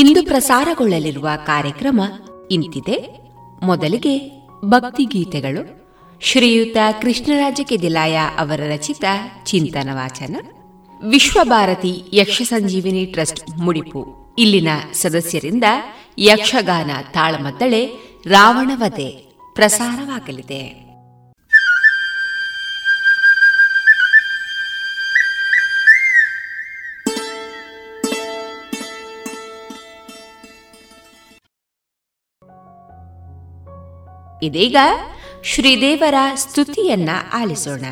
ಇಂದು ಪ್ರಸಾರಗೊಳ್ಳಲಿರುವ ಕಾರ್ಯಕ್ರಮ ಇಂತಿದೆ. ಮೊದಲಿಗೆ ಭಕ್ತಿಗೀತೆಗಳು, ಶ್ರೀಯುತ ಕೃಷ್ಣರಾಜ ಕೆದಿಲಾಯ ಅವರ ರಚಿತ ಚಿಂತನ ವಾಚನ, ವಿಶ್ವಭಾರತಿ ಯಕ್ಷ ಸಂಜೀವಿನಿ ಟ್ರಸ್ಟ್ ಮುಡಿಪು ಇಲ್ಲಿನ ಸದಸ್ಯರಿಂದ ಯಕ್ಷಗಾನ ತಾಳಮದ್ದಳೆ ರಾವಣವಧೆ ಪ್ರಸಾರವಾಗಲಿದೆ. ಇದೀಗ ಶ್ರೀದೇವರ ಸ್ತುತಿಯನ್ನ ಆಲಿಸೋಣ.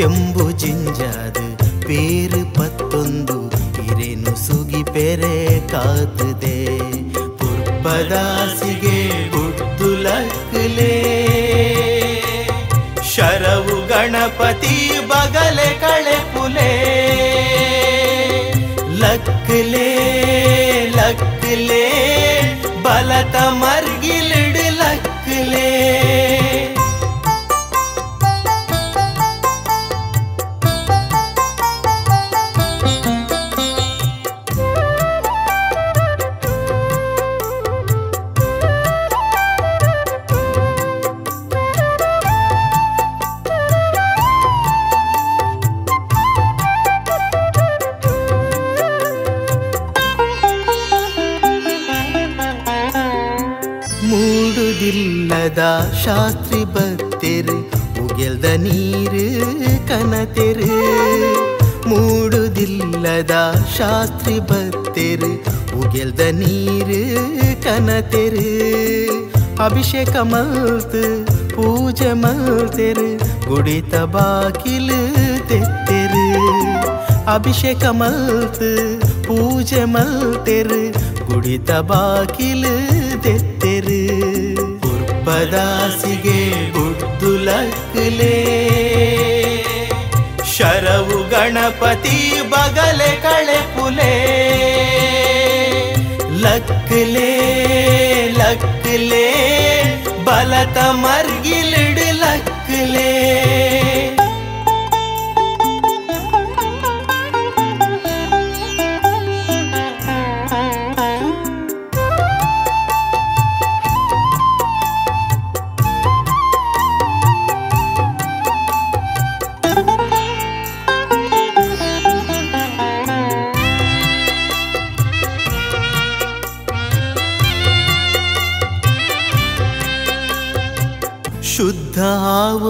ചെമ്പു ചിഞ്ചാത് പേര് 19 ഇരേനു സുഗി പേരെ കാത്തുതേ പുർപദാസിഗെ ബുദ്ധുലക്ലേ ಶರವು ಗಣಪತಿ ಬಗಲೆ ಕಳೆ ಪುಲೆ ಲಕ್ಲೆ ಲಕ್ಲೆ ಬಲತ ಮರ್ಗಿಲಿಡ್ ಲಕ್ಲೆ ಶಾಸ್ತ್ರಿ ಬತ್ತೇರು ಉಗೆಲ್ದ ನೀರು ಕನತೆರು ಮೂಡುದಿಲ್ಲದ ಶಾಸ್ತ್ರಿ ಬತ್ತೇರು ಉಗೆಲ್ದ ನೀರು ಕನತೆರು ಅಭಿಷೇಕ ಮಲ್ತು ಪೂಜೆ ಮಲ್ತೆರು ಗುಡಿತ ಬಾಕಿಲು ತೆತ್ತೆರು ಅಭಿಷೇಕ ಮಲ್ತು ಪೂಜೆ ಮಲ್ತೆರು ಗುಡಿತ ಬಾಕಿಲು ತೆತ್ತೆರು ಪದಾಸಿಗೆ ಬುದ್ಧುಲಕ್ಲೆ ಶರವು ಗಣಪತಿ ಬಗಲೆ ಕಳೆ ಪುಲೆ ಲಕ್ಲೆ ಲಕ್ಲೆ ಬಲತ ಮರ್ಗಿಲಿಡ್ ಲಕ್ಲೆ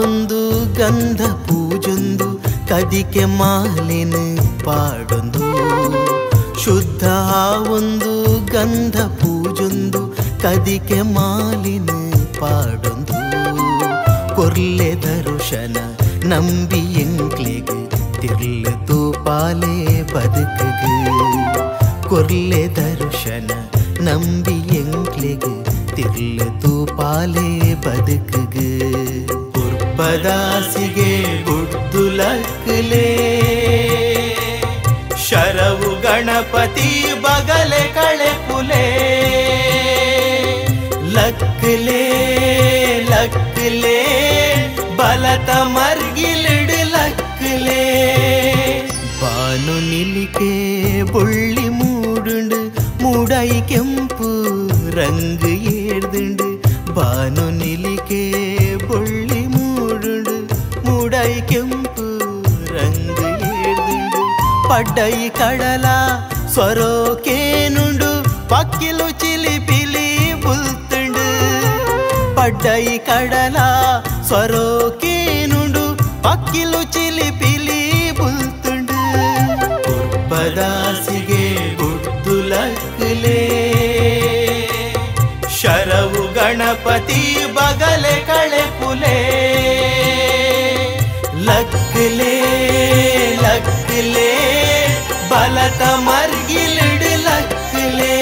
ಒಂದು ಗಂಧ ಪೂಜೊಂದು ಕದಿಕೆ ಮಾಲೆನು ಪಾಡೊಂದು ಶುದ್ಧ ಒಂದು ಗಂಧ ಪೂಜೊಂದು ಕದಿಕೆ ಮಾಲೆನು ಪಾಡೊಂದು ಕೊರ್ಲೆ ದರುಶನ ನಂಬಿ ಎಂಕ್ಲೆಗೆ ತಿರ್ಲು ತೂಪಾಲೆ ಬದುಕಗೆ ಕೊರ್ಲೆ ದರುಶನ ನಂಬಿ ಎಂಕ್ಲೆಗೆ ತಿರ್ಲು ತೂಪಾಲೆ ಬದುಕಗೆ ಪದಾಸಿಗೆ ಬುದ್ಧುಲಕ್ಲೆ ಶರವು ಗಣಪತಿ ಬಗಲೆ ಕಳೆ ಪುಲೆ ಲಕ್ಲೆ ಲಕ್ಲೆ ಬಲತ ಮರ್ಗಿಲಿಡ್ ಲಕ್ಲೆ ಬಾನು ನಿಲಿಕೆ ಬುಳ್ಳಿ ಮೂಡುಂಡು ಮೂಡೈ ಕೆಂಪು ರಂಗು ಏರ್ದುಂಡು ಬಾನು ನಿಲಿಕೆ ಬುಳ್ಳಿ ಕೆಂಪು ರಂಗ ಪಡ್ಡೈ ಕಡಲ ಸ್ವರೋಕೇನುಂಡು ಪಕ್ಕಿಲು ಚಿಲಿಪಿಲಿ ಬುಲ್ತುಂಡು ಪಡ್ಡೈ ಕಡಲ ಸ್ವರೋಕೇನುಂಡು ಪಕ್ಕಿಲು ಚಿಲಿಪಿಲಿ ಬುಲ್ತುಂಡು ಪದಾಸಿಗೆ ಬುದ್ಧುಲಕ್ಲೆ ಶರವು ಗಣಪತಿ ಬಗಲೆ ಕಳೆ ಪುಲೆ ಲಕ್ಲೆ ಲಕ್ಲೆ ಬಲತ ಮರ್ಗಿಲಿಡ್ ಲಕ್ಲೆ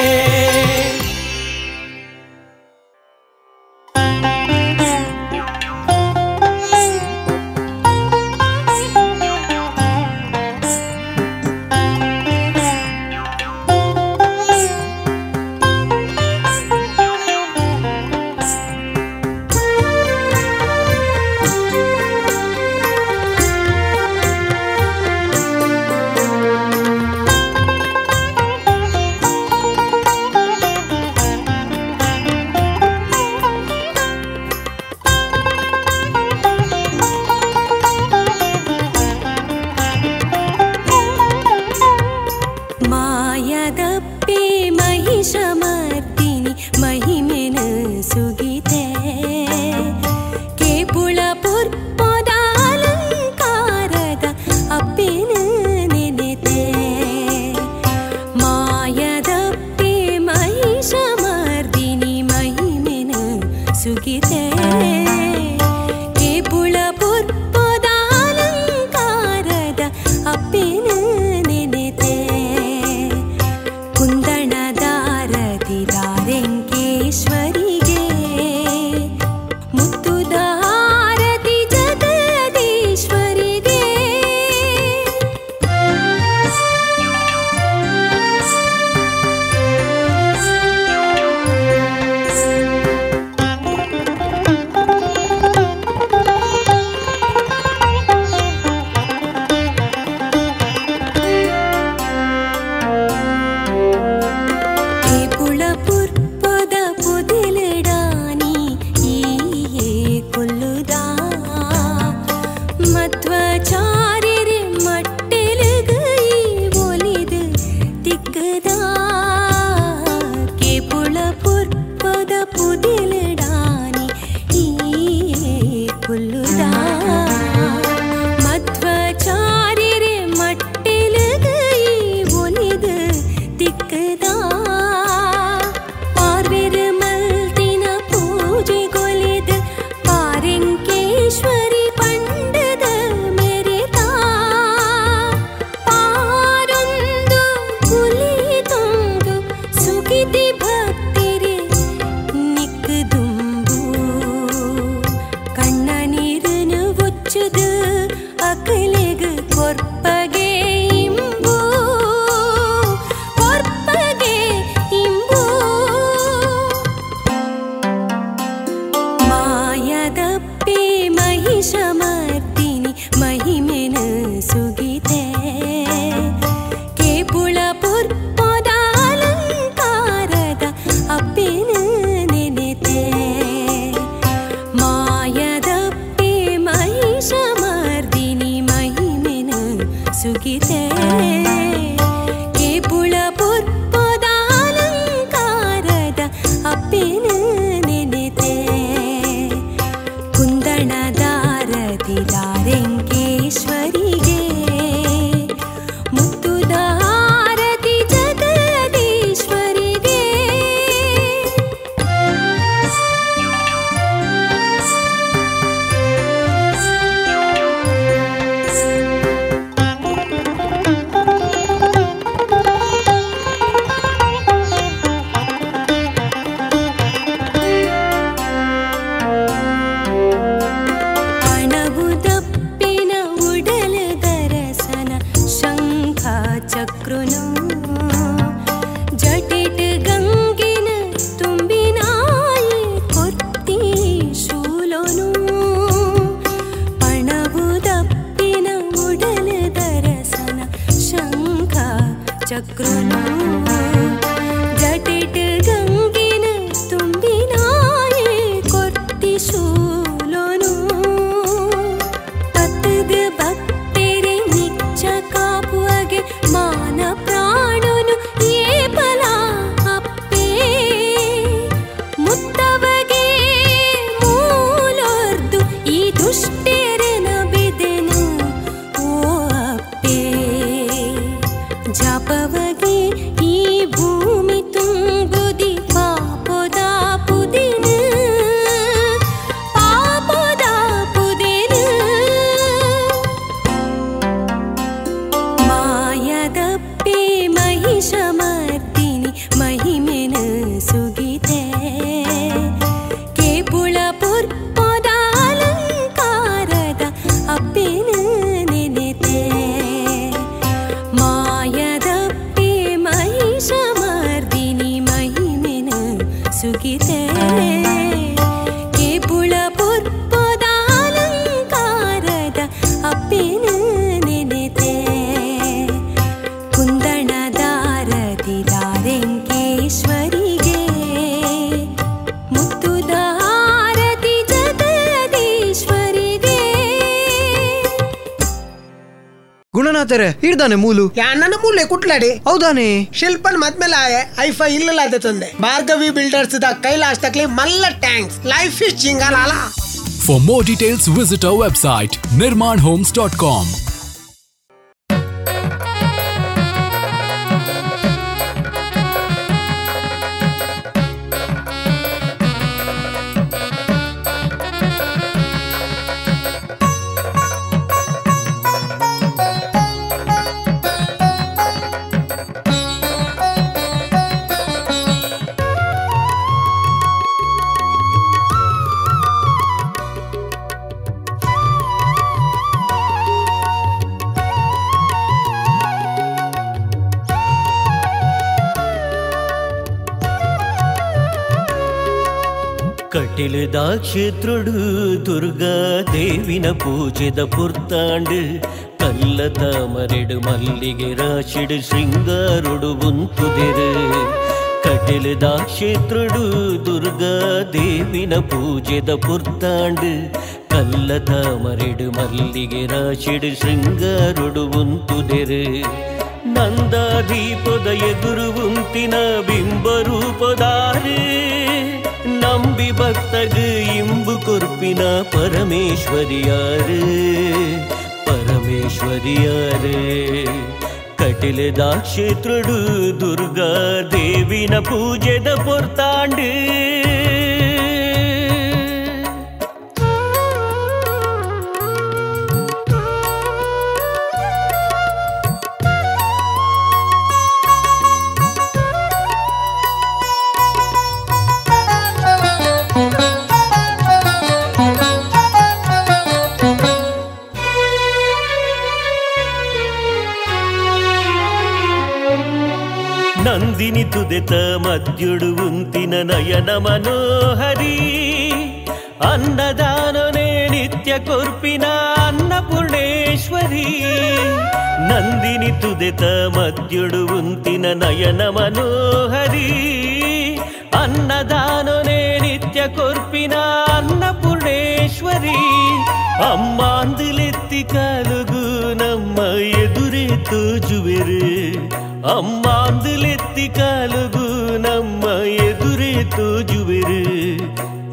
ಮೂಲು ನನ್ನ ಮೂಲೆ ಕುಟ್ಲಾಡಿ ಹೌದಾನೆ ಶಿಲ್ಪನ್ ಮದ್ಮೇಲೆ ಐಫೈ ಇಲ್ಲ ತಂದೆ ಭಾರ್ಗವಿ ಬಿಲ್ಡರ್ಸ್ ದ ಕೈಲಾಶ್ ತಕ್ಲಿ ಮಲ್ಲ ಟ್ಯಾಂಕ್ಸ್ ಲೈಫ್ ಇಸ್ ಚಿಂಗಾಲ. For more details visit our website Nirmanhomes.com. ಕ್ಷೇತ್ರೋಡು ದುರ್ಗಾ ದೇವಿನ ಪೂಜೆದ ಪುರ್ತಾಂಡು ಕಲ್ಲ ತಾಮರೆಡು ಮಲ್ಲಿಗೆ ರಾಶಿಡು ಶೃಂಗಾರೊಡು ಉಂತುದೆರು ಕಟಿಲದ ಕ್ಷೇತ್ರಡು ದುರ್ಗಾದೇವಿನ ಪೂಜೆದ ಪುರ್ತಾಂಡು ಕಲ್ಲದ ಮರೆಡು ಮಲ್ಲಿಗೆ ರಾಶಿಡು ಶೃಂಗಾರೊಡು ಉಂತುದೆರು ನಂದಾದೀಪದ ಎದುರು ಉಂತಿನ ಬಿಂಬರೂಪದಾರೆ ನಂಬಿ ಭಕ್ತಗು ಇಂಬು ಕೊರ್ಪಿನ ಪರಮೇಶ್ವರಿಯಾರು ಪರಮೇಶ್ವರಿಯಾರು ಕಟಿಲದ ಕ್ಷೇತ್ರಡು ದುರ್ಗಾ ದೇವಿನ ಪೂಜೆದ ಪೊರ್ತಾಂಡು ನಂದಿನಿ ತುದೆತ ಮಧ್ಯುಡು ಉಂತಿನ ನಯನ ಮನೋಹರಿ ಅನ್ನದಾನನೇ ನಿತ್ಯ ಕೊರ್ಪಿನ ಅನ್ನಪೂರ್ಣೇಶ್ವರಿ ನಂದಿನಿ ತುದೆತ ಮಧ್ಯುಡು ಉಂತಿನ ನಯನ ಮನೋಹರಿ ಅನ್ನದಾನನೇ ನಿತ್ಯ ಕೊರ್ಪಿನ ಅನ್ನಪೂರ್ಣೇಶ್ವರಿ ಅಮ್ಮಾಂದಿಲೆತ್ತಿ ಕಾಲುಗು ನಮ್ಮ ಎದುರೇ ತೋಜುವೆರು ಅಮ್ಮಾಂದುಲೆತ್ತಿ ಕಾಲುಗು ನಮ್ಮ ಎದುರೇ ತೋಜುವೆರು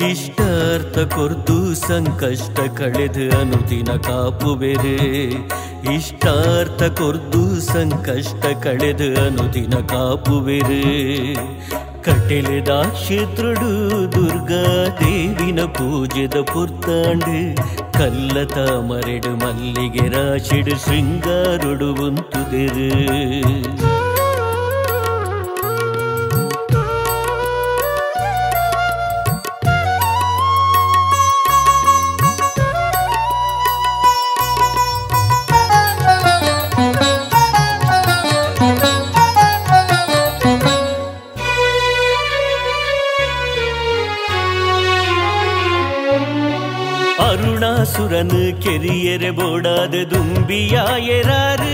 ಇಷ್ಟಾರ್ಥ ಕೊರ್ತು ಸಂಕಷ್ಟ ಕಳೆದು ಅನುದಿನ ಕಾಪುವೆರು ಇಷ್ಟಾರ್ಥ ಕೊರ್ದು ಸಂಕಷ್ಟ ಕಳೆದು ಅನುದಿನ ಕಾಪುವೆರು ಕಟಿಲದ ಕ್ಷೇತ್ರಡು ದುರ್ಗಾ ದೇವಿನ ಪೂಜೆದ ಪುರ್ತಾಂಡು ಕಲ್ಲತ ಮರೆಡು ಮಲ್ಲಿಗೆ ರಾಶಿಡು ಶೃಂಗಾರೊಡು ಉಂತುದೆರು ಸುರನು ಕೆರಿಯರೆ ಬೋಡಾದ ದುಂಬಿಯಾಯರಾರು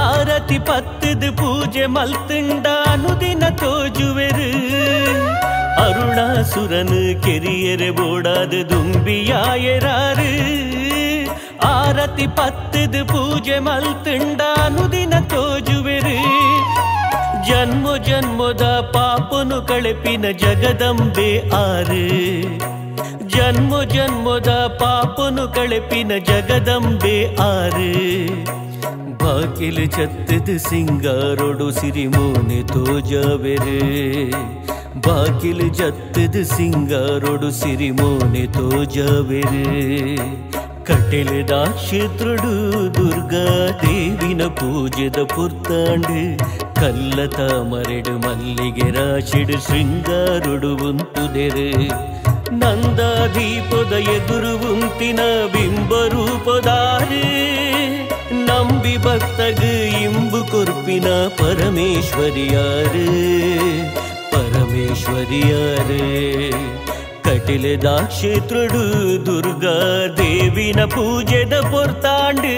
ಆರತಿ ಪತ್ತದ ಪೂಜೆ ಮಲ್ತುಂಡ ಅನುದಿನ ತೋಜುವೆರು ಅರುಣಾಸುರನು ಕೆರಿಯರೆ ಬೋಡಾದ ದುಂಬಿಯಾಯರಾರು ಆರತಿ ಪತ್ತದ ಪೂಜೆ ಮಲ್ತುಂಡ ಅನುದಿನ ತೋಜುವೆರು ಜನ್ಮ ಜನ್ಮದ ಪಾಪನು ಕಳೆಪಿನ ಜಗದಂಬೆ ಆರು ಜನ್ಮ ಜನ್ಮದ ಪಾಪನು ಕಳೆಪಿನ ಜಗದಂಬೆ ಆರು ಬಾಗಿಲು ಚತ್ತದ ಸಿಂಗಾರೊಡು ಸಿರಿಮೋನೆ ತೋಜವೆರು ಬಾಗಿಲು ಚತ್ತದ ಸಿಂಗಾರೊಡು ಸಿರಿಮೋನೆ ತೋಜವೆರು ಕಟಿಲದ ಕ್ಷೇತ್ರಡು ದುರ್ಗಾ ದೇವಿನ ಪೂಜೆದ ಪುರ್ತಾಂಡು ಕಲ್ಲತ ಮರೆಡು ಮಲ್ಲಿಗೆ ರಾಶಿಡು ಶೃಂಗಾರೊಡು ಉಂತುದೆರು ನಂದಾದೀಪದ ಎದುರು ಉಂತಿನ ಬಿಂಬರೂಪದಾರೆ ನಂಬಿ ಭಕ್ತಗು ಇಂಬು ಕೊರ್ಪಿನ ಪರಮೇಶ್ವರಿಯಾರು ಪರಮೇಶ್ವರಿಯಾರು ಕಟಿಲದ ಕ್ಷೇತ್ರಡು ದುರ್ಗಾ ದೇವಿನ ಪೂಜೆದ ಪೊರ್ತಾಂಡು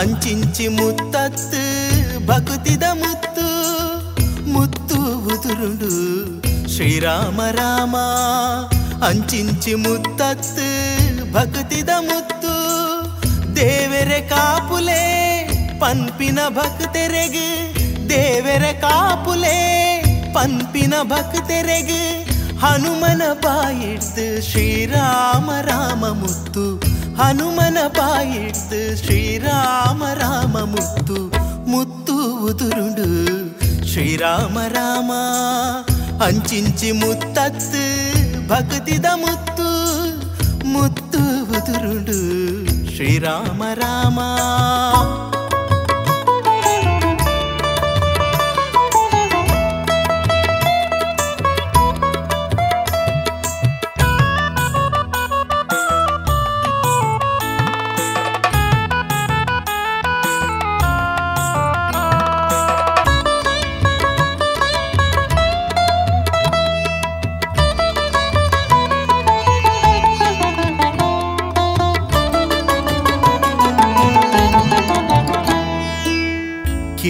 ಅಂಚಿಂಚಿ ಮುತ್ತತ್ತು ಭಕ್ತಿದ ಮುತ್ತು ಮುತ್ತು ಉದುರುಡು ಶ್ರೀರಾಮ ರಾಮ ಅಂಚಿಂಚಿ ಮುತ್ತತ್ತು ಭಕ್ತಿದ ಮುತ್ತು ದೇವರೆ ಕಾಪುಲೆ ಪನ್ಪಿನ ಭಕ್ತರೆಗೆ ದೇವರೆ ಕಾಪುಲೆ ಪನ್ಪಿನ ಭಕ್ತರೆಗೆ ಹನುಮನ ಬಾಯಿಡ್ದು ಶ್ರೀರಾಮ ರಾಮ ಮುತ್ತು ಹನುಮನ ಬಾಯಿಡ್ದು ಶ್ರೀರಾಮ ರಾಮ ಮುತ್ತು ಮುತ್ತು ಉದುರುಡು ಶ್ರೀ ಶ್ರೀರಾಮ ರಾಮ ಅಂಚಿಂಚಿ ಮುತ್ತತ್ತು ಭಕ್ತಿದ ಮುತ್ತು ಮುತ್ತು ಉದುರುಡು ಶ್ರೀರಾಮ ರಾಮ.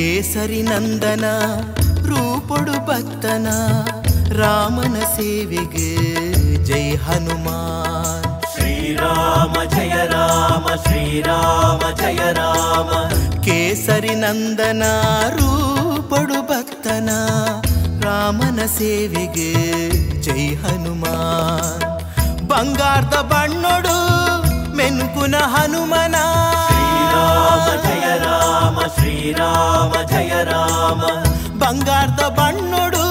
ಕೇಸರಿ ನಂದನ ರೂಪಡು ಭಕ್ತನ ರಾಮನ ಸೇವೆಗೆ ಜೈ ಹನುಮಾನ್. ಶ್ರೀರಾಮ ಜಯ ರಾಮ ಶ್ರೀರಾಮ ಜಯ ರಾಮ. ಕೇಸರಿ ನಂದನ ರೂಪಡು ಭಕ್ತನ ರಾಮನ ಸೇವೆಗೆ ಜೈ ಹನುಮಾನ್. ಬಂಗಾರದ ಬಣ್ಣೊಡು ಮೆನುಕುನ ಹನುಮನ. ಶ್ರೀರಾಮ ಜಯ ರಾಮ ಶ್ರೀರಾಮ ಜಯ ರಾಮ. ಬಂಗಾರದ ಬಣ್ಣೊಡು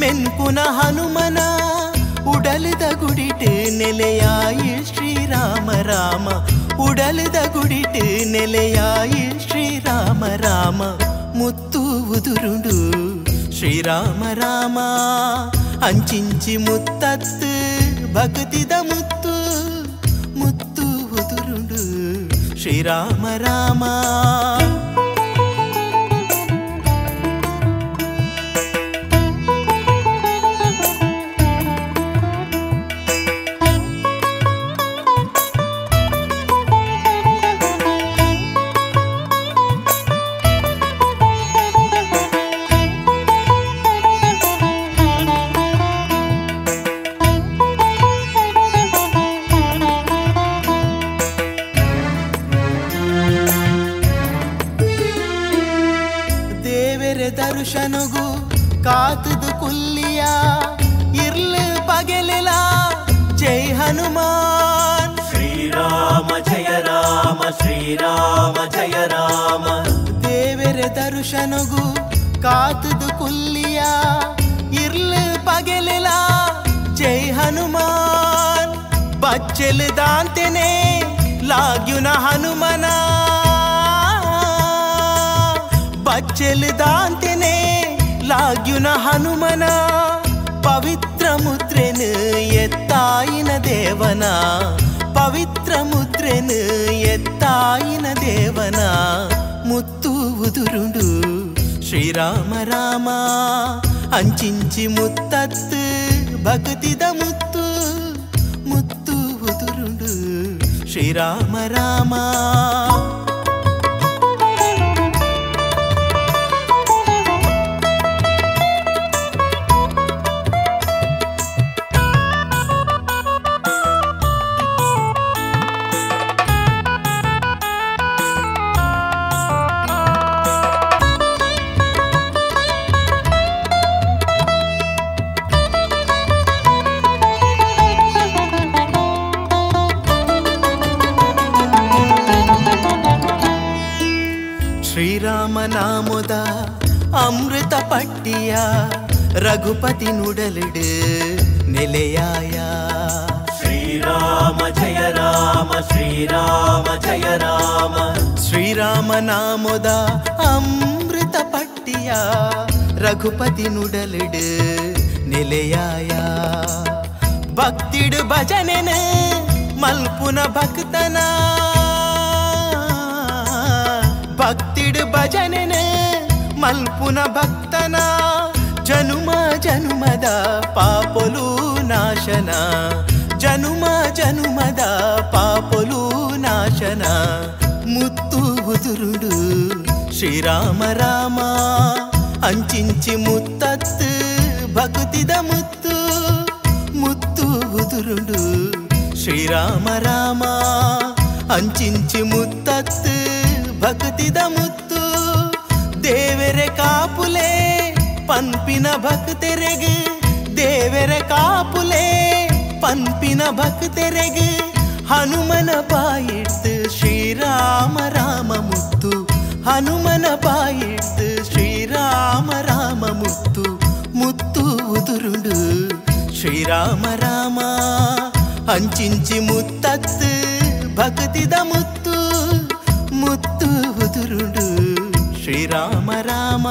ಮೆನ್ಕುನ ಹನುಮನ. ಉಡಲಿದ ಗುಡಿಟೆ ನೆಲೆಯಾಯಿ ಶ್ರೀರಾಮ ರಾಮ. ಉಡಲಿದ ಗುಡಿಟೆ ನೆಲೆಯಾಯಿ ಶ್ರೀರಾಮ ರಾಮ. ಮುತ್ತು ಉದುರುಡು ಶ್ರೀರಾಮ ರಾಮ ಅಂಚಿಂಚಿ ಮುತ್ತತ್ತು ಭಕ್ತಿದ ಮುತ್ತು ಮುತ್ತು ಉದುರುಡು ಶ್ರೀರಾಮ ರಾಮ. ಶನುಗು ಕಾತದು ಕುಲ್ಲಿಯ ಇರ್ಲು ಪಗೆಲಿಲ ಜೈ ಹನುಮಾನ್. ಶ್ರೀರಾಮ ಜಯ ರಾಮ ಶ್ರೀರಾಮ ಜಯ ರಾಮ. ದೇವರ ದರ್ಶನಗೂ ಕಾತದು ಕುಲ್ಲಿಯ ಇರ್ಲು ಪಗೆಲಿಲ ಜೈ ಹನುಮಾನ್. ಬಚ್ಚಲು ದಾಂತನೆ ಲಾಗ್ಯುನ ಹನುಮನ. ಬಚ್ಚಲು ದಾಂತನೆ ಲಾಗ್ಯುನ ಹನುಮನ. ಪವಿತ್ರ ಮುದ್ರೆನು ಎತ್ತಾಯಿನ ದೇವನ. ಪವಿತ್ರ ಮುದ್ರೆನು ಎತ್ತಾಯಿನ ದೇವನ. ಮುತ್ತು ಉದುರುಡು ಶ್ರೀರಾಮ ರಾಮ ಅಂಚಿಂಚಿ ಮುತ್ತತ್ತು ಭಕ್ತಿದ ಮುತ್ತು ಮುತ್ತು ಉದುರುಡು ಶ್ರೀರಾಮ ರಾಮ. ನಾಮೋದ ಅಮೃತ ಪಟ್ಟಿಯ ರಘುಪತಿ ನುಡಲಿಡು ನೆಲೆಯಾಯ. ಶ್ರೀರಾಮ ಜಯ ರಾಮ ಶ್ರೀರಾಮ ಜಯ ರಾಮ. ಶ್ರೀರಾಮ ನಾಮೋದ ಅಮೃತ ಪಟ್ಟಿಯ ರಘುಪತಿ ನುಡಲಿಡು ನೆಲೆಯಾಯ. ಭಕ್ತಿಡು ಭಜನೆನ ಮಲ್ಪುನ ಭಕ್ತನ. ಭಕ್ತಿಡು ಭಜನೆನೆ ಮಲ್ಪುನ ಭಕ್ತನ. ಜನುಮ ಜನುಮದ ಪಾಪಲು ನಾಶನ. ಜನುಮ ಜನುಮದ ಪಾಪಲು ನಾಶನ. ಮುತ್ತು ಉದುರುಡು ಶ್ರೀರಾಮ ರಾಮ ಅಂಚಿಂಚಿ ಮುತ್ತತ್ತು ಭಕ್ತಿದ ಮುತ್ತು ಮುತ್ತು ಉದುರುಡು ಶ್ರೀರಾಮ ರಾಮ ಅಂಚಿಂಚಿ ಮುತ್ತತ್ತು ಭಕ್ತಿದ ಮುತ್ತು. ದೇವರೆ ಕಾಪುಲೆ ಪನ್ಪಿನ ಭಕ್ತರೆಗೆ. ದೇವರೆ ಕಾಪುಲೆ ಪನ್ಪಿನ ಭಕ್ತರೆಗೆ. ಹನುಮನ ಬಾಯಿಡ್ದು ಶ್ರೀರಾಮ ರಾಮ ಮುತ್ತು. ಹನುಮನ ಬಾಯಿಡ್ದು ಶ್ರೀರಾಮ ರಾಮ ಶ್ರೀರಾಮ ರಾಮ ಹಂಚಿಂಚಿ ಮುತ್ತತ್ತು ಭಕ್ತಿದ ಮುತ್ತು ಮುತ್ತು ಉದುರುಡು ಶ್ರೀರಾಮ ರಾಮ.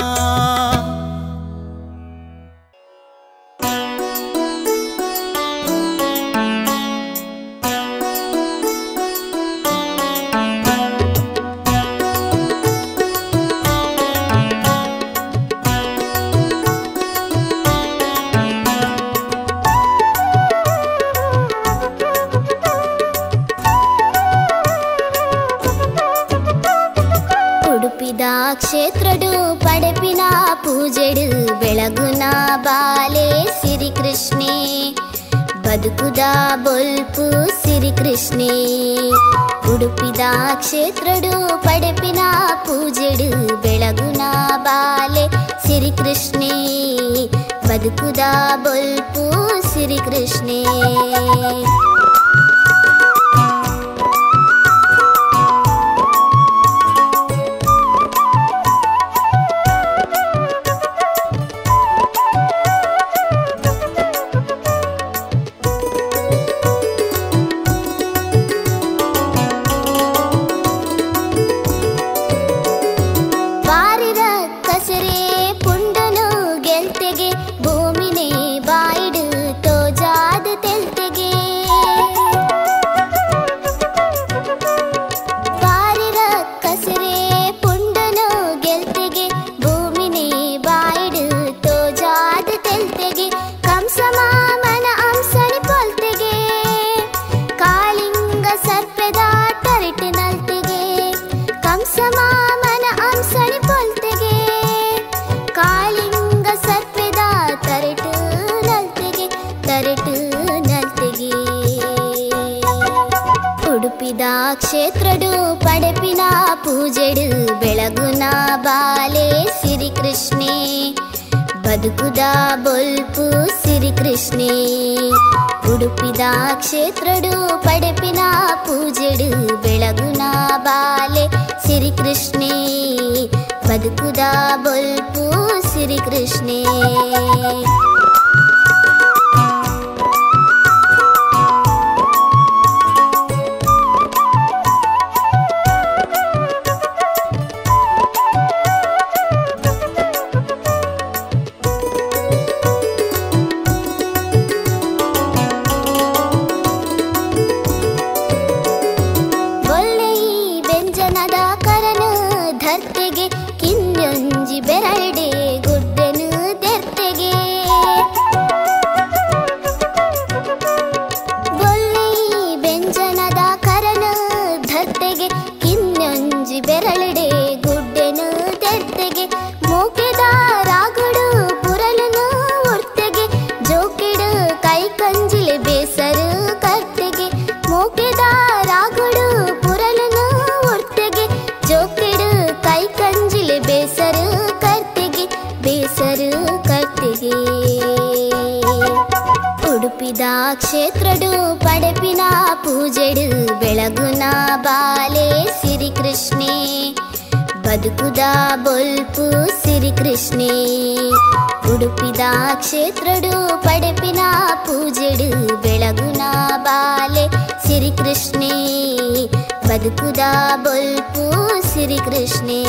ಕ್ಷೇತ್ರಡು ಪಡೆಪಿನ ಪೂಜೆಡು ಬೆಳಗುನ ಬಾಲೆ ಸಿರಿ ಕೃಷ್ಣೇ ಬದುಕುದ ಬೊಲ್ಪು ಸಿರಿ ಕೃಷ್ಣೇ. ಉಡುಪಿದ ಕ್ಷೇತ್ರಡು ಪಡೆಪಿನ ಪೂಜೆಡು ಬೆಳಗುನ ಬಾಲೆ ಸಿರಿ ಕೃಷ್ಣೇ ಬದುಕುದ ಬೊಲ್ಪು ಸಿರಿ ಕೃಷ್ಣೇ. ಕ್ಷೇತ್ರಡು ಪಡೆಪಿನ ಪೂಜೆಡು ಬೆಳಗುನ ಬಾಲೆ ಸಿರಿ ಕೃಷ್ಣೇ ಬದುಕುದ ಬೊಲ್ಪು ಸಿರಿ ಕೃಷ್ಣೇ. ಉಡುಪಿದ ಕ್ಷೇತ್ರಡು ಪಡೆಪಿನ ಪೂಜೆಡು ಬೆಳಗುನ ಬಾಲೆ ಸಿರಿ ಕೃಷ್ಣೇ ಬದುಕುದ ಬೊಲ್ಪು ಸಿರಿ ಕೃಷ್ಣೇ. ಕ್ಷೇತ್ರಡು ಪಡೆಪಿನ ಪೂಜೆಡು ಬೆಳಗುನ ಬಾಲೆ ಸಿರಿ ಕೃಷ್ಣೇ ಬದುಕುದ ಬೊಲ್ಪು ಸಿರಿ ಕೃಷ್ಣೇ. ಉಡುಪಿದ ಕ್ಷೇತ್ರಡು ಪಡೆಪಿನ ಪೂಜೆಡು ಬೆಳಗುನ ಬಾಲೆ ಸಿರಿ ಕೃಷ್ಣೇ ಬದುಕುದ ಬೊಲ್ಪು ಸಿರಿ ಕೃಷ್ಣೇ.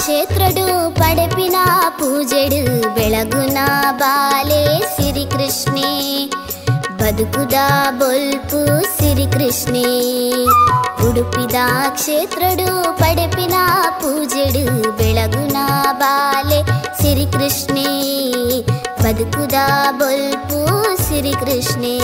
ಕ್ಷೇತ್ರಡು ಪಡೆ ಜಡು ಬೆಳಗುನಾ ಬಾಲೆ ಸಿರಿ ಕೃಷ್ಣೇ, ಬದುಕುದಾ ಬೊಲ್ಪು ಸಿರಿ ಕೃಷ್ಣೇ, ಉಡುಪಿದ ಕ್ಷೇತ್ರಡು ಪಡೆಪಿನ ಪೂಜೆಡು ಬೆಳಗುನಾ ಬಾಲೆ ಸಿರಿ ಕೃಷ್ಣೇ, ಬದುಕುದಾ ಬೊಲ್ಪು ಸಿರಿ ಕೃಷ್ಣೇ.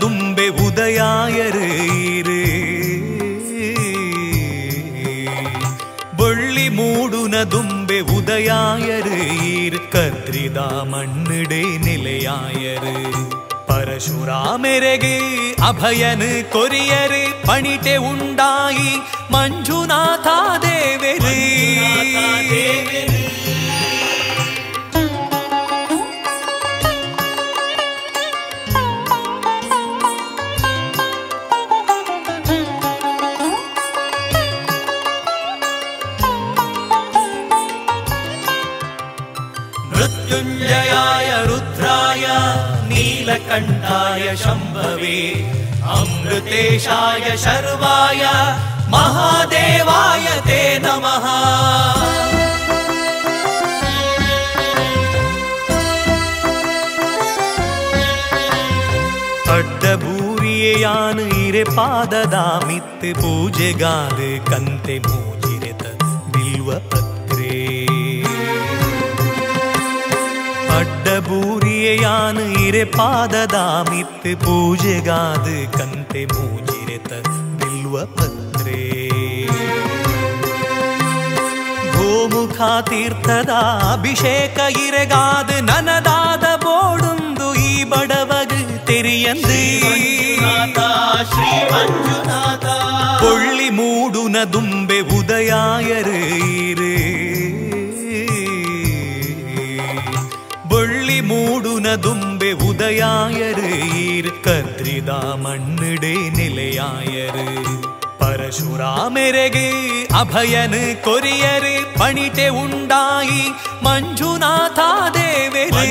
ದುಂಬೆ ಉದಯಾಯರು ಬೊಳ್ಳಿ ಮೂಡುನ ದುಂಬೆ ಉದಯಾಯರು ಕತ್ರಿದಾಮಣ್ಣಡೆ ನಿಲೆಯಾಯರು ಪರಶುರಾಮೆರೆಗೆ ಅಭಯನು ಕೊರಿಯರು ಪಣಿಟೆ ಉಂಡಾಯಿ ಮಂಜುನಾಥ ದೇವರೇ. ಕಂಠಾಯ ಶಂಭವೇ ಅಮೃತೇಶಾಯ ಶರ್ವಾಯ ಮಹಾದೇವಾಯ ತೇ ನಮಃ. ಅಡ್ಡಬೂರಿಯಾನ ಇರೆ ಪಾದದ ಮಿತ್ ಪೂಜೆಗಾದ ಕಂತೆ ಮೂಜಿರೆತ ಬಿಲ್ವ ಪತ್ರೇ. ಅಡ್ಡಬೂರಿ ಯಾನ ಇರೆ ಪಾದದ ಮಿತ್ ಪೂಜೆಗಾದ ಕಂತೆ ಮೂಜಿರೆತ ಬಿಲ್ವ ಪತ್ರೇ. ಗೋಮುಖ ತೀರ್ಥದ ಅಭಿಷೇಕ ಇರೆಗಾದ ನನದಾದ ಬೋಡುಂದು ಈ ಬಡವಗ ತೆರಿಯಂದಿ ಶ್ರೀ ಮಂಜುನಾಥ. ಪೊಳ್ಳಿ ಮೂಡುನ ದುಂಬೆ ಉದಯಾಯರು ಮೂಡುನ ದುಂಬೆ ಉದಯಾಯರು ಕತ್ರಿದ ಮಣ್ಣಡೆ ನಿಲೆಯಾಯರು ಪರಶುರಾಮೆರೆಗೆ ಅಭಯನು ಕೊರಿಯರು ಪಣಿಟೆ ಉಂಡಾಯಿ ಮಂಜುನಾಥ ದೇವರೇ.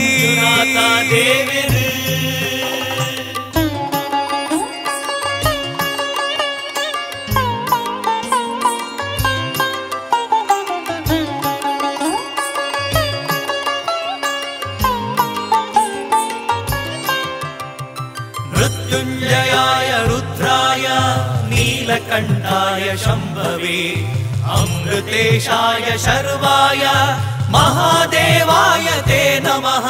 ಕಂಠಾಯ ಶಂಭವೇ ಅಮೃತೇಶಾಯ ಶರ್ವಾಯ ಮಹಾದೇವಾಯ ತೇ ನಮಃ.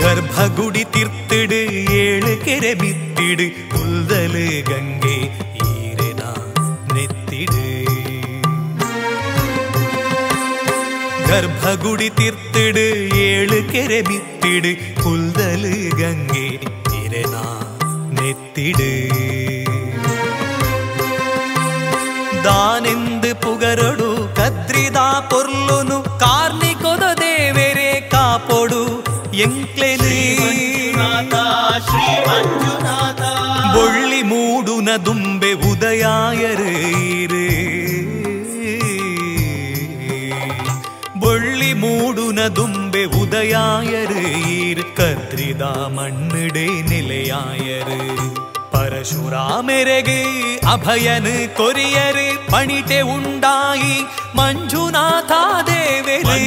ಗರ್ಭಗುಡಿ ತೀರ್ತಿಡು ಏಳು ಕೆರೆ ಬಿತ್ತಿಡು ಕುಲ್ದಲು ಗಂಗೆ ಈರೆನ ನೆತ್ತಿಡು. ಗರ್ಭಗುಡಿ ತೀರ್ತಿಡು ಏಳು ಕೆರೆ ಬಿತ್ತಿಡು ಕುಲ್ದಲು ಗಂಗೆ ಇರೆನ ನೆತ್ತಿಡು. ದಾನೆಂದು ಪುಗರೊಡು ಕದ್ರಿದ ಪೊರ್ಲುನು ಕಾರ್ನಿ ಕೊದ ದೇವರೇ ಕಾಪೊಡು ಎಂಕ್ಲೆನು ಶ್ರೀ ಮಂಜುನಾಥ. ಬೊಳ್ಳಿ ಮೂಡುನ ದುಂಬೆ ಉದಯಾಯರು ಮೂಡುನ ದುಂಬೆ ಉದಯಾಯರು ಕತ್ರಿದ ಮಣ್ಣಡೆ ನಿಲೆಯಾಯರು ಪರಶುರಾಮೆರೆಗೆ ಅಭಯನು ಕೊರಿಯರು ಪಣಿಟೆ ಉಂಡಾಯಿ ಮಂಜುನಾಥ ದೇವರೇ.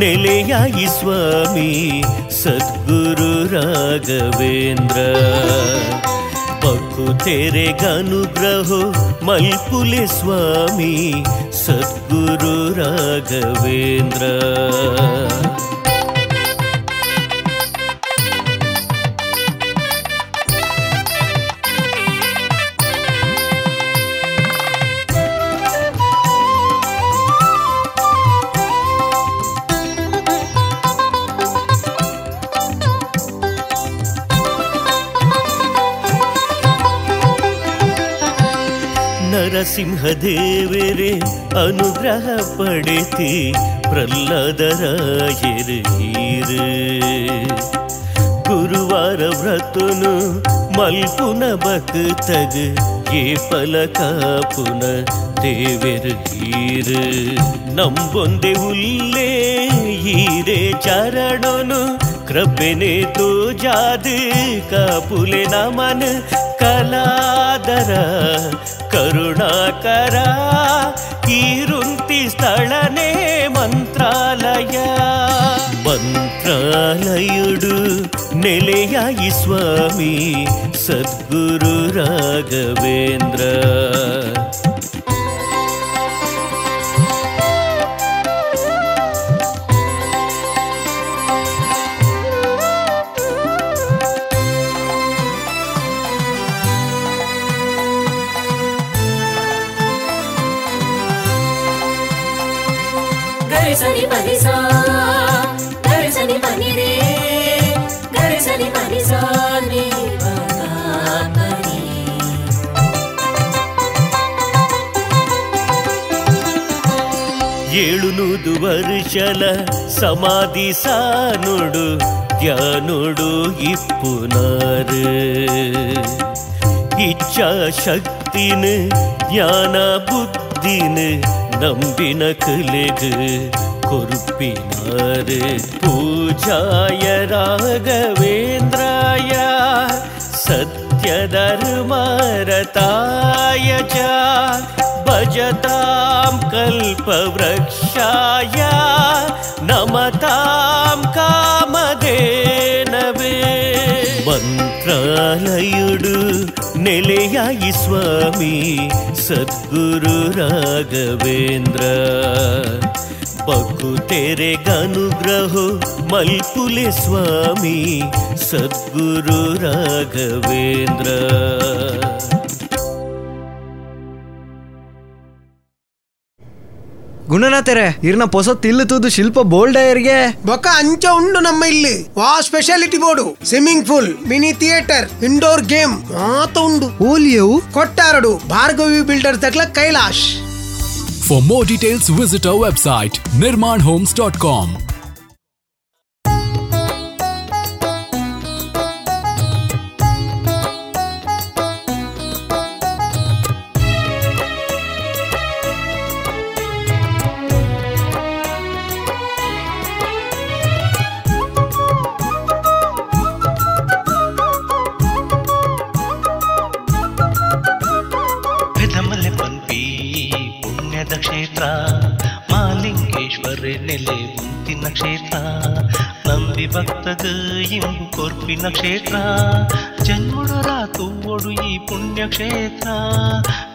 ನೆಲೆಯಾಗಿ ಸ್ವಾಮಿ ಸದ್ಗುರು ರಾಘವೇಂದ್ರ. ಪಕ್ಕು ತೆರೆಗನುಗ್ರಹ ಮಲ್ಪುಲೆ ಸ್ವಾಮಿ ಸದ್ಗುರು ರಾಘವೇಂದ್ರ. ನರಸಿಂಹದೇವರೇ ಅನುಗ್ರಹ ಪಡೆತಿ ಪ್ರಹ್ಲಾದರಾಯರೇ ಹೀರೆ. ಗುರುವಾರ ವ್ರತನು ಮಲ್ಪುನ ಭಕ್ತಗ ಏ ಪಲಕಾಪುನ ದೇವರ ಹೀರೆ. ನಂಬೊಂದೆ ಉಲ್ಲೇ ಹೀರೆ ಚರಣನು ಕೃಪೆನೆ ತೋ ಜಾದು ಕಾಪುಲೆ ನಮನ ಕಲಾದರ ಕರುಣಾಕರ. ಕೀರುಂತಿ ಸ್ಥಳನೇ ಮಂತ್ರಾಲಯ ಮಂತ್ರಾಲಯುಡು ನೆಲೆಯಾಗಿ ಸ್ವಾಮಿ ಸದ್ಗುರು ರಾಘವೇಂದ್ರ. ಏಳುನೂದು ವರ್ಷಲ ಸಮಾಧಿ ಸಾನುಡು ಧ್ಯಾನುಡು ಇಪ್ಪುನಾರ್. ಇಚ್ಛಾ ಶಕ್ತಿನ ಜ್ಞಾನ ಬುದ್ಧಿನ ನಂಬಿನ ಕಲೆಗ ಕೊರುಪಿನಾರ್. ಪೂಜಾಯ ರಾಘವೇಂದ್ರಾಯ ಸತ್ಯ ಧರ್ಮರತಾಯ ಚ ಭಜತಾಂ ಕಲ್ಪವೃಕ್ಷಾಯ ನಮತಾಂ ಕಾಮಧೇನವೇ. ಮಂತ್ರಾಲಯುಡು ನೆಲೆಯಾಗಿ ಸ್ವಾಮಿ ಸದ್ಗುರು ರಾಘವೇಂದ್ರ. ಪಕ್ಕು ತೆರೆಗನುಗ್ರಹ ಮಲ್ಪುಲೆ ಸ್ವಾಮಿ ಸದ್ಗುರು ರಾಘವೇಂದ್ರ. ಗುಣನಾಥರೇ, ಇರ್ನ ಪೊಸ ತಿಲ್ಲು ತೂದು ಶಿಲ್ಪ ಬೋಲ್ಡ್ ಆಯರ್ಗೆ ಬೊಕ್ಕ ಅಂಚ ಉಂಡು ನಮ್ಮ ಇಲ್ಲಿ. ವಾ speciality board, swimming pool, mini theatre, indoor game ಮಾತ ಉಂಡು. ಓಲಿಯವು ಕೊಟ್ಟಾರಡು ಭಾರ್ಗವಿ ಬಿಲ್ಡರ್ಸ್ ತಕ್ಲ Kailash. For more details, visit our website Nirmanhomes.com. ಭಕ್ತದ ಇಂಬು ಕೊರ್ಪಿನ ಕ್ಷೇತ್ರ, ಜನ್ಮಡೊರ ತೂವೊಡು ಈ ಪುಣ್ಯಕ್ಷೇತ್ರ,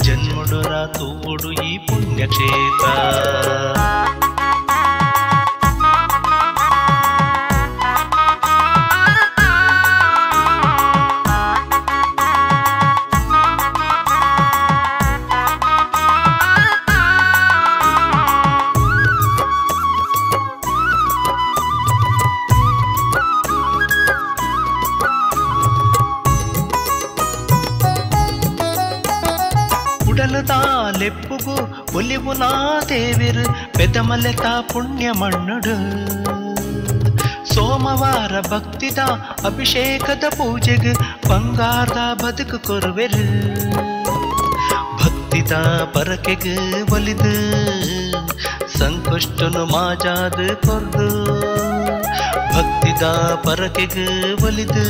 ಜನ್ಮಡೊರ ತೂವೊಡು ಈ ಪುಣ್ಯಕ್ಷೇತ್ರ. ಒಲಿವು ನಾ ದೇವಿರು ಪೆದಮಲೆತ ಪುಣ್ಯ ಮಣ್ಣುಡು. ಸೋಮವಾರ ಭಕ್ತಿದ ಅಭಿಷೇಕದ ಪೂಜೆಗೆ ಬಂಗಾರದ ಬದುಕು ಕೊರುವೆರು. ಭಕ್ತಿದ ಪರಕೆಗೆ ಒಲಿದು ಸಂಕಷ್ಟನು ಮಾಜಾದ ಕೊರ್ದು, ಭಕ್ತಿದ ಪರಕೆಗೆ ಒಲಿದು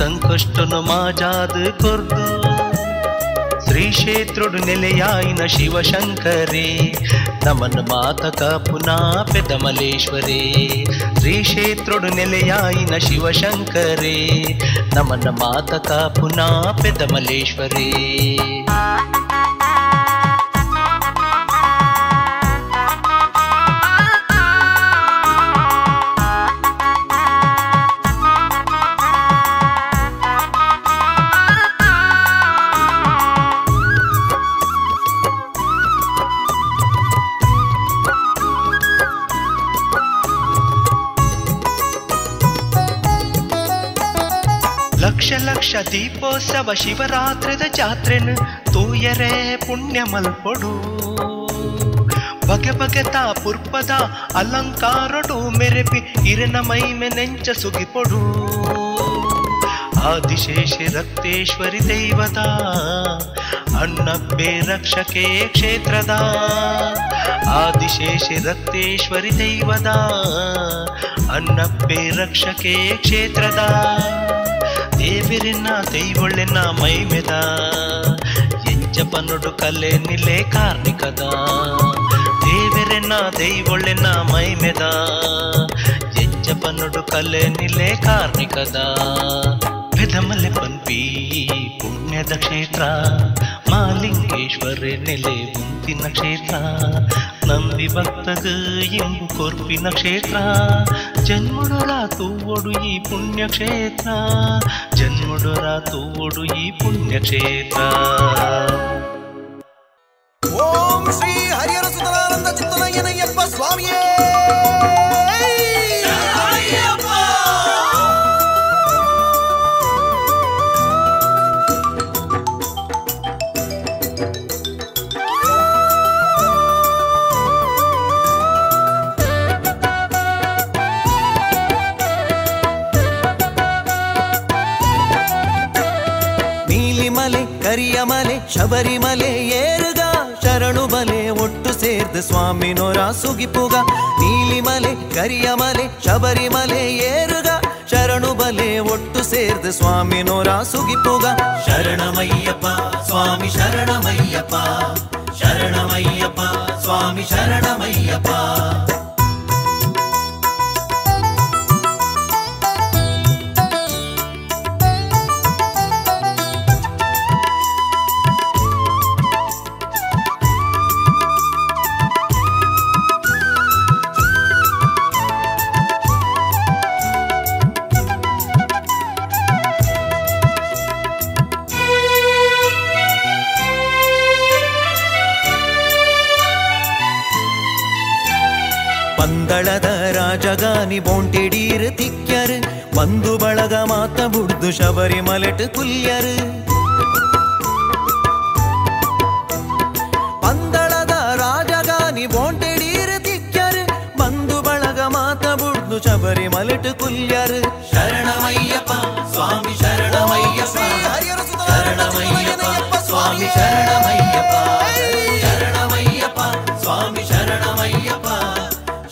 ಸಂಕಷ್ಟನು ಮಾಜಾದ ಕೊರ್ದು. శ్రీక్షేత్రుడు నిలయాయిన శివశంకరే నమన్ మాతక పునా పెదమలేశ్వరే. శ్రీక్షేత్రుడు నిలయాయిన శివశంకరే నమన్ మాతక పునా పెదమలేశ్వరే. ಲಕ್ಷ ದೀಪೋತ್ಸವ ಶಿವರಾತ್ರಿದ ಜಾತ್ರೆನ ತೂಯರೆ ಪುಣ್ಯ ಮಲ್ಪೊಡು ಬಗೆ ಬಗೆತ ಪುರ್ಪದ ಅಲಂಕಾರಡು ಮೆರೆಪಿ ಇರನ ಮೈಮೆ ನೆಂಚ ಸುಗಿಪೊಡು. ಆದಿಶೇಷ ರಕ್ತೇಶ್ವರಿ ದೈವದ ಅನ್ನಪ್ಪೆ ರಕ್ಷಕೇ ಕ್ಷೇತ್ರದ. ಆದಿಶೇಷ ರಕ್ತೇಶ್ವರಿ ದೈವದ ಅನ್ನಪ್ಪೆ ರಕ್ಷಕೇ ಕ್ಷೇತ್ರದ. ದೇವಿರಿನ ದೈವೊಳ್ಳಿನ ಮೈಮೆದ ಎಂಚ ಪನ್ನುಡು ಕಲೆ ನಿಲೆ ಕಾರ್ಣಿಕದ. ದೇವಿರಿನ ದೈವೊಳ್ಳಿನ ಮೈಮೆದ ಎಂಚ ಪನ್ನುಡು ಕಲೆ ನಿಲೆ ಕಾರ್ಣಿಕದ. ಬೆದಮಲೆ ಪಂಪಿ ಪುಣ್ಯದ ಕ್ಷೇತ್ರ ಮಾಲಿಂಗೇಶ್ವರ ನೆಲೆ ಮುಂತಿನ ಕ್ಷೇತ್ರ. ನಂಬಿ ಭಕ್ತಗ ಎಂಬು ಕೊರ್ಪಿನ ಕ್ಷೇತ್ರ. ಜನ್ಮಡೊರ ತೂವೊಡು ಈ ಪುಣ್ಯಕ್ಷೇತ್ರ. ಜನ್ಮಡೊರ ತೂವೊಡು ಈ ಪುಣ್ಯಕ್ಷೇತ್ರ. ಓಂ ಶ್ರೀ ಹರಿಹರ ಸುತರಾನಂದ ಚಿತ್ತನಯ್ಯನಯ್ಯಪ್ಪ ಸ್ವಾಮಿಯೇ ಶಬರಿಮಲೆ ಏರುಗ ಶರಣು ಬಲೆ ಒಟ್ಟು ಸೇರ್ದ ಸ್ವಾಮಿ ನೋರ ಸುಗಿಪುಗ. ನೀಲಿಮಲೆ ಕರಿಯಮಲೆ ಶಬರಿಮಲೆ ಏರುಗ ಶರಣು ಬಲೆ ಒಟ್ಟು ಸೇರ್ದ ಸ್ವಾಮಿ ನೋರ ಸುಗಿಪುಗ. ಶರಣಮಯ್ಯಪ್ಪ ಸ್ವಾಮಿ ಶರಣಮಯ್ಯಪ್ಪ, ಶರಣಮಯ್ಯಪ್ಪ ಸ್ವಾಮಿ ಶರಣಮಯ್ಯಪ್ಪ. ದ ರಾಜಗಾನಿ ಬೋಂಟಿಡೀರು ತಿಕ್ಯರು ಬಂದು ಬಳಗ ಮಾತ ಬುಡ್ದು ಶಬರಿಮಲೆಟ್ ಕುಲ್ಯರು. ಪಂದಳದ ರಾಜಗಾನಿ ಬೋಂಟಿಡೀರು ತಿಕ್ಯರು ಬಂದು ಬಳಗ ಮಾತ ಬುಡ್ದು ಶಬರಿಮಲೆಟ್ ಕುಲ್ಯರು. ಶರಣಮಯ್ಯಪ್ಪ ಸ್ವಾಮಿ ಶರಣಮಯ್ಯಪ್ಪ, ಶರಣಮಯ್ಯಪ್ಪ ಸ್ವಾಮಿ ಶರಣಮಯ್ಯಪ್ಪ, ಶರಣಮಯ್ಯಪ್ಪ ಸ್ವಾಮಿ ಶರಣಮಯ್ಯಪ್ಪ,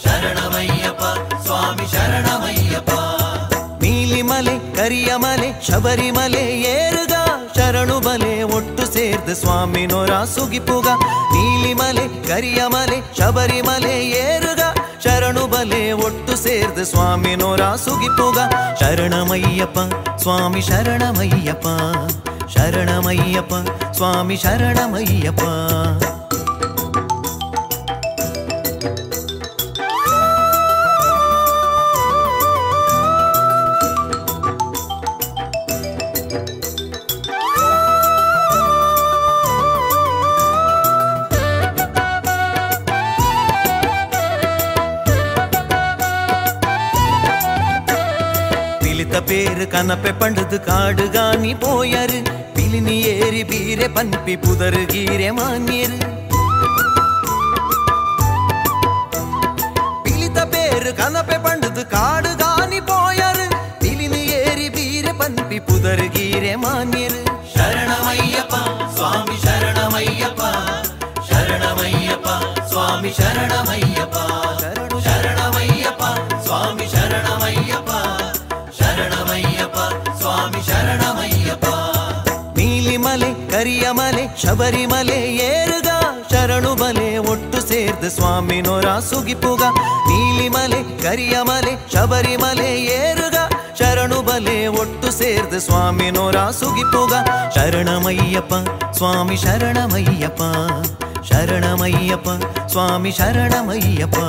ಶರಣಮಯ್ಯಪ್ಪ ಸ್ವಾಮಿ ಶರಣಮಯ್ಯಪ್ಪ. ನೀಲಿಮಲೆ ಕರಿಯಮಲೆ ಶಬರಿಮಲೆ ಏರುಗ ಶರಣು ಬಲೆ ಒಟ್ಟು ಸೇರ್ದ ಸ್ವಾಮಿ ನೋರ ಸುಗಿಪುಗ. ನೀಲಿಮಲೆ ಕರಿಯಮಲೆ ಶಬರಿಮಲೆ ಏರುಗ ಶರಣು ಬಲೆ ಒಟ್ಟು ಸೇರ್ದ ಸ್ವಾಮಿ ನೋರ ಸುಗಿಪುಗ. ಶರಣಮಯ್ಯಪ್ಪ ಸ್ವಾಮಿ ಶರಣಮಯ್ಯಪ್ಪ, ಶರಣಮಯ್ಯಪ್ಪ ಸ್ವಾಮಿ ಶರಣಮಯ್ಯಪ್ಪ. பேரு கனப்பை பண்டது காடுகாணி போயாரு பிலினி ஏறி பீரே பண்பி புதரு கீரே மானியரு. பிலித்த பேரு கனப்பை பண்டது காடுகாணி போயாரு பிலினி ஏறி பீரே பண்பி புதரு கீரே மானியரு. சரணமையப்பா சுவாமி சரணமையப்பா, சரணமையப்பா சுவாமி சரணமையப்பா, சரணமையப்பா சுவாமி சரணமையப்பா, ಶರಣಮಯ್ಯಪ್ಪ ಸ್ವಾಮಿ ಶರಣಮಯ್ಯಪ್ಪ. ನೀಲಿಮಲೆ ಕರಿಯಮಲೆ ಶಬರಿಮಲೆ ಏರುಗ ಶರಣು ಬಲೆ ಒಟ್ಟು ಸೇರ್ದ ಸ್ವಾಮಿನೋರ ಸುಗಿಪುಗ ನೀಲಿಮಲೆ ಕರಿಯಮಲೆ ಶಬರಿಮಲೆ ಏರುಗ ಶರಣು ಬಲೆ ಒಟ್ಟು ಸೇರ್ದ ಸ್ವಾಮಿನೋರ ಸುಗಿಪುಗ ಶರಣಮಯ್ಯಪ್ಪ ಸ್ವಾಮಿ ಶರಣಮಯ್ಯಪ್ಪ ಶರಣಮಯ್ಯಪ್ಪ ಸ್ವಾಮಿ ಶರಣಮಯ್ಯಪ್ಪ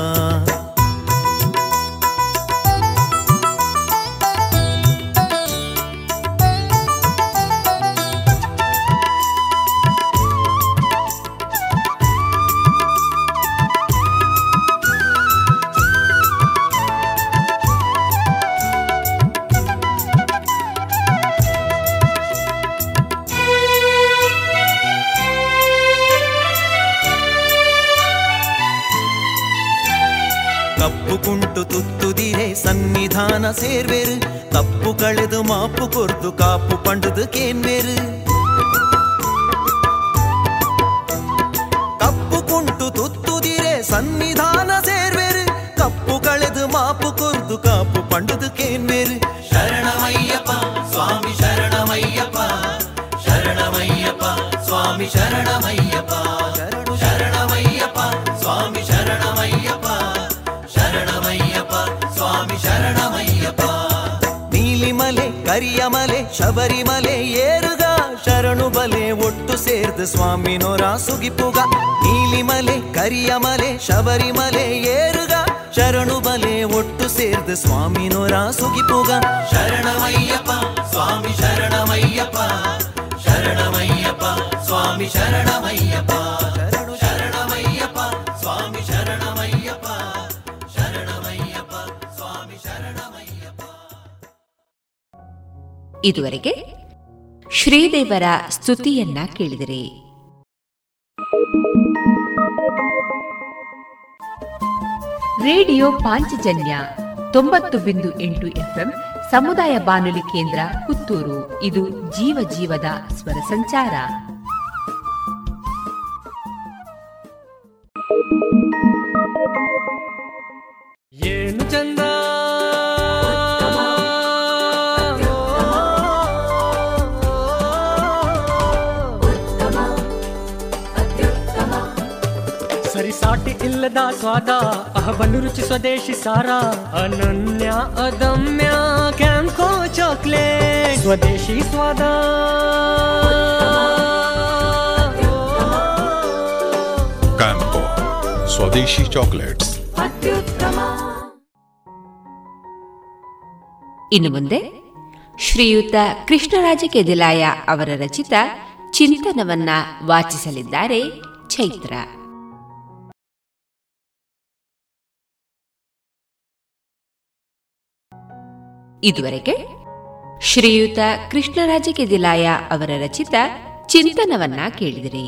சன்னிதான சேர்வேறு தப்பு கழுது மாப்பு கொர்து காப்பு பண்டுது கேன்வேறு கப்பு குண்டு துத்துதிரே சன்னிதான சேர்வேறு கப்பு கழுது மாப்பு கொர்து காப்பு பண்டுது கேன்வேறு சரணமையப்பா சுவாமி சரணமையப்பா சரணமையப்பா சுவாமி சரணமையப்பா சரணமையப்பா சுவாமி சரணமையப்பா ಶರಣಮಯ್ಯಪ್ಪ ಸ್ವಾಮಿ ಶರಣಮಯ್ಯಪ್ಪ ನೀಲಿಮಲೆ ಕರಿಯಮಲೆ ಶಬರಿಮಲೆ ಏರುಗ ಶರಣು ಬಲೆ ಒಟ್ಟು ಸೇರ್ದು ಸ್ವಾಮಿನೋರ ಸುಗಿಪುಗ ನೀಲಿಮಲೆ ಕರಿಯಮಲೆ ಶಬರಿಮಲೆ ಏರುಗ ಶರಣು ಬಲೆ ಒಟ್ಟು ಸೇರ್ದು ಸ್ವಾಮಿನೋರ ಸುಗಿಪುಗ ಶರಣಮಯ್ಯಪ್ಪ ಸ್ವಾಮಿ ಶರಣಮಯ್ಯಪ್ಪ ಶರಣಮಯ್ಯಪ್ಪ ಸ್ವಾಮಿ ಶರಣಮಯ್ಯಪ್ಪ ಶರಣಮಯ್ಯಪ್ಪ ಸ್ವಾಮಿ ಶರಣಮಯ್ಯಪ್ಪ ಇದುವರೆಗೆ ಶ್ರೀದೇವರ ಸ್ತುತಿಯನ್ನ ಕೇಳಿದಿರಿ. ರೇಡಿಯೋ ಪಾಂಚಜನ್ಯ 90.8 FM ಸಮುದಾಯ ಬಾನುಲಿ ಕೇಂದ್ರ ಪುತ್ತೂರು. ಇದು ಜೀವ ಜೀವದ ಸ್ವರ ಸಂಚಾರ. ಏನು ಚಂದ ಸಾಟಿ ಇಲ್ಲದ ಸ್ವಾದ ಅಹಬಲು ರುಚಿ ಸ್ವದೇಶಿ ಸಾರ ಅನನ್ಯ ಅದಮ್ಯ ಕ್ಯಾಂಕೋ ಚಾಕ್ಲೇಟ್ ಸ್ವದೇಶಿ ಸ್ವಾದ ಕ್ಯಾಂಕೋ ಸ್ವದೇಶಿ ಚಾಕ್ಲೇಟ್ಸ್ ಅತ್ಯುತ್ತಮ. ಇನ್ನು ಮುಂದೆ ಶ್ರೀಯುತ ಕೃಷ್ಣರಾಜ ಕೆದಿಲಾಯ ಅವರ ರಚಿತ ಚಿಂತನವನ್ನ ವಾಚಿಸಲಿದ್ದಾರೆ ಚೈತ್ರ. ಇದುವರೆಗೆ ಶ್ರೀಯುತ ಕೃಷ್ಣರಾಜ ಕೆದಿಲಾಯ ಅವರ ರಚಿತ ಚಿಂತನವನ್ನ ಕೇಳಿದಿರಿ.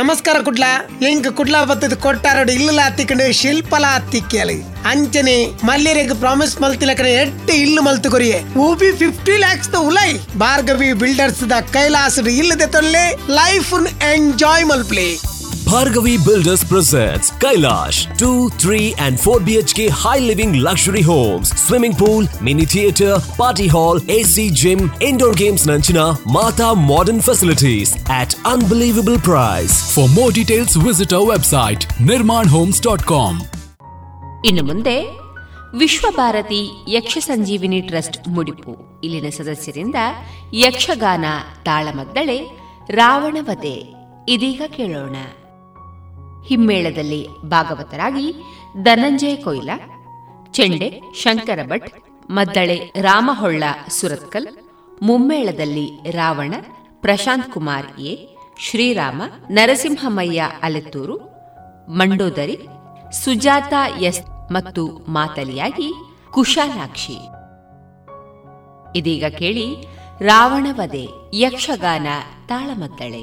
ನಮಸ್ಕಾರ ಕುಡ್ಲ ಎಂಗ್ ಕುಡ್ಲ ಬತ್ತದ ಕೊಟ್ಟಾರೋಡು ಇಲ್ಲ ಹತ್ತಿಕೊಂಡು ಶಿಲ್ಪಲ ಹತ್ತಿಕ್ಕಲಿ ಅಂಚನೆ ಮಲ್ಯರಿಗೆ ಪ್ರಾಮಿಸ್ ಮಲ್ತಿಲಕನ ಎಟ್ಟು ಇಲ್ಲು ಮಲ್ತುಕೊರಿಯೆ ಊಬಿ 50 lakhs ದ ಉಲೈ ಭಾರ್ಗವಿ ಬಿಲ್ಡರ್ಸ್ ದ ಕೈಲಾಸ ಇಲ್ಲದೆ ತೊಲ್ಲೆ ಲೈಫ್ ಎಂಜಾಯ್ ಮಲ್ಪ್ಲೆ. Bhargavi Builders presents Kailash 2, 3 and 4 BHK high living luxury homes, swimming pool, mini theater, party hall, AC gym, indoor games nanchina, Mata modern facilities at unbelievable price. For more details visit our website Nirmanhomes.com. ಇನ್ನು ಮುಂದೆ ವಿಶ್ವಭಾರತಿ ಯಕ್ಷ ಸಂಜೀವಿನಿ trust ಮುಡಿಪು ಇಲ್ಲಿನ ಸದಸ್ಯರಿಂದ ಯಕ್ಷಗಾನ, ತಾಳಮದ್ದಳೆ, ರಾವಣವಧೆ ಇದೀಗ ಕೇಳೋಣ. ಹಿಮ್ಮೇಳದಲ್ಲಿ ಭಾಗವತರಾಗಿ ಧನಂಜಯ ಕೊಯ್ಲ, ಚೆಂಡೆ ಶಂಕರ ಭಟ್, ಮದ್ದಳೆ ರಾಮಹೊಳ್ಳ ಸುರತ್ಕಲ್, ಮುಮ್ಮೇಳದಲ್ಲಿ ರಾವಣ ಪ್ರಶಾಂತ್ ಕುಮಾರ್ ಎ, ಶ್ರೀರಾಮ ನರಸಿಂಹಮಯ್ಯ ಅಲೆತ್ತೂರು, ಮಂಡೋದರಿ ಸುಜಾತ ಎಸ್ ಮತ್ತು ಮಾತಲಿಯಾಗಿ ಕುಶಾಲಾಕ್ಷಿ. ಇದೀಗ ಕೇಳಿ ರಾವಣವಧೆ ಯಕ್ಷಗಾನ ತಾಳಮದ್ದಳೆ.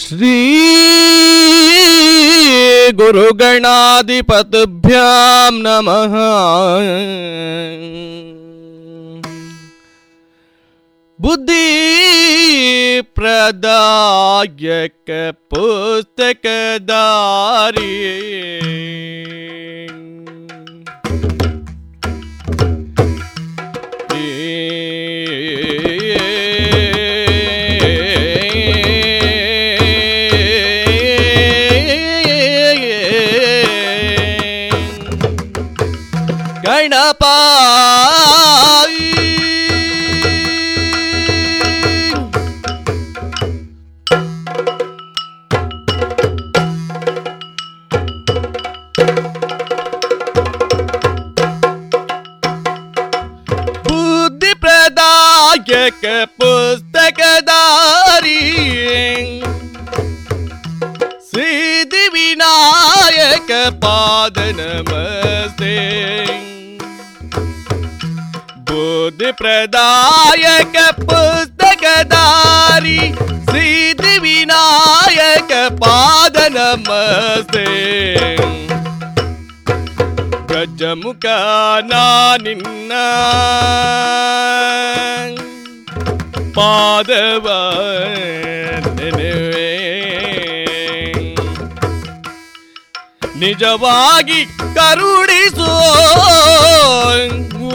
ಶ್ರೀ ಗುರುಗಣಾಧಿಪತಿಭ್ಯಾಂ ನಮಃ. ಬುದ್ಧಿ ಪ್ರದಾಯಕ ಪುಸ್ತಕಧಾರಿ ಗಣಪ ಬುದ್ಧಿ ಪ್ರದಾಯಕ ಪುಸ್ತಕದಾರಿ ಸಿದ್ಧಿ ವಿನಾಯಕ ಪಾದ ನಮಸ್ತೆ ಬುದ್ಧಿ ಪ್ರದಾಯಕ ಪುಸ್ತಕದಾರಿ ಸಿದ್ಧಿ ವಿನಾಯಕ ಪಾದ ನಮಸ್ತೆ ಬ್ರಜಮುಖ ನಾ ನಿನ್ನ ಪಾದವ ನೆನೆವೆ ನಿಜವಾಗಿ ಕರುಣಿಸೋ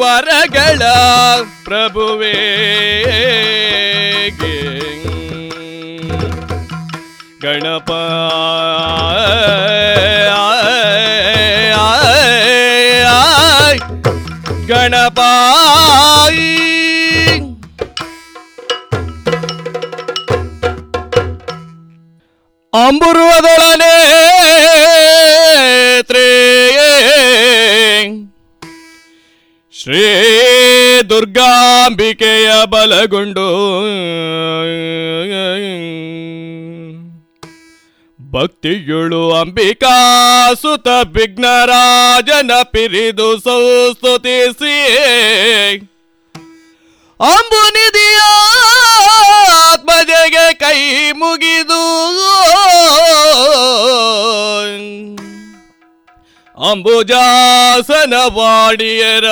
ವರಗಳ ಪ್ರಭುವೇ ಗಣಪ ಗಣಪ ಅಂಬುರುವದೊಳನೆ ಶ್ರೀ ದುರ್ಗಾಂಬಿಕೆಯ ಬಲಗೊಂಡು ಭಕ್ತಿಯುಳು ಅಂಬಿಕಾ ಸುತ ವಿಘ್ನರಾಜನ ಪಿರಿದು ಸಂಸ್ತುತಿಸಿ ಅಂಬು ನಿಧಿಯ ಆತ್ಮಜೆಗೆ ಕೈ ಮುಗಿದು ಅಂಬುಜಾಸನ ವಾಡಿಯರ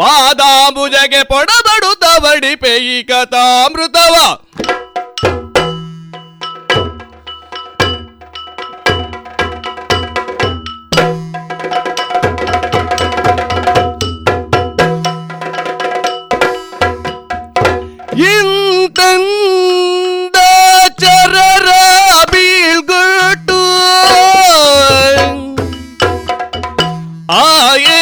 ಪಾದಾಂಬುಜಗೆ ಪೊಡಬಡುತ್ತ ಬಡಿಪೇಯಿ ಕಥಾಮೃತವ ಇಂತಂದ ಚರರ ಬೀಳ್ಗೊಟ್ಟು ಆಯೇ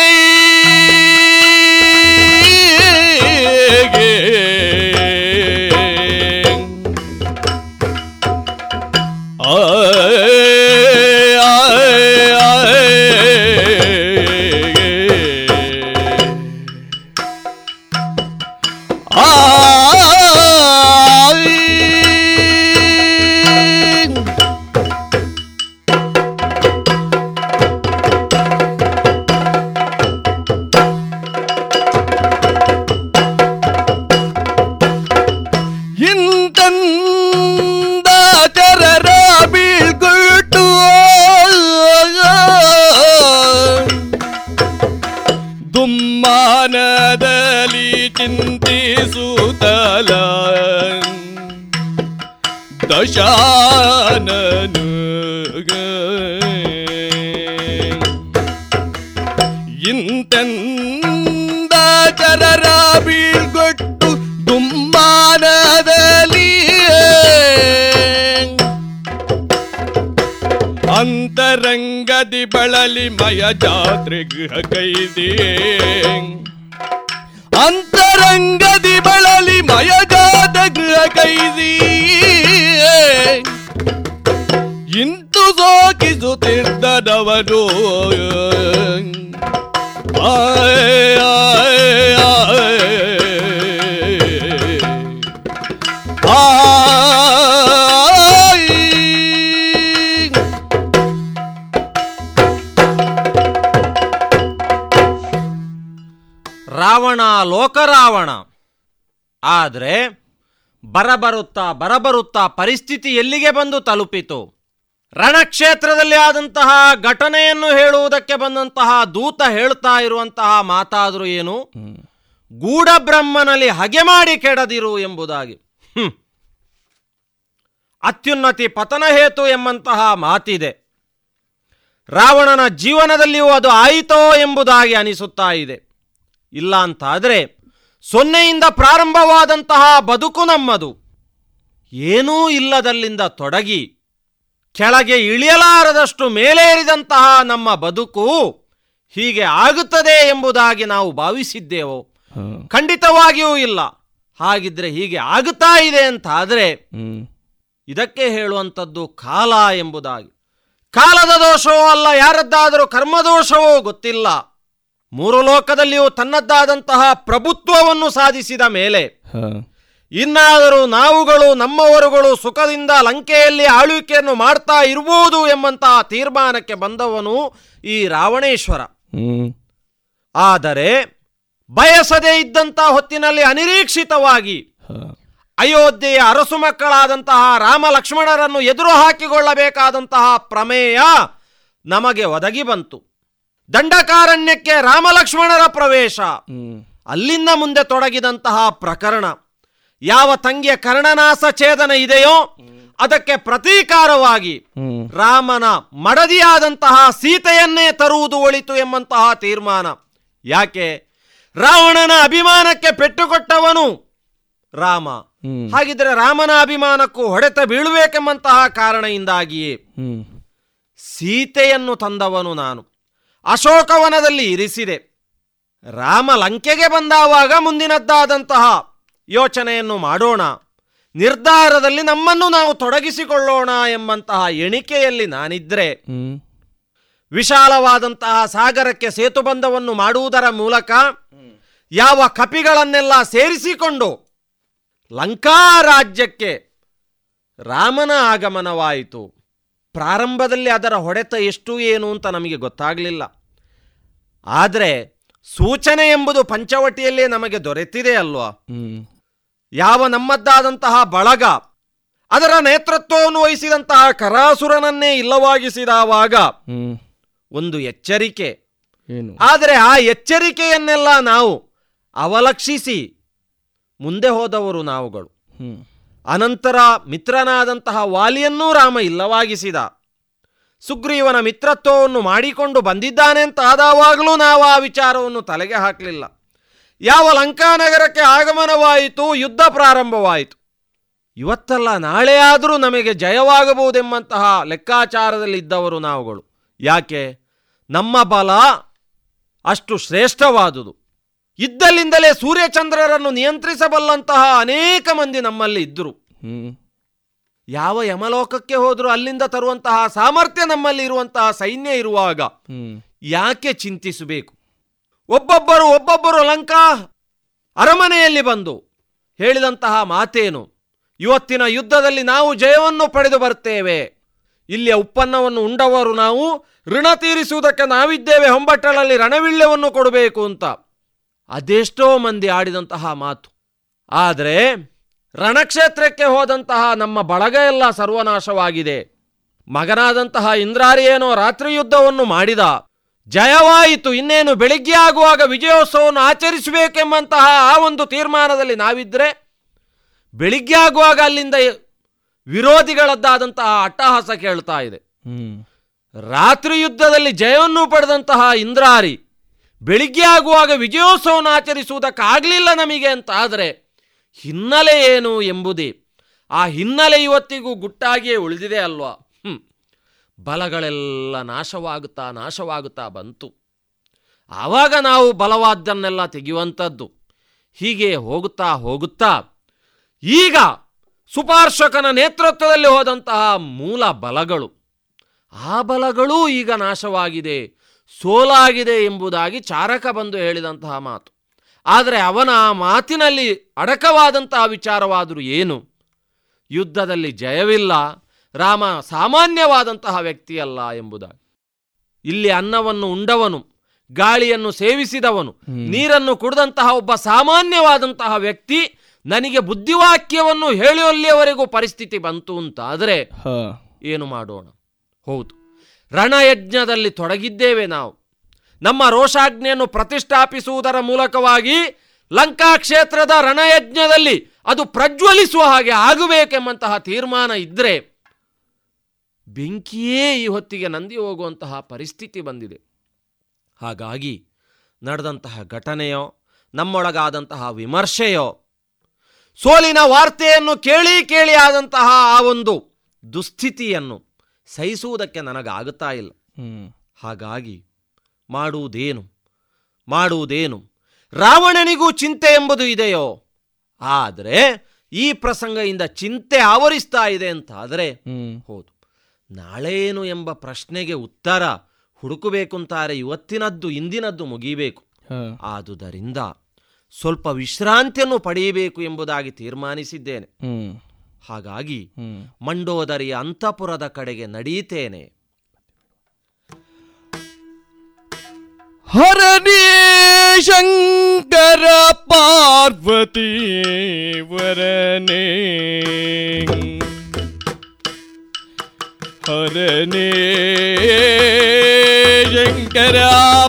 ಶಾನನು ಇಂತಂದ ಚರರ ಬೀಳ್ಗೊಟ್ಟು ದುಮ್ಮಾನದಲ್ಲಿ ಅಂತರಂಗದಿ ಬಳಲಿ ಮಯ ಜಾತ್ರೆ ಗೃಹ ಕೈದಿ ಅಂತರಂಗದಿ ಬಳಲಿ ಮಯ ಜಾತ ಗೃಹ ಕೈದಿ ಇಂತು ಸೋಕಿಸುತ್ತಿದ್ದನವರು ರಾವಣ ಲೋಕರಾವಣ. ಆದರೆ ಬರಬರುತ್ತಾ ಪರಿಸ್ಥಿತಿ ಎಲ್ಲಿಗೆ ಬಂದು ತಲುಪಿತು? ರಣಕ್ಷೇತ್ರದಲ್ಲಿ ಆದಂತಹ ಘಟನೆಯನ್ನು ಹೇಳುವುದಕ್ಕೆ ಬಂದಂತಹ ದೂತ ಹೇಳ್ತಾ ಇರುವಂತಹ ಮಾತಾದರೂ ಏನು? ಗೂಢಬ್ರಹ್ಮನಲ್ಲಿ ಹಗೆ ಮಾಡಿ ಕೆಡದಿರು ಎಂಬುದಾಗಿ. ಅತ್ಯುನ್ನತಿ ಪತನಹೇತು ಎಂಬಂತಹ ಮಾತಿದೆ. ರಾವಣನ ಜೀವನದಲ್ಲಿಯೂ ಅದು ಆಯಿತೋ ಎಂಬುದಾಗಿ ಅನಿಸುತ್ತಾ ಇದೆ. ಇಲ್ಲ ಅಂತಾದರೆ 0 ಪ್ರಾರಂಭವಾದಂತಹ ಬದುಕು ನಮ್ಮದು ಏನೂ ಇಲ್ಲದಲ್ಲಿಂದ ತೊಡಗಿ ಕೆಳಗೆ ಇಳಿಯಲಾರದಷ್ಟು ಮೇಲೇರಿದಂತಹ ನಮ್ಮ ಬದುಕು ಹೀಗೆ ಆಗುತ್ತದೆ ಎಂಬುದಾಗಿ ನಾವು ಭಾವಿಸಿದ್ದೇವೋ? ಖಂಡಿತವಾಗಿಯೂ ಇಲ್ಲ. ಹಾಗಿದ್ರೆ ಹೀಗೆ ಆಗುತ್ತಾ ಇದೆ ಅಂತ ಆದರೆ ಇದಕ್ಕೆ ಹೇಳುವಂಥದ್ದು ಕಾಲ ಎಂಬುದಾಗಿ. ಕಾಲದ ದೋಷವೋ ಅಲ್ಲ, ಯಾರದ್ದಾದರೂ ಕರ್ಮದೋಷವೋ ಗೊತ್ತಿಲ್ಲ. ಮೂರು ಲೋಕದಲ್ಲಿಯೂ ತನ್ನದ್ದಾದಂತಹ ಪ್ರಭುತ್ವವನ್ನು ಸಾಧಿಸಿದ ಮೇಲೆ ಇನ್ನಾದರೂ ನಾವುಗಳು ನಮ್ಮವರುಗಳು ಸುಖದಿಂದ ಲಂಕೆಯಲ್ಲಿ ಆಳ್ವಿಕೆಯನ್ನು ಮಾಡ್ತಾ ಇರಬಹುದು ಎಂಬಂತಹ ತೀರ್ಮಾನಕ್ಕೆ ಬಂದವನು ಈ ರಾವಣೇಶ್ವರ. ಆದರೆ ಬಯಸದೇ ಇದ್ದಂತಹ ಹೊತ್ತಿನಲ್ಲಿ ಅನಿರೀಕ್ಷಿತವಾಗಿ ಅಯೋಧ್ಯೆಯ ಅರಸು ಮಕ್ಕಳಾದಂತಹ ರಾಮ ಲಕ್ಷ್ಮಣರನ್ನು ಎದುರು ಹಾಕಿಕೊಳ್ಳಬೇಕಾದಂತಹ ಪ್ರಮೇಯ ನಮಗೆ ಒದಗಿ ಬಂತು. ದಂಡಕಾರಣ್ಯಕ್ಕೆ ರಾಮಲಕ್ಷ್ಮಣರ ಪ್ರವೇಶ, ಅಲ್ಲಿಂದ ಮುಂದೆ ತೊಡಗಿದಂತಹ ಪ್ರಕರಣ, ಯಾವ ತಂಗಿಯ ಕರ್ಣನಾಸ ಛೇದನ ಇದೆಯೋ ಅದಕ್ಕೆ ಪ್ರತೀಕಾರವಾಗಿ ರಾಮನ ಮಡದಿಯಾದಂತಹ ಸೀತೆಯನ್ನೇ ತರುವುದು ಒಳಿತು ಎಂಬಂತಹ ತೀರ್ಮಾನ. ಯಾಕೆ? ರಾವಣನ ಅಭಿಮಾನಕ್ಕೆ ಪೆಟ್ಟುಕೊಟ್ಟವನು ರಾಮ. ಹಾಗಿದ್ರೆ ರಾಮನ ಅಭಿಮಾನಕ್ಕೂ ಹೊಡೆತ ಬೀಳಬೇಕೆಂಬಂತಹ ಕಾರಣದಿಂದಾಗಿಯೇ ಸೀತೆಯನ್ನು ತಂದವನು ನಾನು. ಅಶೋಕವನದಲ್ಲಿ ಇರಿಸಿದೆ. ರಾಮ ಲಂಕೆಗೆ ಬಂದಾವಾಗ ಮುಂದಿನದ್ದಾದಂತಹ ಯೋಚನೆಯನ್ನು ಮಾಡೋಣ, ನಿರ್ಧಾರದಲ್ಲಿ ನಮ್ಮನ್ನು ನಾವು ತೊಡಗಿಸಿಕೊಳ್ಳೋಣ ಎಂಬಂತಹ ಎಣಿಕೆಯಲ್ಲಿ ನಾನಿದ್ರೆ ವಿಶಾಲವಾದಂತಹ ಸಾಗರಕ್ಕೆ ಸೇತುಬಂಧವನ್ನು ಮಾಡುವುದರ ಮೂಲಕ ಯಾವ ಕಪಿಗಳನ್ನೆಲ್ಲ ಸೇರಿಸಿಕೊಂಡು ಲಂಕಾ ರಾಜ್ಯಕ್ಕೆ ರಾಮನ ಆಗಮನವಾಯಿತು. ಪ್ರಾರಂಭದಲ್ಲಿ ಅದರ ಹೊಡೆತ ಎಷ್ಟು ಏನು ಅಂತ ನಮಗೆ ಗೊತ್ತಾಗಲಿಲ್ಲ. ಆದರೆ ಸೂಚನೆ ಎಂಬುದು ಪಂಚವಟಿಯಲ್ಲೇ ನಮಗೆ ದೊರೆತಿದೆ ಅಲ್ವಾ? ಯಾವ ನಮ್ಮದ್ದಾದಂತಹ ಬಳಗ ಅದರ ನೇತೃತ್ವವನ್ನು ವಹಿಸಿದಂತಹ ಕರಾಸುರನನ್ನೇ ಇಲ್ಲವಾಗಿಸಿದವಾಗ ಒಂದು ಎಚ್ಚರಿಕೆ. ಆದರೆ ಆ ಎಚ್ಚರಿಕೆಯನ್ನೆಲ್ಲ ನಾವು ಅವಲಕ್ಷಿಸಿ ಮುಂದೆ ಹೋದವರು ನಾವುಗಳು. ಅನಂತರ ಮಿತ್ರನಾದಂತಹ ವಾಲಿಯನ್ನೂ ರಾಮ ಇಲ್ಲವಾಗಿಸಿದ. ಸುಗ್ರೀವನ ಮಿತ್ರತ್ವವನ್ನು ಮಾಡಿಕೊಂಡು ಬಂದಿದ್ದಾನೆ ಅಂತ ಆದಾವಾಗಲೂ ನಾವು ಆ ವಿಚಾರವನ್ನು ತಲೆಗೆ ಹಾಕಲಿಲ್ಲ. ಯಾವ ಲಂಕಾನಗರಕ್ಕೆ ಆಗಮನವಾಯಿತು, ಯುದ್ಧ ಪ್ರಾರಂಭವಾಯಿತು. ಇವತ್ತಲ್ಲ ನಾಳೆ ಆದರೂ ನಮಗೆ ಜಯವಾಗಬಹುದೆಂಬಂತಹ ಲೆಕ್ಕಾಚಾರದಲ್ಲಿದ್ದವರು ನಾವುಗಳು. ಯಾಕೆ? ನಮ್ಮ ಬಲ ಅಷ್ಟು ಶ್ರೇಷ್ಠವಾದುದು. ಇದ್ದಲ್ಲಿಂದಲೇ ಸೂರ್ಯಚಂದ್ರರನ್ನು ನಿಯಂತ್ರಿಸಬಲ್ಲಂತಹ ಅನೇಕ ಮಂದಿ ನಮ್ಮಲ್ಲಿ ಇದ್ದರು. ಯಾವ ಯಮಲೋಕಕ್ಕೆ ಹೋದರೂ ಅಲ್ಲಿಂದ ತರುವಂತಹ ಸಾಮರ್ಥ್ಯ ನಮ್ಮಲ್ಲಿ ಇರುವಂತಹ ಸೈನ್ಯ ಇರುವಾಗ ಯಾಕೆ ಚಿಂತಿಸಬೇಕು? ಒಬ್ಬೊಬ್ಬರು ಲಂಕಾ ಅರಮನೆಯಲ್ಲಿ ಬಂದು ಹೇಳಿದಂತಹ ಮಾತೇನು? ಇವತ್ತಿನ ಯುದ್ಧದಲ್ಲಿ ನಾವು ಜಯವನ್ನು ಪಡೆದು ಬರ್ತೇವೆ, ಇಲ್ಲಿಯ ಉತ್ಪನ್ನವನ್ನು ಉಂಡವರು ನಾವು, ಋಣ ತೀರಿಸುವುದಕ್ಕೆ ನಾವಿದ್ದೇವೆ, ಹೊಂಬಟ್ಟಳಲ್ಲಿ ರಣವಿಳ್ಯವನ್ನು ಕೊಡಬೇಕು ಅಂತ ಅದೆಷ್ಟೋ ಮಂದಿ ಆಡಿದಂತಹ ಮಾತು. ಆದರೆ ರಣಕ್ಷೇತ್ರಕ್ಕೆ ಹೋದಂತಹ ನಮ್ಮ ಬಳಗ ಎಲ್ಲ ಸರ್ವನಾಶವಾಗಿದೆ. ಮಗನಾದಂತಹ ಇಂದ್ರಾರಿಯೇನೋ ರಾತ್ರಿ ಯುದ್ಧವನ್ನು ಮಾಡಿದ, ಜಯವಾಯಿತು, ಇನ್ನೇನು ಬೆಳಿಗ್ಗೆ ಆಗುವಾಗ ವಿಜಯೋತ್ಸವವನ್ನು ಆಚರಿಸಬೇಕೆಂಬಂತಹ ಆ ಒಂದು ತೀರ್ಮಾನದಲ್ಲಿ ನಾವಿದ್ರೆ ಬೆಳಿಗ್ಗೆ ಆಗುವಾಗ ಅಲ್ಲಿಂದ ವಿರೋಧಿಗಳದ್ದಾದಂತಹ ಅಟ್ಟಹಾಸ ಕೇಳ್ತಾ ಇದೆ. ರಾತ್ರಿ ಯುದ್ಧದಲ್ಲಿ ಜಯವನ್ನು ಪಡೆದಂತಹ ಇಂದ್ರಾರಿ ಬೆಳಿಗ್ಗೆ ಆಗುವಾಗ ವಿಜಯೋತ್ಸವವನ್ನು ಆಚರಿಸುವುದಕ್ಕಾಗಲಿಲ್ಲ ನಮಗೆ ಅಂತ ಆದರೆ ಹಿನ್ನೆಲೆ ಏನು ಎಂಬುದೇ. ಆ ಹಿನ್ನೆಲೆ ಇವತ್ತಿಗೂ ಗುಟ್ಟಾಗಿಯೇ ಉಳಿದಿದೆ ಅಲ್ವಾ? ಬಲಗಳೆಲ್ಲ ನಾಶವಾಗುತ್ತಾ ಬಂತು. ಆವಾಗ ನಾವು ಬಲವಾದ್ದನ್ನೆಲ್ಲ ತೆಗೆಯುವಂಥದ್ದು. ಹೀಗೆ ಹೋಗುತ್ತಾ ಈಗ ಸುಪಾರ್ಶಕನ ನೇತೃತ್ವದಲ್ಲಿ ಹೋದಂತಹ ಮೂಲ ಬಲಗಳು, ಆ ಬಲಗಳೂ ಈಗ ನಾಶವಾಗಿದೆ, ಸೋಲಾಗಿದೆ ಎಂಬುದಾಗಿ ಚಾರಕ ಬಂದು ಹೇಳಿದಂತಹ ಮಾತು. ಆದರೆ ಅವನ ಆ ಮಾತಿನಲ್ಲಿ ಅಡಕವಾದಂತಹ ವಿಚಾರವಾದರೂ ಏನು? ಯುದ್ಧದಲ್ಲಿ ಜಯವಿಲ್ಲ, ರಾಮ ಸಾಮಾನ್ಯವಾದಂತಹ ವ್ಯಕ್ತಿಯಲ್ಲ ಎಂಬುದಾಗಿ. ಇಲ್ಲಿ ಅನ್ನವನ್ನು ಉಂಡವನು, ಗಾಳಿಯನ್ನು ಸೇವಿಸಿದವನು, ನೀರನ್ನು ಕುಡಿದಂತಹ ಒಬ್ಬ ಸಾಮಾನ್ಯವಾದಂತಹ ವ್ಯಕ್ತಿ ನನಗೆ ಬುದ್ಧಿವಾಕ್ಯವನ್ನು ಹೇಳುವಲ್ಲಿಯವರೆಗೂ ಪರಿಸ್ಥಿತಿ ಬಂತು ಅಂತ ಆದರೆ ಏನು ಮಾಡೋಣ? ಹೌದು, ರಣಯಜ್ಞದಲ್ಲಿ ತೊಡಗಿದ್ದೇವೆ ನಾವು. ನಮ್ಮ ರೋಷಾಜ್ಞೆಯನ್ನು ಪ್ರತಿಷ್ಠಾಪಿಸುವುದರ ಮೂಲಕವಾಗಿ ಲಂಕಾ ಕ್ಷೇತ್ರದ ರಣಯಜ್ಞದಲ್ಲಿ ಅದು ಪ್ರಜ್ವಲಿಸುವ ಹಾಗೆ ಆಗಬೇಕೆಂಬಂತಹ ತೀರ್ಮಾನ ಇದ್ದರೆ ಬೆಂಕಿಯೇ ಈ ಹೊತ್ತಿಗೆ ನಂದಿ ಹೋಗುವಂತಹ ಪರಿಸ್ಥಿತಿ ಬಂದಿದೆ. ಹಾಗಾಗಿ ನಡೆದಂತಹ ಘಟನೆಯೋ, ನಮ್ಮೊಳಗಾದಂತಹ ವಿಮರ್ಶೆಯೋ, ಸೋಲಿನ ವಾರ್ತೆಯನ್ನು ಕೇಳಿ ಆದಂತಹ ಆ ಒಂದು ದುಸ್ಥಿತಿಯನ್ನು ಸಹಿಸುವುದಕ್ಕೆ ನನಗಾಗುತ್ತಾ ಇಲ್ಲ. ಹಾಗಾಗಿ ಮಾಡುವುದೇನು ಮಾಡುವುದೇನು? ರಾವಣನಿಗೂ ಚಿಂತೆ ಎಂಬುದು ಇದೆಯೋ? ಆದರೆ ಈ ಪ್ರಸಂಗದಿಂದ ಚಿಂತೆ ಆವರಿಸ್ತಾ ಇದೆ ಅಂತ ಆದರೆ ಹೌದು, ನಾಳೇನು ಎಂಬ ಪ್ರಶ್ನೆಗೆ ಉತ್ತರ ಹುಡುಕಬೇಕು ಅಂತಾರೆ. ಇವತ್ತಿನದ್ದು ಇಂದಿನದ್ದು ಮುಗಿಬೇಕು. ಆದುದರಿಂದ ಸ್ವಲ್ಪ ವಿಶ್ರಾಂತಿಯನ್ನು ಪಡೆಯಬೇಕು ಎಂಬುದಾಗಿ ತೀರ್ಮಾನಿಸಿದ್ದೇನೆ. ಹಾಗಾಗಿ ಮಂಡೋದರಿಯ ಅಂತಃಪುರದ ಕಡೆಗೆ ನಡೆಯುತ್ತೇನೆ. ಹರನೇ ಶಂಕರ ಪಾರ್ವತಿ ವರನೇ, ಹರನೇ ಶಂಕರ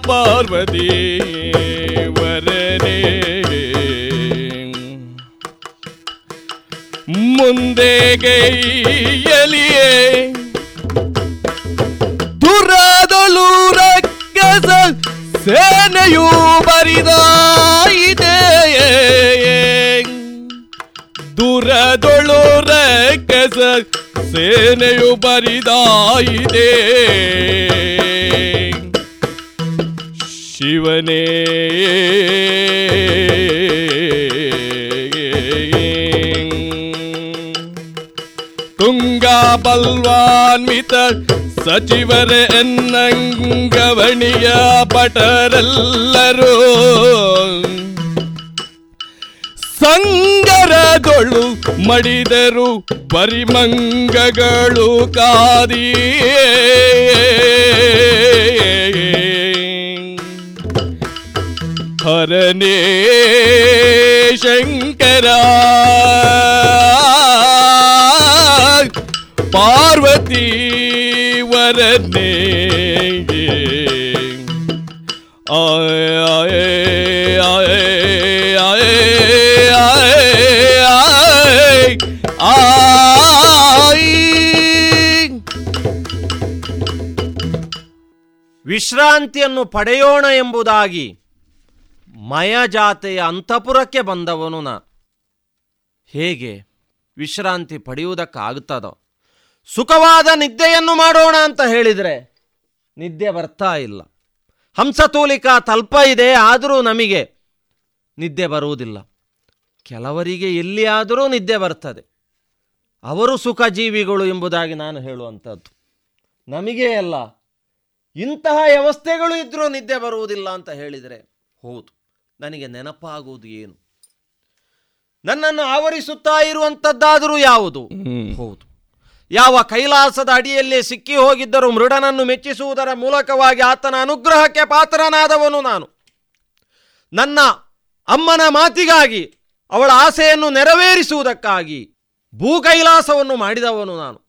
ಪಾರ್ವತಿ ವರನೇ, ಮುಂದೆ ಗೈಯಲಿಯೇ ದುರಾದಲು ರಕ್ಕಸ ಸೇನೆಯೂ ಬರಿದಾಯಿದೆಯೇ, ದುರದೊಳು ರಕ್ಕಸ ಸೇನೆಯು ಬರಿದಾಯಿದೆ. ಶಿವನೇ ತುಂಗಾ ಬಲ್ವಾನ್ವಿತ ಸಚಿವರ ಎನ್ನಂಗವಣಿಯ ಭಟರೆಲ್ಲರೂ ಸಂಗರದೊಳು ಮಡಿದರು ಪರಿಮಂಗಗಳು ಕಾದಿಯೇ. ಹರನೇ ಶಂಕರ ಪಾರ್ವತಿ ವರನೇ, ವಿಶ್ರಾಂತಿಯನ್ನು ಪಡೆಯೋಣ ಎಂಬುದಾಗಿ ಮಯಜಾತೆಯ ಅಂತಃಪುರಕ್ಕೆ ಬಂದವನು ನಾ. ಹೇಗೆ ವಿಶ್ರಾಂತಿ ಪಡೆಯುವುದಕ್ಕಾಗುತ್ತದೋ? ಸುಖವಾದ ನಿದ್ದೆಯನ್ನು ಮಾಡೋಣ ಅಂತ ಹೇಳಿದರೆ ನಿದ್ದೆ ಬರ್ತಾ ಇಲ್ಲ. ಹಂಸತೂಲಿಕಾ ತಲ್ಪ ಇದೆ, ಆದರೂ ನಮಗೆ ನಿದ್ದೆ ಬರುವುದಿಲ್ಲ. ಕೆಲವರಿಗೆ ಎಲ್ಲಿಯಾದರೂ ನಿದ್ದೆ ಬರ್ತದೆ, ಅವರು ಸುಖ ಜೀವಿಗಳು ಎಂಬುದಾಗಿ ನಾನು ಹೇಳುವಂಥದ್ದು. ನಮಗೆ ಅಲ್ಲ, ಇಂತಹ ವ್ಯವಸ್ಥೆಗಳು ಇದ್ದರೂ ನಿದ್ದೆ ಬರುವುದಿಲ್ಲ ಅಂತ ಹೇಳಿದರೆ ಹೌದು, ನನಗೆ ನೆನಪಾಗುವುದು ಏನು? ನನ್ನನ್ನು ಆವರಿಸುತ್ತಾ ಇರುವಂಥದ್ದಾದರೂ ಯಾವುದು? ಹೌದು, ಯಾವ ಕೈಲಾಸದ ಅಡಿಯಲ್ಲೇ ಸಿಕ್ಕಿ ಹೋಗಿದ್ದರೂ ಮೃಡನನ್ನು ಮೆಚ್ಚಿಸುವುದರ ಮೂಲಕವಾಗಿ ಆತನ ಅನುಗ್ರಹಕ್ಕೆ ಪಾತ್ರನಾದವನು ನಾನು. ನನ್ನ ಅಮ್ಮನ ಮಾತಿಗಾಗಿ, ಅವಳ ಆಸೆಯನ್ನು ನೆರವೇರಿಸುವುದಕ್ಕಾಗಿ ಭೂ ಕೈಲಾಸವನ್ನು ಮಾಡಿದವನು ನಾನು.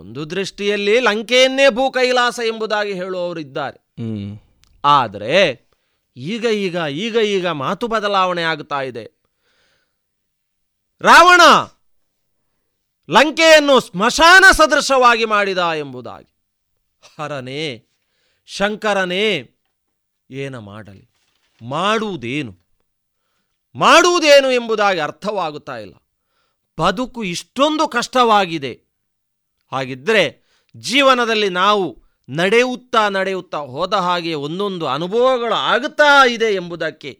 ಒಂದು ದೃಷ್ಟಿಯಲ್ಲಿ ಲಂಕೆಯನ್ನೇ ಭೂ ಕೈಲಾಸ ಎಂಬುದಾಗಿ ಹೇಳುವವರಿದ್ದಾರೆ. ಆದರೆ ಈಗ ಈಗ ಈಗ ಈಗ ಮಾತು ಬದಲಾವಣೆ ಆಗುತ್ತಾ ಇದೆ. ರಾವಣ ಲಂಕೆಯನ್ನು ಸ್ಮಶಾನ ಸದೃಶವಾಗಿ ಮಾಡಿದ ಎಂಬುದಾಗಿ. ಹರನೇ ಶಂಕರನೇ, ಏನ ಮಾಡಲಿ? ಮಾಡುವುದೇನು ಮಾಡುವುದೇನು ಎಂಬುದಾಗಿ ಅರ್ಥವಾಗುತ್ತಾ ಇಲ್ಲ. ಬದುಕು ಇಷ್ಟೊಂದು ಕಷ್ಟವಾಗಿದೆ. ಹಾಗಿದ್ದರೆ ಜೀವನದಲ್ಲಿ ನಾವು ನಡೆಯುತ್ತಾ ನಡೆಯುತ್ತಾ ಹೋದ ಹಾಗೆ ಒಂದೊಂದು ಅನುಭವಗಳು ಆಗುತ್ತಾ ಇದೆ ಎಂಬುದಕ್ಕೆ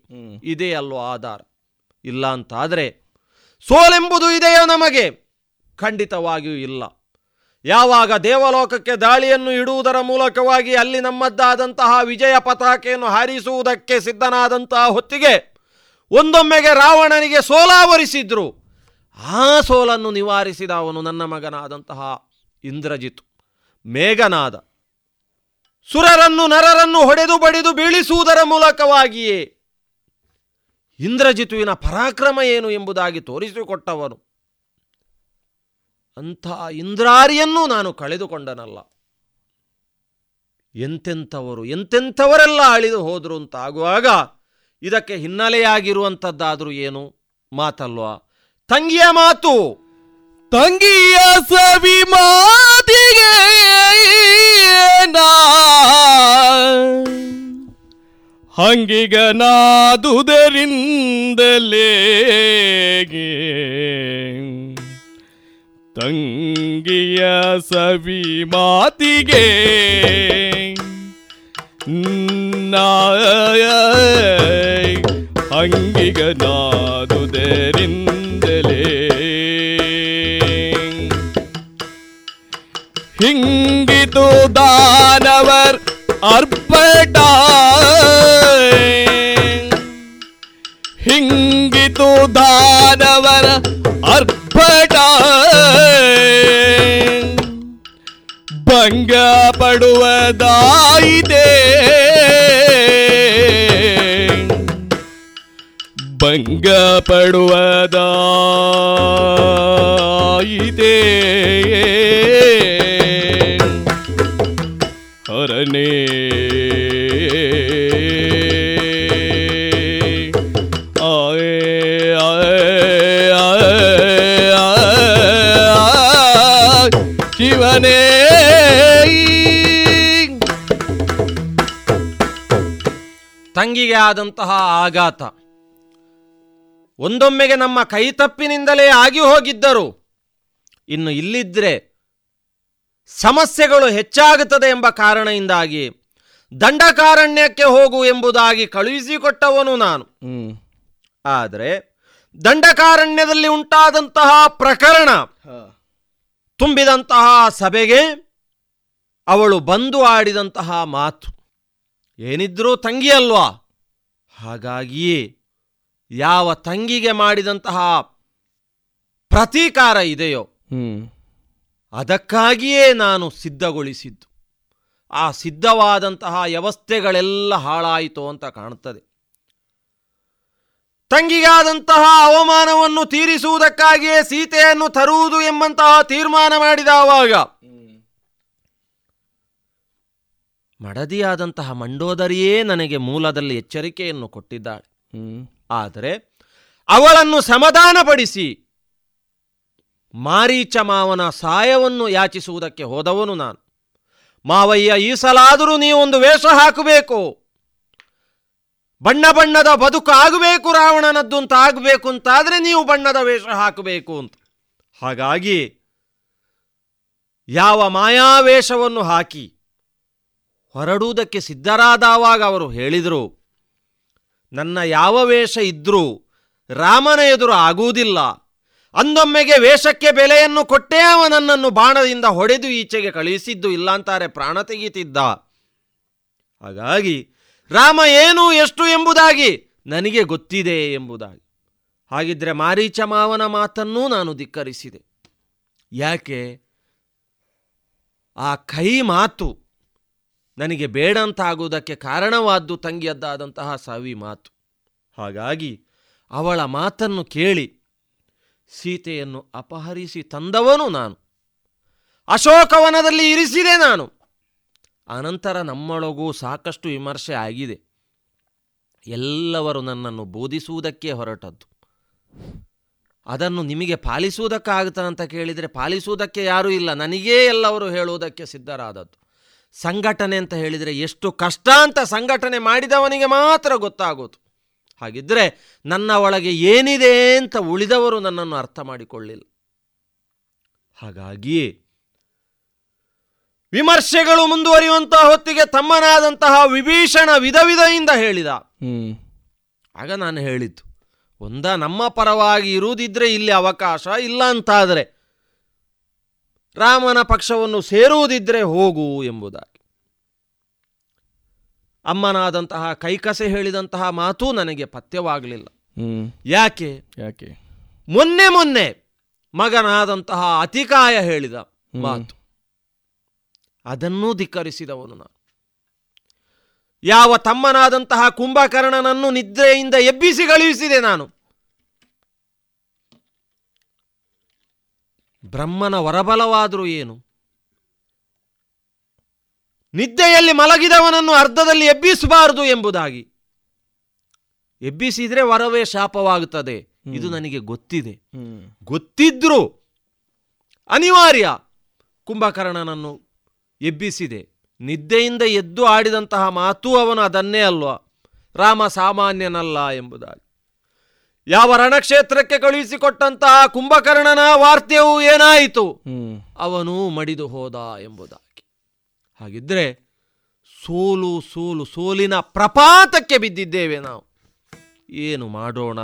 ಇದೇ ಅಲ್ಲೋ ಆಧಾರ. ಇಲ್ಲ ಅಂತಾದರೆ ಸೋಲೆಂಬುದು ಇದೆಯೋ ನಮಗೆ? ಖಂಡಿತವಾಗಿಯೂ ಇಲ್ಲ. ಯಾವಾಗ ದೇವಲೋಕಕ್ಕೆ ದಾಳಿಯನ್ನು ಇಡುವುದರ ಮೂಲಕವಾಗಿ ಅಲ್ಲಿ ನಮ್ಮದ್ದಾದಂತಹ ವಿಜಯ ಪತಾಕೆಯನ್ನು ಹಾರಿಸುವುದಕ್ಕೆ ಸಿದ್ಧನಾದಂತಹ ಹೊತ್ತಿಗೆ ಒಂದೊಮ್ಮೆಗೆ ರಾವಣನಿಗೆ ಸೋಲಾವರಿಸಿದ್ರು. ಆ ಸೋಲನ್ನು ನಿವಾರಿಸಿದ ಅವನು ನನ್ನ ಮಗನಾದಂತಹ ಇಂದ್ರಜಿತು, ಮೇಘನಾದ. ಸುರರನ್ನು ನರರನ್ನು ಹೊಡೆದು ಬಡಿದು ಬೀಳಿಸುವುದರ ಮೂಲಕವಾಗಿಯೇ ಇಂದ್ರಜಿತುವಿನ ಪರಾಕ್ರಮ ಏನು ಎಂಬುದಾಗಿ ತೋರಿಸಿಕೊಟ್ಟವನು. ಅಂಥ ಇಂದ್ರಾರಿಯನ್ನು ನಾನು ಕಳೆದುಕೊಂಡನಲ್ಲ. ಎಂತೆಂಥವರು ಎಂತೆಂಥವರೆಲ್ಲ ಅಳಿದು ಹೋದರು ಅಂತಾಗುವಾಗ ಇದಕ್ಕೆ ಹಿನ್ನೆಲೆಯಾಗಿರುವಂಥದ್ದಾದರೂ ಏನು ಮಾತಲ್ವಾ? ತಂಗಿಯ ಮಾತು, ತಂಗಿಯ ಸವಿ ಮಾತಿಗೆ ಹಂಗಿಗನಾದುದರಿಂದಲೇ ತಂಗಿಯ ಸವಿ ಮಾತಿಗೆ ನಾಯ ಅಂಗಿಗನಾದುದರಿಂದಲೇ ಹಿಂಗಿತು ದಾನವರ್ ಅರ್ಪಟ ಹಿಂಗಿತು ದಾನವರ ಅರ್ಪಟ ಭಂಗ ಪಡುವುದಾಯಿತೆ ಭಂಗ ಪಡುವುದಾಯಿತೆ ಹರನೇ ಶಿವನೇ ತಂಗಿಗೆ ಆದಂತಹ ಆಘಾತ ಒಂದೊಮ್ಮೆಗೆ ನಮ್ಮ ಕೈತಪ್ಪಿನಿಂದಲೇ ಆಗಿ ಹೋಗಿದ್ದರು. ಇನ್ನು ಇಲ್ಲಿದ್ರೆ ಸಮಸ್ಯೆಗಳು ಹೆಚ್ಚಾಗುತ್ತದೆ ಎಂಬ ಕಾರಣದಿಂದಾಗಿ ದಂಡಕಾರಣ್ಯಕ್ಕೆ ಹೋಗು ಎಂಬುದಾಗಿ ಕಳುಹಿಸಿಕೊಟ್ಟವನು ನಾನು. ಆದರೆ ದಂಡಕಾರಣ್ಯದಲ್ಲಿ ಉಂಟಾದಂತಹ ಪ್ರಕರಣ ತುಂಬಿದಂತಹ ಸಭೆಗೆ ಅವಳು ಬಂದು ಆಡಿದಂತಹ ಮಾತು ಏನಿದ್ರೂ ತಂಗಿಯಲ್ವಾ. ಹಾಗಾಗಿಯೇ ಯಾವ ತಂಗಿಗೆ ಮಾಡಿದಂತಹ ಪ್ರತೀಕಾರ ಇದೆಯೋ ಅದಕ್ಕಾಗಿಯೇ ನಾನು ಸಿದ್ಧಗೊಳಿಸಿದ್ದು. ಆ ಸಿದ್ಧವಾದಂತಹ ವ್ಯವಸ್ಥೆಗಳೆಲ್ಲ ಹಾಳಾಯಿತು ಅಂತ ಕಾಣುತ್ತದೆ. ತಂಗಿಗಾದಂತಹ ಅವಮಾನವನ್ನು ತೀರಿಸುವುದಕ್ಕಾಗಿಯೇ ಸೀತೆಯನ್ನು ತರುವುದು ಎಂಬಂತಹ ತೀರ್ಮಾನ ಮಾಡಿದ ಆವಾಗ ಮಡದಿಯಾದಂತಹ ಮಂಡೋದರಿಯೇ ನನಗೆ ಮೂಲದಲ್ಲಿ ಎಚ್ಚರಿಕೆಯನ್ನು ಕೊಟ್ಟಿದ್ದಾಳೆ. ಆದರೆ ಅವಳನ್ನು ಸಮಾಧಾನಪಡಿಸಿ ಮಾರೀಚ ಮಾವನ ಸಹಾಯವನ್ನು ಯಾಚಿಸುವುದಕ್ಕೆ ಹೋದವನು ನಾನು. ಮಾವಯ್ಯ, ಈ ಸಲಾದರೂ ನೀವೊಂದು ವೇಷ ಹಾಕಬೇಕು, ಬಣ್ಣ ಬಣ್ಣದ ಬದುಕು ಆಗಬೇಕು, ರಾವಣನದ್ದು ಅಂತ ಆಗಬೇಕು ಅಂತಾದರೆ ನೀವು ಬಣ್ಣದ ವೇಷ ಹಾಕಬೇಕು ಅಂತ. ಹಾಗಾಗಿ ಯಾವ ಮಾಯಾವೇಷವನ್ನು ಹಾಕಿ ಹೊರಡುವುದಕ್ಕೆ ಸಿದ್ಧರಾದವಾಗ ಅವರು ಹೇಳಿದರು, ನನ್ನ ಯಾವ ವೇಷ ಇದ್ರೂ ರಾಮನ ಎದುರು ಆಗುವುದಿಲ್ಲ. ಅಂದೊಮ್ಮೆಗೆ ವೇಷಕ್ಕೆ ಬೆಲೆಯನ್ನು ಕೊಟ್ಟೇ ಅವನನ್ನು ಬಾಣದಿಂದ ಹೊಡೆದು ಈಚೆಗೆ ಕಳುಹಿಸಿದ್ದು, ಇಲ್ಲಾಂತಾರೆ ಪ್ರಾಣ ತೆಗೀತಿದ್ದ. ಹಾಗಾಗಿ ರಾಮ ಏನು ಎಷ್ಟು ಎಂಬುದಾಗಿ ನನಗೆ ಗೊತ್ತಿದೆ ಎಂಬುದಾಗಿ. ಹಾಗಿದ್ರೆ ಮಾರೀಚ ಮಾವನ ಮಾತನ್ನೂ ನಾನು ಧಿಕ್ಕರಿಸಿದೆ. ಯಾಕೆ ಆ ಕೈ ಮಾತು ನನಗೆ ಬೇಡಂತಾಗುವುದಕ್ಕೆ ಕಾರಣವಾದ್ದು ತಂಗಿಯದ್ದಾದಂತಹ ಸವಿ ಮಾತು. ಹಾಗಾಗಿ ಅವಳ ಮಾತನ್ನು ಕೇಳಿ ಸೀತೆಯನ್ನು ಅಪಹರಿಸಿ ತಂದವನು ನಾನು, ಅಶೋಕವನದಲ್ಲಿ ಇರಿಸಿದೆ ನಾನು. ಅನಂತರ ನಮ್ಮೊಳಗೂ ಸಾಕಷ್ಟು ವಿಮರ್ಶೆ ಆಗಿದೆ. ಎಲ್ಲವರು ನನ್ನನ್ನು ಬೋಧಿಸುವುದಕ್ಕೆ ಹೊರಟದ್ದು. ಅದನ್ನು ನಿಮಗೆ ಪಾಲಿಸುವುದಕ್ಕಾಗುತ್ತಾ ಅಂತ ಕೇಳಿದರೆ ಪಾಲಿಸುವುದಕ್ಕೆ ಯಾರೂ ಇಲ್ಲ, ನನಗೇ ಎಲ್ಲವರು ಹೇಳುವುದಕ್ಕೆ ಸಿದ್ಧರಾದದ್ದು. ಸಂಘಟನೆ ಅಂತ ಹೇಳಿದರೆ ಎಷ್ಟು ಕಷ್ಟ ಅಂತ ಸಂಘಟನೆ ಮಾಡಿದವನಿಗೆ ಮಾತ್ರ ಗೊತ್ತಾಗೋದು. ಹಾಗಿದ್ದರೆ ನನ್ನ ಒಳಗೆ ಏನಿದೆ ಅಂತ ಉಳಿದವರು ನನ್ನನ್ನು ಅರ್ಥ ಮಾಡಿಕೊಳ್ಳಿಲ್ಲ. ಹಾಗಾಗಿಯೇ ವಿಮರ್ಶೆಗಳು ಮುಂದುವರಿಯುವಂತಹ ಹೊತ್ತಿಗೆ ತಮ್ಮನಾದಂತಹ ವಿಭೀಷಣ ವಿಧ ವಿಧದಿಂದ ಹೇಳಿದ. ಆಗ ನಾನು ಹೇಳಿದ್ದು, ಒಂದ ನಮ್ಮ ಪರವಾಗಿ ಇರುವುದಿದ್ರೆ ಇಲ್ಲಿ ಅವಕಾಶ, ಇಲ್ಲ ಅಂತಾದರೆ ರಾಮನ ಪಕ್ಷವನ್ನು ಸೇರುವುದಿದ್ರೆ ಹೋಗು ಎಂಬುದಾಗಿ. ಅಮ್ಮನಾದಂತಹ ಕೈಕಸೆ ಹೇಳಿದಂತಹ ಮಾತು ನನಗೆ ಪಥ್ಯವಾಗಲಿಲ್ಲ. ಯಾಕೆ ಯಾಕೆ ಮೊನ್ನೆ ಮೊನ್ನೆ ಮಗನಾದಂತಹ ಅತಿಕಾಯ ಹೇಳಿದ ಮಾತು, ಅದನ್ನೂ ಧಿಕ್ಕರಿಸಿದವನು ನಾನು. ಯಾವ ತಮ್ಮನಾದಂತಹ ಕುಂಭಕರ್ಣನನ್ನು ನಿದ್ರೆಯಿಂದ ಎಬ್ಬಿಸಿ ಕಳುಹಿಸಿದೆ ನಾನು. ಬ್ರಹ್ಮನ ವರಬಲವಾದರೂ ಏನು, ನಿದ್ದೆಯಲ್ಲಿ ಮಲಗಿದವನನ್ನು ಅರ್ಧದಲ್ಲಿ ಎಬ್ಬಿಸಬಾರದು ಎಂಬುದಾಗಿ. ಎಬ್ಬಿಸಿದರೆ ವರವೇ ಶಾಪವಾಗುತ್ತದೆ, ಇದು ನನಗೆ ಗೊತ್ತಿದೆ. ಗೊತ್ತಿದ್ರೂ ಅನಿವಾರ್ಯ ಕುಂಭಕರ್ಣನನ್ನು ಎಬ್ಬಿಸಿದೆ. ನಿದ್ದೆಯಿಂದ ಎದ್ದು ಆಡಿದಂತಹ ಮಾತು ಅವನು ಅದನ್ನೇ ಅಲ್ವಾ, ರಾಮ ಸಾಮಾನ್ಯನಲ್ಲ ಎಂಬುದಾಗಿ. ಯಾವ ರಣಕ್ಷೇತ್ರಕ್ಕೆ ಕಳುಹಿಸಿಕೊಟ್ಟಂತಹ ಕುಂಭಕರ್ಣನ ವಾರ್ತೆಯು ಏನಾಯಿತು? ಅವನು ಮಡಿದು ಹೋದ ಎಂಬುದಾಗಿ. ಹಾಗಿದ್ರೆ ಸೋಲಿನ ಪ್ರಪಾತಕ್ಕೆ ಬಿದ್ದಿದ್ದೇವೆ ನಾವು. ಏನು ಮಾಡೋಣ?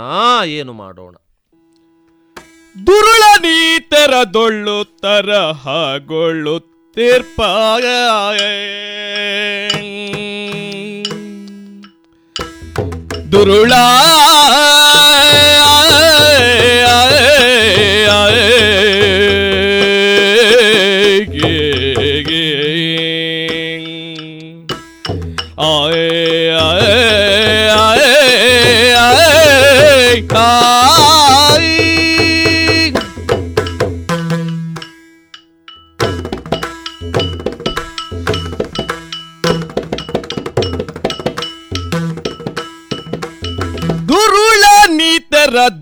ದುರುಳ ನೀತೆರದೊಳ್ಳು ತರಹಗೊಳ್ಳು ತೀರ್ಪಾಯ ದುರುಳ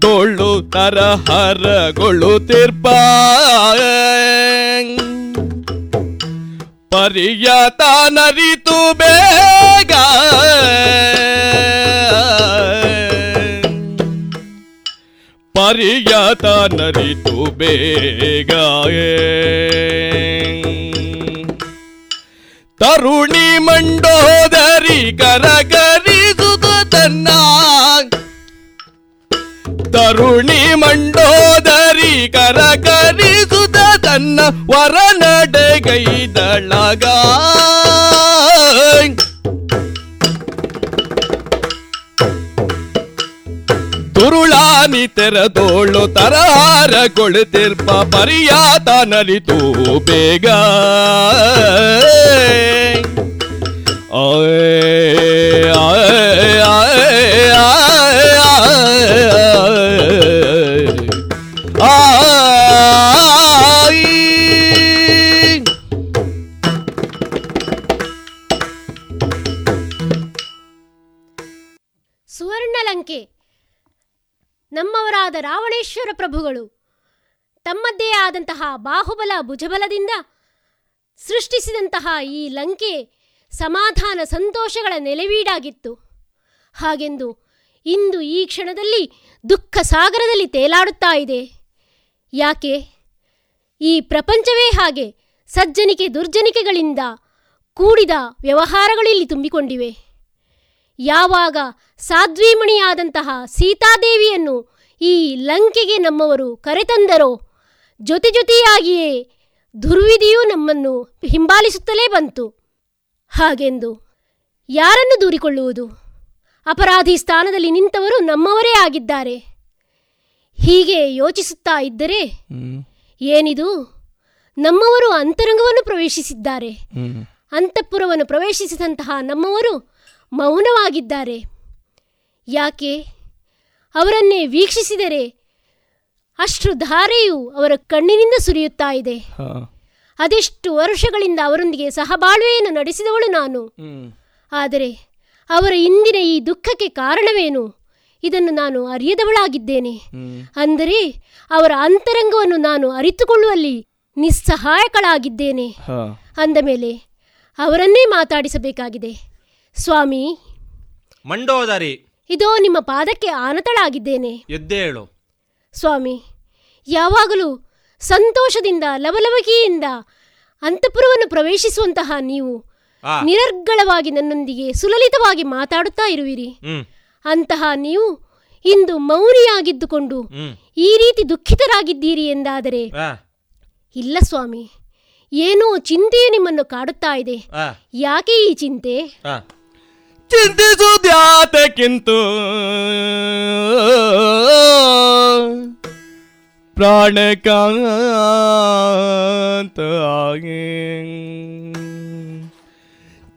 ದೊಳ್ಳು ತರ ಹರಗೊಳ್ಳು ತಿರ್ಪ ಪರಿಯತ ನರಿತು ಬೇಗ ಪರಿಯತ ನರಿತು ಬೇಗ ತರುಣಿ ಮಂಡೋದರಿ ಕರಗರಿಸುತ್ತ ತನ್ನ ತರುಣಿ ಮಂಡೋದರಿ ಕರಕರಿಸುತ್ತ ತನ್ನ ವರ ನಡೆಗೈದಳಗ ತುರುಳಾನಿ ತೆರದೋಳು ತರಾರ ಕೊಳುತ್ತಿರ್ಪ ಪರಿಯಾತ ನಲಿತು ಬೇಗ ಸುವರ್ಣಲಂಕೆ ನಮ್ಮವರಾದ ರಾವಣೇಶ್ವರ ಪ್ರಭುಗಳು ತಮ್ಮದ್ದೇ ಆದಂತಹ ಬಾಹುಬಲ ಭುಜಬಲದಿಂದ ಸೃಷ್ಟಿಸಿದಂತಹ ಈ ಲಂಕೆ ಸಮಾಧಾನ ಸಂತೋಷಗಳ ನೆಲೆವೀಡಾಗಿತ್ತು. ಹಾಗೆಂದು ಇಂದು ಈ ಕ್ಷಣದಲ್ಲಿ ದುಃಖ ಸಾಗರದಲ್ಲಿ ತೇಲಾಡುತ್ತಾ ಇದೆ. ಯಾಕೆ? ಈ ಪ್ರಪಂಚವೇ ಹಾಗೆ ಸಜ್ಜನಿಕೆ ದುರ್ಜನಿಕೆಗಳಿಂದ ಕೂಡಿದ ವ್ಯವಹಾರಗಳಿಲ್ಲಿ ತುಂಬಿಕೊಂಡಿವೆ. ಯಾವಾಗ ಸಾಧ್ವೀಮಣಿಯಾದಂತಹ ಸೀತಾದೇವಿಯನ್ನು ಈ ಲಂಕೆಗೆ ನಮ್ಮವರು ಕರೆತಂದರೋ ಜೊತೆ ಜೊತೆಯಾಗಿಯೇ ದುರ್ವಿಧಿಯೂ ನಮ್ಮನ್ನು ಹಿಂಬಾಲಿಸುತ್ತಲೇ ಬಂತು. ಹಾಗೆಂದು ಯಾರನ್ನು ದೂರಿಕೊಳ್ಳುವುದು? ಅಪರಾಧಿ ಸ್ಥಾನದಲ್ಲಿ ನಿಂತವರು ನಮ್ಮವರೇ ಆಗಿದ್ದಾರೆ. ಹೀಗೆ ಯೋಚಿಸುತ್ತಾ ಇದ್ದರೆ ಏನಿದು, ನಮ್ಮವರು ಅಂತರಂಗವನ್ನು ಪ್ರವೇಶಿಸಿದ್ದಾರೆ, ಅಂತಃಪುರವನ್ನು ಪ್ರವೇಶಿಸಿದಂತಹ ನಮ್ಮವರು ಮೌನವಾಗಿದ್ದಾರೆ. ಯಾಕೆ? ಅವರನ್ನೇ ವೀಕ್ಷಿಸಿದರೆ ಅಶ್ರುಧಾರೆಯು ಅವರ ಕಣ್ಣಿನಿಂದ ಸುರಿಯುತ್ತಾ ಇದೆ. ಅದೆಷ್ಟು ವರ್ಷಗಳಿಂದ ಅವರೊಂದಿಗೆ ಸಹಬಾಳ್ವೆಯನ್ನು ನಡೆಸಿದವಳು ನಾನು. ಆದರೆ ಅವರ ಇಂದಿನ ಈ ದುಃಖಕ್ಕೆ ಕಾರಣವೇನು? ಇದನ್ನು ನಾನು ಅರಿಯದವಳಾಗಿದ್ದೇನೆ. ಅಂದರೆ ಅವರ ಅಂತರಂಗವನ್ನು ನಾನು ಅರಿತುಕೊಳ್ಳುವಲ್ಲಿ ನಿಸ್ಸಹಾಯಕಳಾಗಿದ್ದೇನೆ. ಅಂದ ಮೇಲೆ ಅವರನ್ನೇ ಮಾತಾಡಿಸಬೇಕಾಗಿದೆ. ಸ್ವಾಮಿ ಮಂಡೋದರಿ, ಇದೋ ನಿಮ್ಮ ಪಾದಕ್ಕೆ ಆನತಳಾಗಿದ್ದೇನೆ. ಎದ್ದೇಳು ಸ್ವಾಮಿ. ಯಾವಾಗಲೂ ಸಂತೋಷದಿಂದ ಲವಲವಿಕೆಯಿಂದ ಅಂತಃಪುರವನ್ನು ಪ್ರವೇಶಿಸುವಂತಹ ನೀವು ನಿರರ್ಗಳವಾಗಿ ನನ್ನೊಂದಿಗೆ ಸುಲಲಿತವಾಗಿ ಮಾತಾಡುತ್ತಾ ಇರುವಿರಿ. ಅಂತಹ ನೀವು ಇಂದು ಮೌನಿಯಾಗಿದ್ದುಕೊಂಡು ಈ ರೀತಿ ದುಃಖಿತರಾಗಿದ್ದೀರಿ ಎಂದಾದರೆ? ಇಲ್ಲ ಸ್ವಾಮಿ, ಏನೋ ಚಿಂತೆಯು ನಿಮ್ಮನ್ನು ಕಾಡುತ್ತಾ ಇದೆ. ಯಾಕೆ ಈ ಚಿಂತೆ? ಚಿಂತಿಸುವುದಕ್ಕಿಂತು ಪ್ರಾಣಕಾಂತ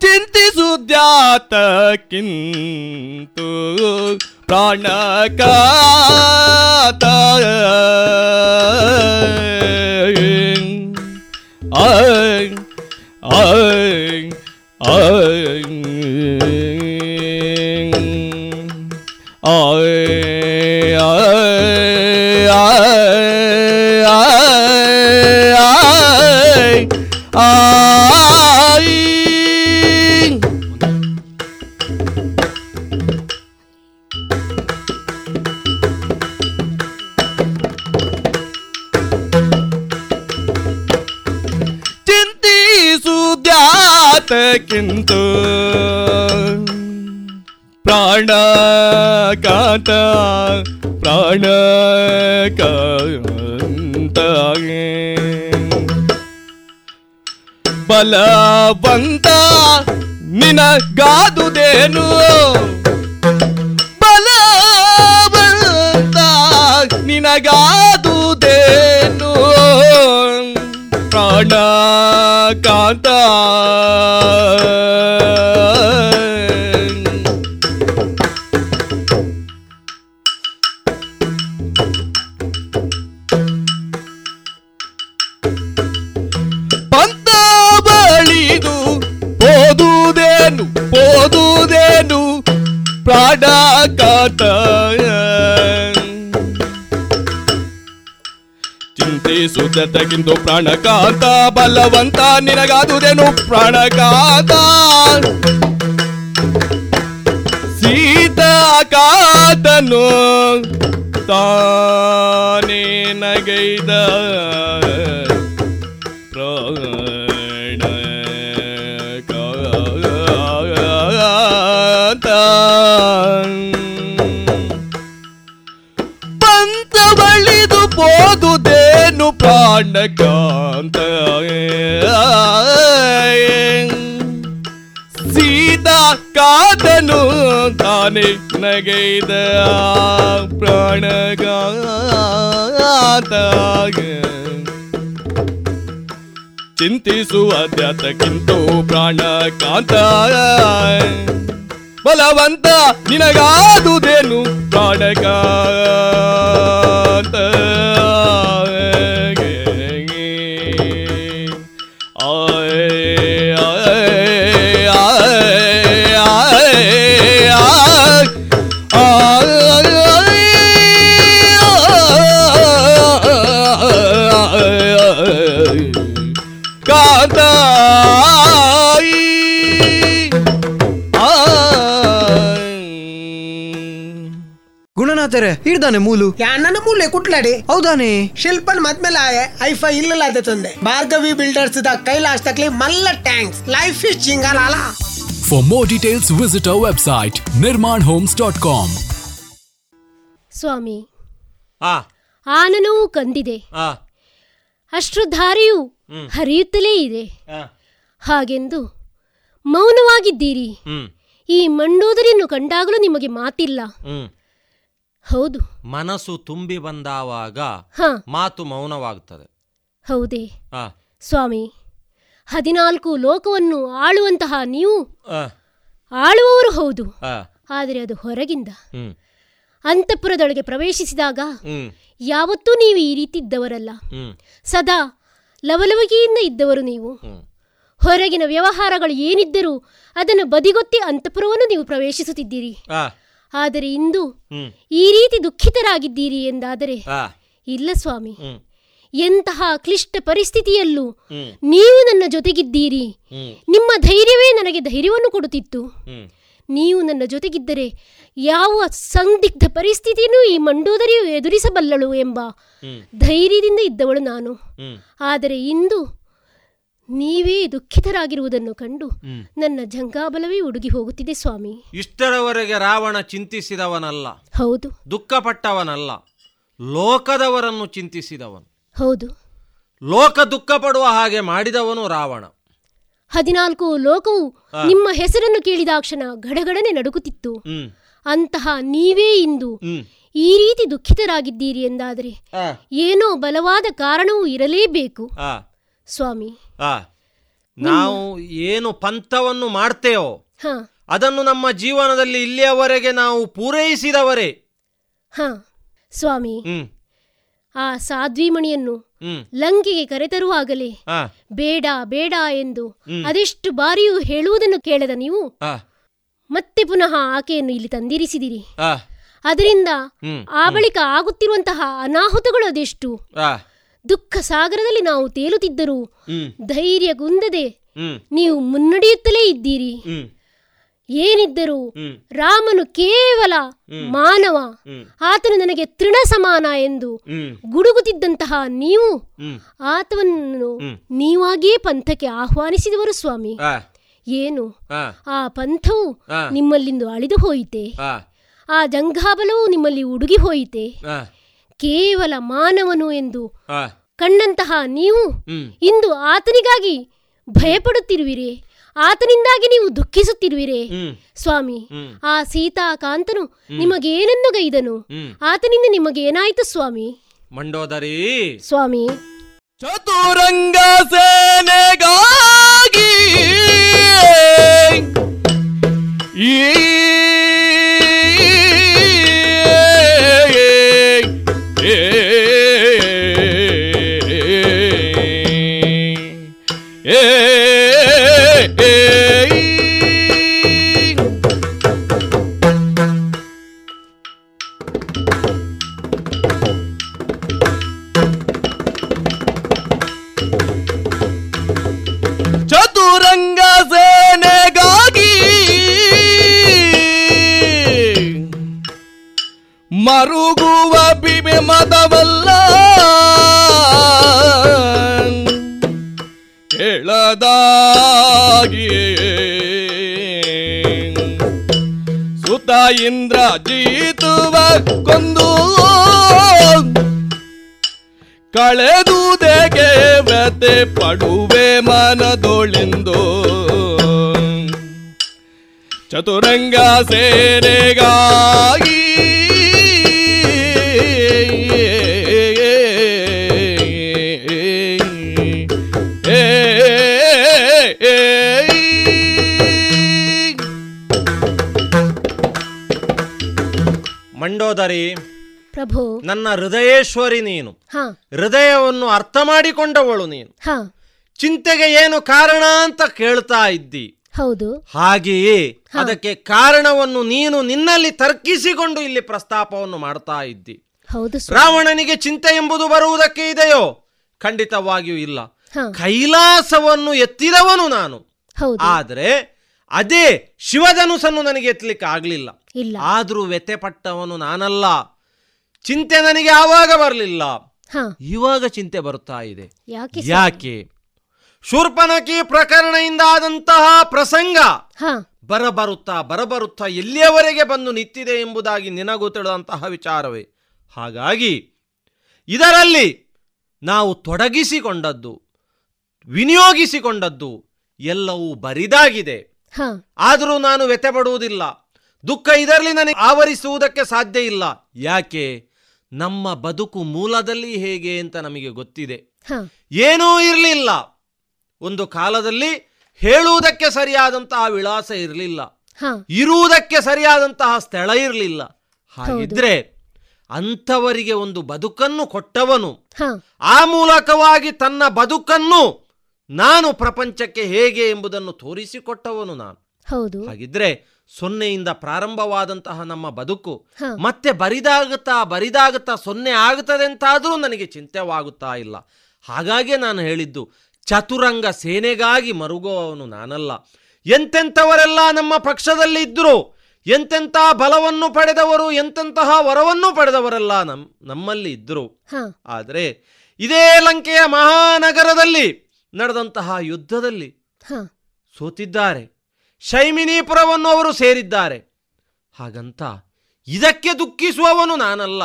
ಚಿಂತಿಸುವುದಕ್ಕಿಂತು ಪ್ರಾಣಕಾಂತ ಐ ಐ ಐ ಕಿಂತ ಪ್ರಾಣಾಘಾತ ಪ್ರಾಣಾಘಾತ ಬಲವಂತ ನಿನಗಾದುದೇನು ಬಲವಂತ ನಿನಗಾದುದೇನು ಪ್ರಾಣಾಘಾತ ಓದುವುದೇನು ಪ್ರಾಣಾಘಾತ ಚಿಂತಿಸುತ್ತಕ್ಕಿಂತ ಪ್ರಾಣಾಘಾತ ಬಲವಂತ ನಿನಗಾದುದೇನು ಪ್ರಾಣಾಘಾತ ಸೀತಾಘಾತನು ತಾನೇ ನಗೈದ ಪಂಥವಳಿದು ಓದುವುದೇನು ಪ್ರಾಣಾಘಾತ ಸೀತಾಘಾತನು ತಾನೇ ನಗೈದ ಪ್ರಾಣಾಘಾತ ಚಿಂತಿಸುವುದಕ್ಕಿಂತ ಪ್ರಾಣಾಘಾತ ಬಲವಂತ ನಿನಗಾದುದೇನು ಪ್ರಾಣಾಘಾತ ಹಿಡ್ದಾನೆ ಮೂಲು ನನ್ನ ಮೂಲೆ ಕುಟ್ಲಾಡಿ ಹೌದಾನೆ ಶಿಲ್ಪನ್ ಮದ್ಮೇಲೆ ಐಫೈ ಇಲ್ಲ ತಂದೆ ಭಾರ್ಗವಿ ಬಿಲ್ಡರ್ಸ್ ದ ಕೈಲಾಶ್ ತಕ್ಲಿ ಮಲ್ಲ ಟ್ಯಾಂಕ್ಸ್ ಲೈಫ್ ಇಸ್ ಚಿಂಗಾಲಾಲ for more details visit our website Nirmanhomes.com. ಸ್ವಾಮಿ, ಆನನವು ಕಂದಿದೆ, ಅಶ್ರುಧಾರೆಯು ಹರಿಯುತ್ತಲೇ ಇದೆ, ಹಾಗೆಂದು ಮೌನವಾಗಿದ್ದೀರಿ. ಈ ಮಂಡೋದರಿಯನ್ನು ಕಂಡಾಗಲೂ ನಿಮಗೆ ಮಾತಿಲ್ಲ. ಹೌದು, ಮನಸ್ಸು ತುಂಬಿ ಬಂದಾವಾಗ ಮಾತು ಮೌನವಾಗುತ್ತದೆ. ಹೌದೇ ಸ್ವಾಮಿ, 14 ಲೋಕವನ್ನು ಆಳುವಂತಹ ನೀವು ಆಳುವವರು ಹೌದು, ಆದರೆ ಅದು ಹೊರಗಿಂದ. ಅಂತಃಪುರದೊಳಗೆ ಪ್ರವೇಶಿಸಿದಾಗ ಯಾವತ್ತೂ ನೀವು ಈ ರೀತಿ ಇದ್ದವರಲ್ಲ, ಸದಾ ಲವಲವಿಕೆಯಿಂದ ಇದ್ದವರು ನೀವು. ಹೊರಗಿನ ವ್ಯವಹಾರಗಳು ಏನಿದ್ದರೂ ಅದನ್ನು ಬದಿಗೊತ್ತಿ ಅಂತಃಪುರವನ್ನು ನೀವು ಪ್ರವೇಶಿಸುತ್ತಿದ್ದೀರಿ. ಆದರೆ ಇಂದು ಈ ರೀತಿ ದುಃಖಿತರಾಗಿದ್ದೀರಿ ಎಂದಾದರೆ ಇಲ್ಲ ಸ್ವಾಮಿ, ಎಂತಹ ಕ್ಲಿಷ್ಟ ಪರಿಸ್ಥಿತಿಯಲ್ಲೂ ನೀವು ನನ್ನ ಜೊತೆಗಿದ್ದೀರಿ. ನಿಮ್ಮ ಧೈರ್ಯವೇ ನನಗೆ ಧೈರ್ಯವನ್ನು ಕೊಡುತ್ತಿತ್ತು. ನೀವು ನನ್ನ ಜೊತೆಗಿದ್ದರೆ ಯಾವ ಸಂದಿಗ್ಧ ಪರಿಸ್ಥಿತಿಯನ್ನು ಈ ಮಂಡೋದರಿಯು ಎದುರಿಸಬಲ್ಲಳು ಎಂಬ ಧೈರ್ಯದಿಂದ ಇದ್ದವಳು ನಾನು. ಆದರೆ ಇಂದು ನೀವೇ ದುಃಖಿತರಾಗಿರುವುದನ್ನು ಕಂಡು ನನ್ನ ಜಂಘಾಬಲವೇ ಉಡುಗಿ ಹೋಗುತ್ತಿದೆ ಸ್ವಾಮಿ. ಇಷ್ಟರವರೆಗೆ ರಾವಣ ಚಿಂತಿಸಿದವನಲ್ಲ, ಹೌದು, ದುಃಖಪಟ್ಟವನಲ್ಲ, ಲೋಕದವರನ್ನು ಚಿಂತಿಸಿದವನು, ಹೌದು, ಲೋಕ ದುಃಖ ಪಡುವ ಹಾಗೆ ಮಾಡಿದವನು ರಾವಣ. 14 ಲೋಕವು ನಿಮ್ಮ ಹೆಸರನ್ನು ಕೇಳಿದಾಕ್ಷಣ ಗಡಗಡನೆ ನಡುಕುತ್ತಿತ್ತು. ಅಂತಹ ನೀವೇ ಇಂದು ಈ ರೀತಿ ದುಃಖಿತರಾಗಿದ್ದೀರಿ ಎಂದಾದರೆ ಏನೋ ಬಲವಾದ ಕಾರಣವೂ ಇರಲೇಬೇಕು ಸ್ವಾಮಿ. ನಾವು ಏನು ಪಂಥವನ್ನು ಮಾಡ್ತೇವೋ ಅದನ್ನು ನಮ್ಮ ಜೀವನದಲ್ಲಿ ಇಲ್ಲಿಯವರೆಗೆ ನಾವು ಪೂರೈಸಿದವರೇ. ಸ್ವಾಮಿ, ಆ ಸಾಧ್ವಿಮಣಿಯನ್ನು ಲಂಕೆಗೆ ಕರೆತರುವಾಗಲೇ ಬೇಡ ಬೇಡ ಎಂದು ಅದೆಷ್ಟು ಬಾರಿಯೂ ಹೇಳುವುದನ್ನು ಕೇಳದ ನೀವು ಮತ್ತೆ ಪುನಃ ಆಕೆಯನ್ನು ಇಲ್ಲಿ ತಂದಿರಿಸಿದಿರಿ. ಅದರಿಂದ ಆ ಬಳಿಕ ಆಗುತ್ತಿರುವಂತಹ ಅನಾಹುತಗಳು ಅದೆಷ್ಟು ದುಃಖ ಸಾಗರದಲ್ಲಿ ನಾವು ತೇಲುತ್ತಿದ್ದರೂ ಧೈರ್ಯಗುಂದದೆ ನೀವು ಮುನ್ನಡೆಯುತ್ತಲೇ ಇದ್ದೀರಿ. ಏನಿದ್ದರೂ ರಾಮನು ಕೇವಲ ಮಾನವ, ಆತನು ನನಗೆ ತೃಣ ಸಮಾನ ಎಂದು ಗುಡುಗುತ್ತಿದ್ದಂತಹ ನೀವು ಆತನನ್ನು ನೀವಾಗಿಯೇ ಪಂಥಕ್ಕೆ ಆಹ್ವಾನಿಸಿದವರು ಸ್ವಾಮಿ. ಏನು ಆ ಪಂಥವು ನಿಮ್ಮಲ್ಲಿಂದು ಅಳಿದು ಹೋಯಿತೆ, ಆ ಜಂಘಾಬಲವು ನಿಮ್ಮಲ್ಲಿ ಉಡುಗಿ ಹೋಯಿತೆ. ಕೇವಲ ಮಾನವನು ಎಂದು ಕಂಡಂತಹ ನೀವು ಇಂದು ಆತನಿಗಾಗಿ ಭಯಪಡುತ್ತಿರುವಿರಿ, ಆತನಿಂದಾಗಿ ನೀವು ದುಃಖಿಸುತ್ತಿರುವಿರಿ. ಸ್ವಾಮಿ, ಆ ಸೀತಾಕಾಂತನು ನಿಮಗೇನನ್ನು ಗೈದನು? ಆತನಿಂದ ನಿಮಗೇನಾಯಿತು ಸ್ವಾಮಿ? ಮಂಡೋದರಿ ಸ್ವಾಮಿ, ಚತುರಂಗ ಸೇನೆಗಾಗಿ ಈ ಮರುಗುವ ಬಿಬೆ ಮದವಲ್ಲ ಕೇಳದಾಗಿಯೇ ಸುತ ಇಂದ್ರ ಜೀತುವ ಕೊಂದು ಕಳೆದುದೆಗೆ ವ್ಯತೆ ಪಡುವೆ ಮನದೊಳಿಂದು ಚತುರಂಗ ಸೇನೆಗಾಗಿ ಮಂಡೋದರಿ ಪ್ರಭು, ನನ್ನ ಹೃದಯೇಶ್ವರಿ ನೀನು, ಹೃದಯವನ್ನು ಅರ್ಥ ಮಾಡಿಕೊಂಡವಳು ನೀನು. ಚಿಂತೆಗೆ ಏನು ಕಾರಣ ಅಂತ ಕೇಳ್ತಾ ಇದ್ದಿ. ಹೌದು, ಹಾಗೆಯೇ ಅದಕ್ಕೆ ಕಾರಣವನ್ನು ನೀನು ನಿನ್ನಲ್ಲಿ ತರ್ಕಿಸಿಕೊಂಡು ಇಲ್ಲಿ ಪ್ರಸ್ತಾಪವನ್ನು ಮಾಡ್ತಾ ಇದ್ದಿ. ಹೌದು, ರಾವಣನಿಗೆ ಚಿಂತೆ ಎಂಬುದು ಬರುವುದಕ್ಕೆ ಇದೆಯೋ? ಖಂಡಿತವಾಗಿಯೂ ಇಲ್ಲ. ಕೈಲಾಸವನ್ನು ಎತ್ತಿದವನು ನಾನು, ಆದರೆ ಅದೇ ಶಿವಧನುಸನ್ನು ನನಗೆ ಎತ್ತಲಿಕ್ಕೆ ಆಗ್ಲಿಲ್ಲ. ಆದ್ರೂ ವ್ಯತೆ ಪಟ್ಟವನು ನಾನಲ್ಲ. ಚಿಂತೆ ನನಗೆ ಆವಾಗ ಬರಲಿಲ್ಲ, ಇವಾಗ ಚಿಂತೆ ಬರುತ್ತಾ ಇದೆ. ಯಾಕೆ? ಶೂರ್ಪನಖಿ ಪ್ರಕರಣದಿಂದ ಆದಂತಹ ಪ್ರಸಂಗ ಬರಬರುತ್ತಾ ಎಲ್ಲಿಯವರೆಗೆ ಬಂದು ನಿಂತಿದೆ ಎಂಬುದಾಗಿ ನಿನಗೂ ತಿಳಿದಂತಹ ವಿಚಾರವೇ. ಹಾಗಾಗಿ ಇದರಲ್ಲಿ ನಾವು ತೊಡಗಿಸಿಕೊಂಡದ್ದು, ವಿನಿಯೋಗಿಸಿಕೊಂಡದ್ದು ಎಲ್ಲವೂ ಬರಿದಾಗಿದೆ. ಆದರೂ ನಾನು ವ್ಯತೆ ಪಡುವುದಿಲ್ಲ, ದುಃಖ ಇದರಲ್ಲಿ ನನಗೆ ಆವರಿಸುವುದಕ್ಕೆ ಸಾಧ್ಯ ಇಲ್ಲ. ಯಾಕೆ? ನಮ್ಮ ಬದುಕು ಮೂಲದಲ್ಲಿ ಹೇಗೆ ಅಂತ ನಮಗೆ ಗೊತ್ತಿದೆ. ಏನೂ ಇರಲಿಲ್ಲ ಒಂದು ಕಾಲದಲ್ಲಿ, ಹೇಳುವುದಕ್ಕೆ ಸರಿಯಾದಂತಹ ವಿಳಾಸ ಇರಲಿಲ್ಲ, ಇರುವುದಕ್ಕೆ ಸರಿಯಾದಂತಹ ಸ್ಥಳ ಇರಲಿಲ್ಲ. ಹಾಗಿದ್ರೆ ಅಂಥವರಿಗೆ ಒಂದು ಬದುಕನ್ನು ಕೊಟ್ಟವನು, ಆ ಮೂಲಕವಾಗಿ ತನ್ನ ಬದುಕನ್ನು ನಾನು ಪ್ರಪಂಚಕ್ಕೆ ಹೇಗೆ ಎಂಬುದನ್ನು ತೋರಿಸಿಕೊಟ್ಟವನು ನಾನು. ಹಾಗಿದ್ರೆ ಸೊನ್ನೆಯಿಂದ ಪ್ರಾರಂಭವಾದಂತಹ ನಮ್ಮ ಬದುಕು ಮತ್ತೆ ಬರಿದಾಗುತ್ತಾ ಸೊನ್ನೆ ಆಗುತ್ತದೆ ಅಂತಾದರೂ ನನಗೆ ಚಿಂತೆವಾಗುತ್ತಾ ಇಲ್ಲ. ಹಾಗಾಗಿ ನಾನು ಹೇಳಿದ್ದು, ಚತುರಂಗ ಸೇನೆಗಾಗಿ ಮರುಗುವವನು ನಾನಲ್ಲ. ಎಂತೆಂಥವರೆಲ್ಲ ನಮ್ಮ ಪಕ್ಷದಲ್ಲಿ ಇದ್ದರೂ, ಎಂತೆಂತಹ ಬಲವನ್ನು ಪಡೆದವರು, ಎಂತೆಂತಹ ವರವನ್ನು ಪಡೆದವರೆಲ್ಲ ನಮ್ಮಲ್ಲಿ ಇದ್ದರು. ಆದರೆ ಇದೇ ಲಂಕೆಯ ಮಹಾನಗರದಲ್ಲಿ ನಡೆದಂತಹ ಯುದ್ಧದಲ್ಲಿ ಸೋತಿದ್ದಾರೆ, ಶೈಮಿನಿಪುರವನ್ನು ಅವರು ಸೇರಿದ್ದಾರೆ. ಹಾಗಂತ ಇದಕ್ಕೆ ದುಃಖಿಸುವವನು ನಾನಲ್ಲ.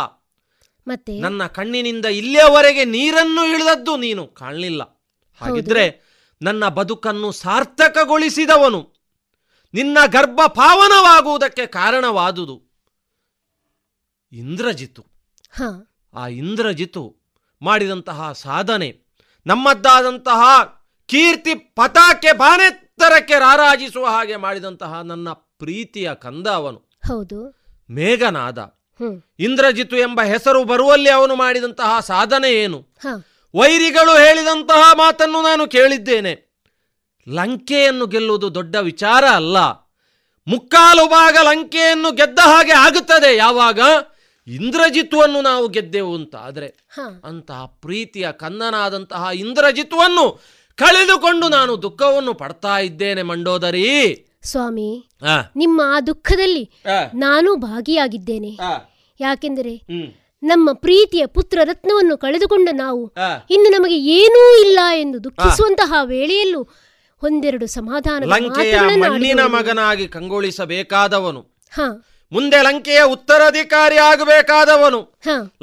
ಮತ್ತೆ ನನ್ನ ಕಣ್ಣಿನಿಂದ ಇಲ್ಲಿಯವರೆಗೆ ನೀರನ್ನು ಇಳಿದದ್ದು ನೀನು ಕಾಣಲಿಲ್ಲ. ಹಾಗಿದ್ರೆ ನನ್ನ ಬದುಕನ್ನು ಸಾರ್ಥಕಗೊಳಿಸಿದವನು, ನಿನ್ನ ಗರ್ಭ ಪಾವನವಾಗುವುದಕ್ಕೆ ಕಾರಣವಾದುದು ಇಂದ್ರಜಿತು. ಆ ಇಂದ್ರಜಿತು ಮಾಡಿದಂತಹ ಸಾಧನೆ, ನಮ್ಮದ್ದಾದಂತಹ ಕೀರ್ತಿ ಪತಾಕೆ ಬಾನೆತ್ತರಕ್ಕೆ ರಾರಾಜಿಸುವ ಹಾಗೆ ಮಾಡಿದಂತಹ ನನ್ನ ಪ್ರೀತಿಯ ಕಂದ ಅವನು. ಹೌದು, ಮೇಘನಾದ ಇಂದ್ರಜಿತು ಎಂಬ ಹೆಸರು ಬರುವಲ್ಲಿ ಅವನು ಮಾಡಿದಂತಹ ಸಾಧನೆ ಏನು? ವೈರಿಗಳು ಹೇಳಿದಂತಹ ಮಾತನ್ನು ನಾನು ಕೇಳಿದ್ದೇನೆ, ಲಂಕೆಯನ್ನು ಗೆಲ್ಲುವುದು ದೊಡ್ಡ ವಿಚಾರ ಅಲ್ಲ, ಮುಕ್ಕಾಲು ಭಾಗ ಲಂಕೆಯನ್ನು ಗೆದ್ದ ಹಾಗೆ ಆಗುತ್ತದೆ ಯಾವಾಗ ಇಂದ್ರಜಿತುವನ್ನು ನಾವು ಗೆದ್ದೆವು ಅಂತ. ಆದರೆ ಅಂತಹ ಪ್ರೀತಿಯ ಕಂದನಾದಂತಹ ಇಂದ್ರಜಿತುವನ್ನು ಕಳೆದುಕೊಂಡು ನಾನು ದುಃಖವನ್ನು ಪಡ್ತಾ ಇದ್ದೇನೆ ಮಂಡೋದರಿ. ಸ್ವಾಮಿ, ನಿಮ್ಮ ಆ ದುಃಖದಲ್ಲಿ ನಾನು ಭಾಗಿಯಾಗಿದ್ದೇನೆ. ಯಾಕೆಂದರೆ ನಮ್ಮ ಪ್ರೀತಿಯ ಪುತ್ರ ರತ್ನವನ್ನು ಕಳೆದುಕೊಂಡ ನಾವು ಇನ್ನು ನಮಗೆ ಏನೂ ಇಲ್ಲ ಎಂದು ದುಃಖಿಸುವಂತಹ ವೇಳೆಯಲ್ಲೂ ಒಂದೆರಡು ಸಮಾಧಾನ. ಲಂಕೆಯ ಮಣ್ಣಿನ ಮಗನಾಗಿ ಕಂಗೊಳಿಸಬೇಕಾದವನು ಮುಂದೆ ಲಂಕೆಯ ಉತ್ತರಾಧಿಕಾರಿ ಆಗಬೇಕಾದವನು,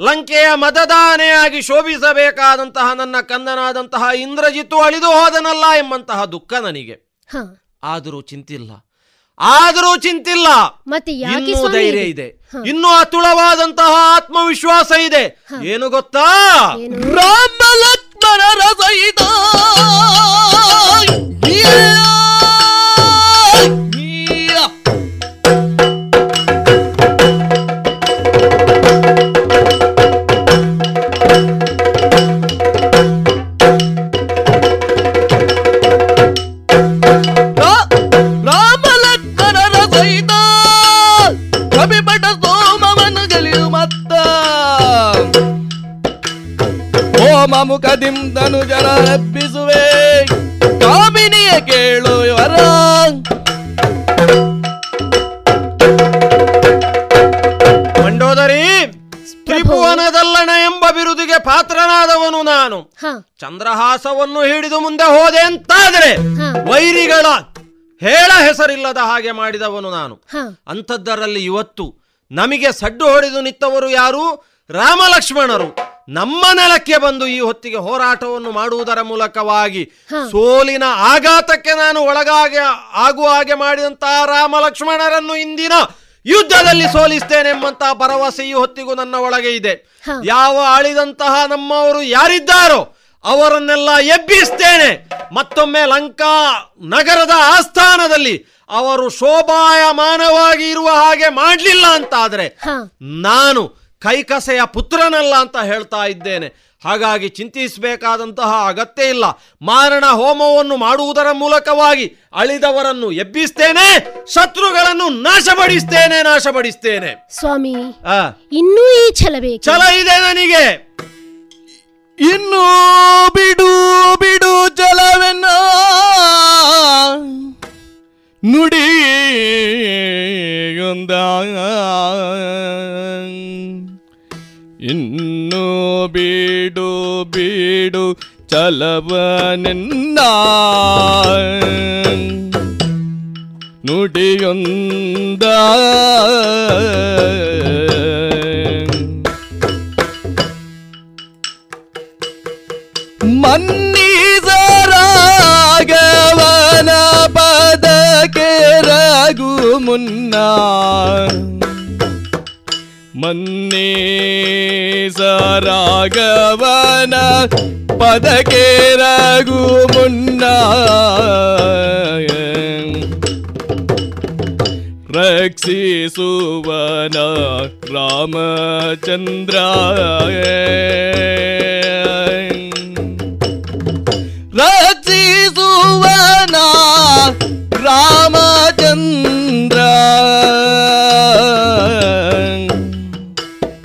ಲಂಕೆಯ ಮತದಾನೆಯಾಗಿ ಶೋಭಿಸಬೇಕಾದಂತಹ ನನ್ನ ಕಂದನಾದಂತಹ ಇಂದ್ರಜಿತು ಅಳಿದು ಹೋದನಲ್ಲ ಎಂಬಂತಹ ದುಃಖ ನನಗೆ. ಆದರೂ ಚಿಂತಿಲ್ಲ, ಇನ್ನೂ ಧೈರ್ಯ ಇದೆ, ಇನ್ನೂ ಅತುಳವಾದಂತಹ ಆತ್ಮವಿಶ್ವಾಸ ಇದೆ. ಏನು ಗೊತ್ತಾ, ಮುಖದಿಂದನು ಜನ ರಬ್ಬಿಸುವೆ ಕಾಮಿನಿಯ ಕೇಳು ವರ. ಮಂಡೋದರಿ ತ್ರಿಭುವನದಲ್ಲಣ ಎಂಬ ಬಿರುದಿಗೆ ಪಾತ್ರನಾದವನು ನಾನು. ಚಂದ್ರಹಾಸವನ್ನು ಹಿಡಿದು ಮುಂದೆ ಹೋದೆ ಅಂತಾದ್ರೆ ವೈರಿಗಳ ಹೇಳ ಹೆಸರಿಲ್ಲದ ಹಾಗೆ ಮಾಡಿದವನು ನಾನು. ಅಂಥದ್ದರಲ್ಲಿ ಇವತ್ತು ನಮಗೆ ಸಡ್ಡು ಹೊಡೆದು ನಿಂತವರು ಯಾರು? ರಾಮಲಕ್ಷ್ಮಣರು. ನಮ್ಮ ನೆಲಕ್ಕೆ ಬಂದು ಈ ಹೊತ್ತಿಗೆ ಹೋರಾಟವನ್ನು ಮಾಡುವುದರ ಮೂಲಕವಾಗಿ ಸೋಲಿನ ಆಘಾತಕ್ಕೆ ನಾನು ಆಗುವ ಹಾಗೆ ಮಾಡಿದಂತಹ ರಾಮ ಲಕ್ಷ್ಮಣರನ್ನು ಇಂದಿನ ಯುದ್ಧದಲ್ಲಿ ಸೋಲಿಸ್ತೇನೆಂಬಂತಹ ಭರವಸೆ ಈ ಹೊತ್ತಿಗೂ ನನ್ನ ಒಳಗೆ ಇದೆ. ಯಾವ ಆಳಿದಂತಹ ನಮ್ಮವರು ಯಾರಿದ್ದಾರೋ ಅವರನ್ನೆಲ್ಲ ಎಬ್ಬಿಸ್ತೇನೆ. ಮತ್ತೊಮ್ಮೆ ಲಂಕಾ ನಗರದ ಆಸ್ಥಾನದಲ್ಲಿ ಅವರು ಶೋಭಾಯಮಾನವಾಗಿ ಇರುವ ಹಾಗೆ ಮಾಡಲಿಲ್ಲ ಅಂತಾದರೆ ನಾನು ಕೈಕಸೆಯ ಪುತ್ರನಲ್ಲ ಅಂತ ಹೇಳ್ತಾ ಇದ್ದೇನೆ. ಹಾಗಾಗಿ ಚಿಂತಿಸಬೇಕಾದಂತಹ ಅಗತ್ಯ ಇಲ್ಲ. ಮಾರಣ ಹೋಮವನ್ನು ಮಾಡುವುದರ ಮೂಲಕವಾಗಿ ಅಳಿದವರನ್ನು ಎಬ್ಬಿಸ್ತೇನೆ, ಶತ್ರುಗಳನ್ನು ನಾಶಪಡಿಸ್ತೇನೆ. ಸ್ವಾಮಿ, ಇನ್ನೂ ಈ ಛಲ ಇದೆ ನನಗೆ. ಇನ್ನೂ ಬಿಡು ಛಲವೆನ್ನ ನುಡಿ ಇನ್ನು ಬೀಡು ಚಲವನೆನ್ನ ನುಡಿಯೊಂದ ಮನ್ನಿಸರಾಗವನ ಪದಕ್ಕೆ ರಘು ಮುನ್ನ ಮನ್ನೇಸ ರಾಘವನ ಪದಕ್ಕೆ ರಘು ಮುನ್ನ ರಕ್ಷಿಸುವನ ರಾಮಚಂದ್ರ ರಕ್ಷಿಸುವನ ರಾಮಚಂದ್ರ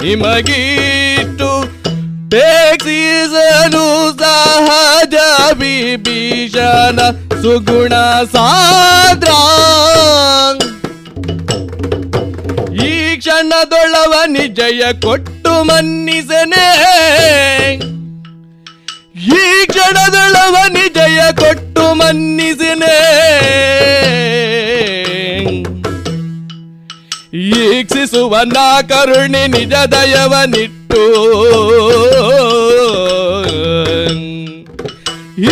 ನಿಮಗಿಟ್ಟು ಬೇಕ್ಷಿಸನು ಸಹಜ ವಿಭೀಷಣ ಸುಗುಣ ಸಾದ್ರ ಈ ಕ್ಷಣದೊಳವ ನಿಜಯ ಕೊಟ್ಟು ಮನ್ನಿಸನೆ ಈಕ್ಷಿಸುವನ ಕರುಣಿ ನಿಜ ದಯವನಿಟ್ಟು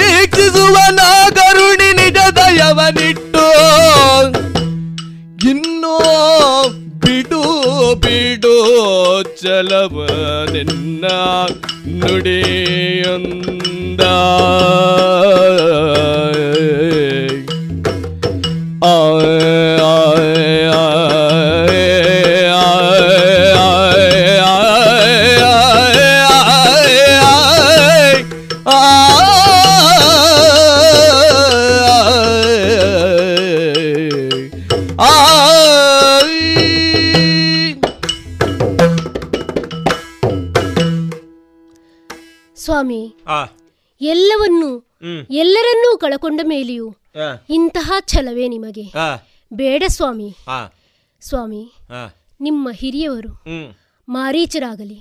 ಈಕ್ಷಿಸುವನ ಕರುಣಿ ನಿಜ ದಯವನಿಟ್ಟು ಇನ್ನೋ ಬಿಡು ಚಲವನೆನ್ನ ನುಡಿಯೊಂದ ಸ್ವಾಮಿ, ಎಲ್ಲರನ್ನೂ ಕಳಕೊಂಡ ಮೇಲೆಯೂ ಇಂತಹ ಛಲವೇ ನಿಮಗೆ ಬೇಡ ಸ್ವಾಮಿ. ಸ್ವಾಮಿ, ನಿಮ್ಮ ಹಿರಿಯವರು ಮಾರೀಚರಾಗಲಿ,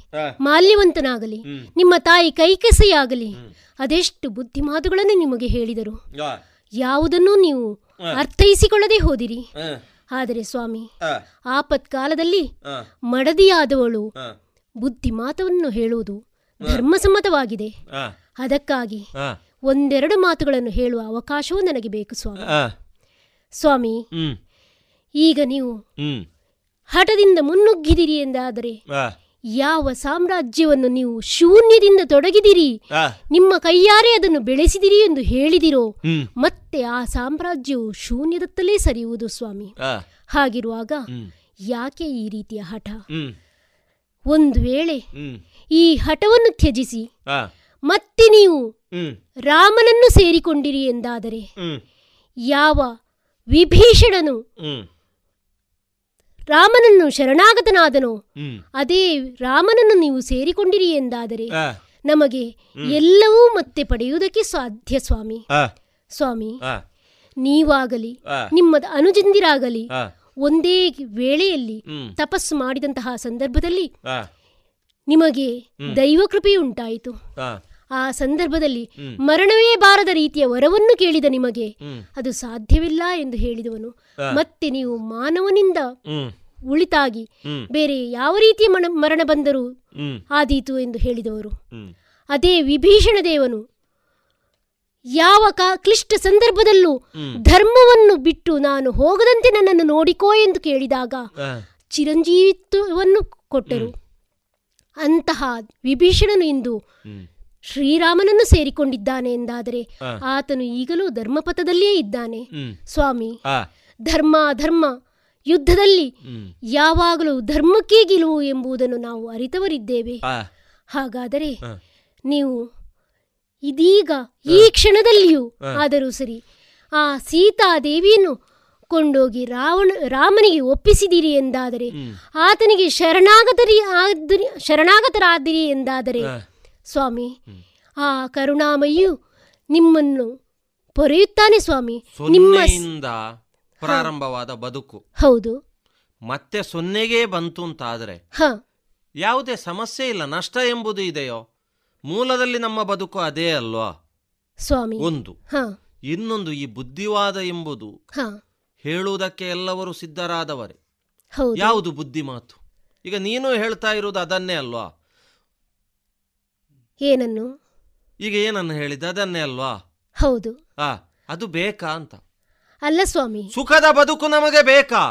ಮಾಲ್ಯವಂತನಾಗಲಿ, ನಿಮ್ಮ ತಾಯಿ ಕೈಕೆಸೆಯಾಗಲಿ, ಅದೆಷ್ಟು ಬುದ್ಧಿಮಾತುಗಳನ್ನು ನಿಮಗೆ ಹೇಳಿದರು. ಯಾವುದನ್ನೂ ನೀವು ಅರ್ಥೈಸಿಕೊಳ್ಳದೆ ಹೋದಿರಿ. ಆದರೆ ಸ್ವಾಮಿ, ಆಪತ್ಕಾಲದಲ್ಲಿ ಮಡದಿಯಾದವಳು ಬುದ್ಧಿ ಮಾತವನ್ನು ಹೇಳುವುದು ಧರ್ಮಸಮ್ಮತವಾಗಿದೆ. ಅದಕ್ಕಾಗಿ ಒಂದೆರಡು ಮಾತುಗಳನ್ನು ಹೇಳುವ ಅವಕಾಶವೂ ನನಗೆ ಬೇಕು ಸ್ವಾಮಿ. ಸ್ವಾಮಿ, ಈಗ ನೀವು ಹಠದಿಂದ ಮುನ್ನುಗ್ಗಿದಿರಿ ಎಂದಾದರೆ ಯಾವ ಸಾಮ್ರಾಜ್ಯವನ್ನು ನೀವು ಶೂನ್ಯದಿಂದ ತೊಡಗಿದಿರಿ, ನಿಮ್ಮ ಕೈಯಾರೆ ಅದನ್ನು ಬೆಳೆಸಿದಿರಿ ಎಂದು ಹೇಳಿದಿರೋ, ಮತ್ತೆ ಆ ಸಾಮ್ರಾಜ್ಯವು ಶೂನ್ಯದತ್ತಲೇ ಸರಿಯುವುದು ಸ್ವಾಮಿ. ಹಾಗಿರುವಾಗ ಯಾಕೆ ಈ ರೀತಿಯ ಹಠ? ಒಂದು ವೇಳೆ ಈ ಹಠವನ್ನು ತ್ಯಜಿಸಿ ಮತ್ತೆ ನೀವು ರಾಮನನ್ನು ಸೇರಿಕೊಂಡಿರಿ ಎಂದಾದರೆ ಯಾವ ವಿಭೀಷಣನು ರಾಮನನ್ನು ಶರಣಾಗತನಾದನೋ ಅದೇ ರಾಮನನ್ನು ನೀವು ಸೇರಿಕೊಂಡಿರಿ ಎಂದಾದರೆ ನಮಗೆ ಎಲ್ಲವೂ ಮತ್ತೆ ಪಡೆಯುವುದಕ್ಕೆ ಸಾಧ್ಯ ಸ್ವಾಮಿ. ಸ್ವಾಮಿ, ನೀವಾಗಲಿ ನಿಮ್ಮ ಅನುಜಂದಿರಾಗಲಿ ಒಂದೇ ವೇಳೆಯಲ್ಲಿ ತಪಸ್ಸು ಮಾಡಿದಂತಹ ಸಂದರ್ಭದಲ್ಲಿ ನಿಮಗೆ ದೈವಕೃಪೆಯುಂಟಾಯಿತು. ಆ ಸಂದರ್ಭದಲ್ಲಿ ಮರಣವೇ ಬಾರದ ರೀತಿಯ ವರವನ್ನು ಕೇಳಿದ ನಿಮಗೆ ಅದು ಸಾಧ್ಯವಿಲ್ಲ ಎಂದು ಹೇಳಿದವನು ಮತ್ತೆ ನೀವು ಮಾನವನಿಂದ ಉಳಿತಾಗಿ ಬೇರೆ ಯಾವ ರೀತಿಯ ಮರಣ ಬಂದರೂ ಆದೀತು ಎಂದು ಹೇಳಿದವರು. ಅದೇ ವಿಭೀಷಣ ದೇವನು ಯಾವ ಕ್ಲಿಷ್ಟ ಸಂದರ್ಭದಲ್ಲೂ ಧರ್ಮವನ್ನು ಬಿಟ್ಟು ನಾನು ಹೋಗದಂತೆ ನನ್ನನ್ನು ನೋಡಿಕೋ ಎಂದು ಕೇಳಿದಾಗ ಚಿರಂಜೀವಿತ್ವವನ್ನು ಕೊಟ್ಟರು. ಅಂತಹ ವಿಭೀಷಣನು ಇಂದು ಶ್ರೀರಾಮನನ್ನು ಸೇರಿಕೊಂಡಿದ್ದಾನೆ ಎಂದಾದರೆ ಆತನು ಈಗಲೂ ಧರ್ಮಪಥದಲ್ಲಿಯೇ ಇದ್ದಾನೆ. ಸ್ವಾಮಿ, ಧರ್ಮ ಅಧರ್ಮ ಯುದ್ಧದಲ್ಲಿ ಯಾವಾಗಲೂ ಧರ್ಮಕ್ಕೇ ಗೆಲುವು ಎಂಬುದನ್ನು ನಾವು ಅರಿತವರಿದ್ದೇವೆ. ಹಾಗಾದರೆ ನೀವು ಇದೀಗ ಈ ಕ್ಷಣದಲ್ಲಿಯೂ ಆದರೂ ಸರಿ ಆ ಸೀತಾದೇವಿಯನ್ನು ಕೊಂಡೋಗಿ ರಾಮನಿಗೆ ಒಪ್ಪಿಸಿದಿರಿ ಎಂದಾದರೆ, ಆತನಿಗೆ ಶರಣಾಗತರಾದಿರಿ ಎಂದಾದರೆ ಸ್ವಾಮಿ, ಆ ಕರುಣಾಮಯ್ಯು ನಿಮ್ಮನ್ನು ಪೊರೆಯುತ್ತಾನೆ ಸ್ವಾಮಿ. ನಿಮ್ಮಿಂದ ಪ್ರಾರಂಭವಾದ ಬದುಕು ಹೌದು ಮತ್ತೆ ಸೊನ್ನೆಗೆ ಬಂತು ಅಂತಾದರೆ ಯಾವುದೇ ಸಮಸ್ಯೆ ಇಲ್ಲ, ನಷ್ಟ ಎಂಬುದು ಇದೆಯೋ? ಮೂಲದಲ್ಲಿ ನಮ್ಮ ಬದುಕು ಅದೇ ಅಲ್ವಾ ಸ್ವಾಮಿ. ಒಂದು ಇನ್ನೊಂದು, ಈ ಬುದ್ಧಿವಾದ ಎಂಬುದು ಹೇಳುವುದಕ್ಕೆ ಎಲ್ಲವರು ಸಿದ್ಧರಾದವರೇ. ಯಾವುದು ಬುದ್ಧಿ ಮಾತು? ಈಗ ನೀನು ಹೇಳ್ತಾ ಇರುವುದು ಅದನ್ನೇ ಅಲ್ವಾ? ಏನನ್ನು ಈಗ ಏನನ್ನು ಹೇಳಿದ ಅದನ್ನೇ ಅಲ್ವಾ? ಹೌದು. ಅದು ಬೇಕಾ ಅಂತ? ಅಲ್ಲ ಸ್ವಾಮಿ, ಸುಖದ ಬದುಕು ನಮಗೆ ಬೇಕಾ?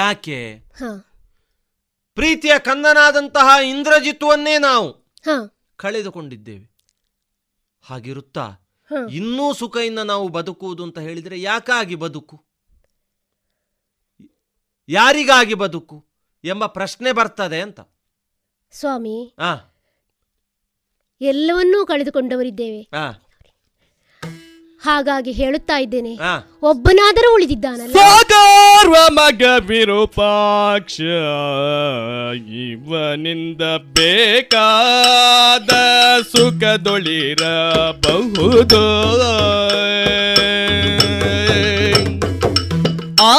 ಯಾಕೆ? ಪ್ರೀತಿಯ ಕಂದನಾದಂತಹ ಇಂದ್ರಜಿತ್ವನ್ನೇ ನಾವು ಕಳೆದುಕೊಂಡಿದ್ದೇವೆ. ಹಾಗಿರುತ್ತಾ ಇನ್ನೂ ಸುಖದಿಂದ ನಾವು ಬದುಕುವುದು ಅಂತ ಹೇಳಿದರೆ ಯಾಕಾಗಿ ಬದುಕು, ಯಾರಿಗಾಗಿ ಬದುಕು ಎಂಬ ಪ್ರಶ್ನೆ ಬರ್ತದೆ ಅಂತ ಸ್ವಾಮಿ. ಎಲ್ಲವನ್ನೂ ಕಳೆದುಕೊಂಡವರಿದ್ದೇವೆ, ಹಾಗಾಗಿ ಹೇಳುತ್ತಾ ಇದ್ದೇನೆ, ಒಬ್ಬನಾದರೂ ಉಳಿದಿದ್ದಾನಲ್ಲ. ಸೋದರ್ವ ಮಗ ವಿರೂಪಾಕ್ಷ ಇವನಿಂದ ಬೇಕಾದ ಸುಖದೊಳಿರಬಹುದು. ಆ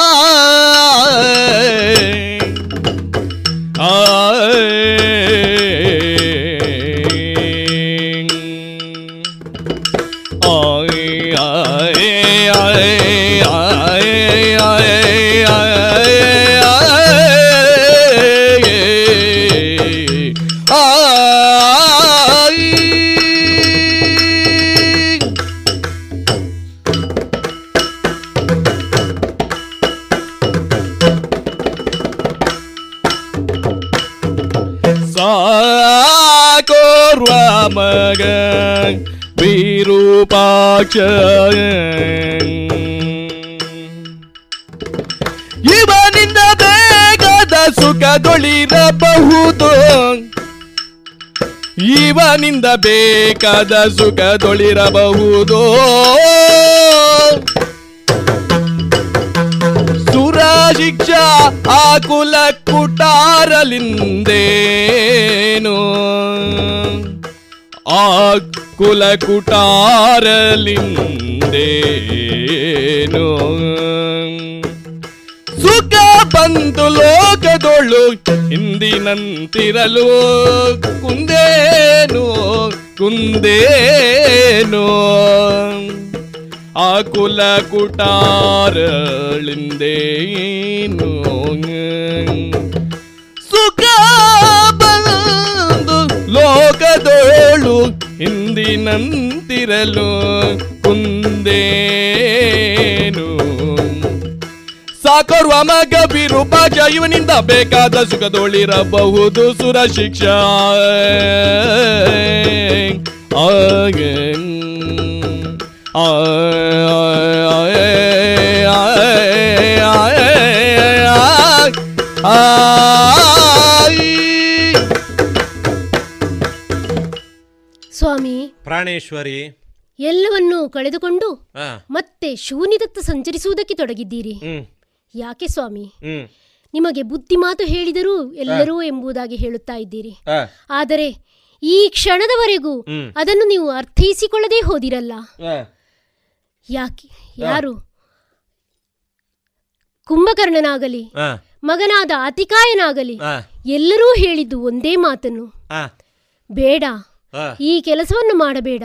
ವಿರೂಪಾಕ್ಷ ಇವನಿಂದ ಬೇಕಾದ ಸುಖದೊಳಿರಬಹುದು, ಇವನಿಂದ ಬೇಕಾದ ಸುಖದೊಳಿರಬಹುದು. ಸುರ ಶಿಕ್ಷಾ ಆಕುಲ ಕುಟಾರಲಿಂದೇನು ಆಕುಲ ಕುಟಾರಲಿಂದೇನು ಸುಖ ಬಂದು ಲೋಕದೊಳು ಹಿಂದಿನಂತಿರಲು ಕುಂದೇನು ಕುಂದೇನು ಆಕುಲ ಕುಟಾರಳಿಂದೇನು ಸುಖ ಬಂದು ಲೋಕದೋಳು ಹಿಂದಿನಂತಿರಲು ಕುಂದೇನು ಸಾಕೋರ್ವ ಮಗ ವಿರೂಪಾಕ್ಷ ಇವನಿಂದ ಬೇಕಾದ ಸುಖದೋಳಿರಬಹುದು ಸುರ ಶಿಕ್ಷಾ ಸ್ವಾಮಿ ಪ್ರಾಣೇಶ್ವರಿ ಎಲ್ಲವನ್ನೂ ಕಳೆದುಕೊಂಡು ಮತ್ತೆ ಶೂನ್ಯದತ್ತ ಸಂಚರಿಸುವುದಕ್ಕೆ ತೊಡಗಿದ್ದೀರಿ. ಯಾಕೆ ಸ್ವಾಮಿ? ನಿಮಗೆ ಬುದ್ಧಿ ಮಾತು ಹೇಳಿದರೂ ಎಲ್ಲರೂ ಎಂಬುದಾಗಿ ಹೇಳುತ್ತಾ ಇದ್ದೀರಿ. ಆದರೆ ಈ ಕ್ಷಣದವರೆಗೂ ಅದನ್ನು ನೀವು ಅರ್ಥೈಸಿಕೊಳ್ಳದೆ ಹೋದಿರಲ್ಲ. ಯಾಕೆ? ಯಾರು ಕುಂಭಕರ್ಣನಾಗಲಿ ಮಗನಾದ ಅತಿಕಾಯನಾಗಲಿ ಎಲ್ಲರೂ ಹೇಳಿದ್ದು ಒಂದೇ ಮಾತನ್ನು, ಬೇಡ, ಈ ಕೆಲಸವನ್ನು ಮಾಡಬೇಡ,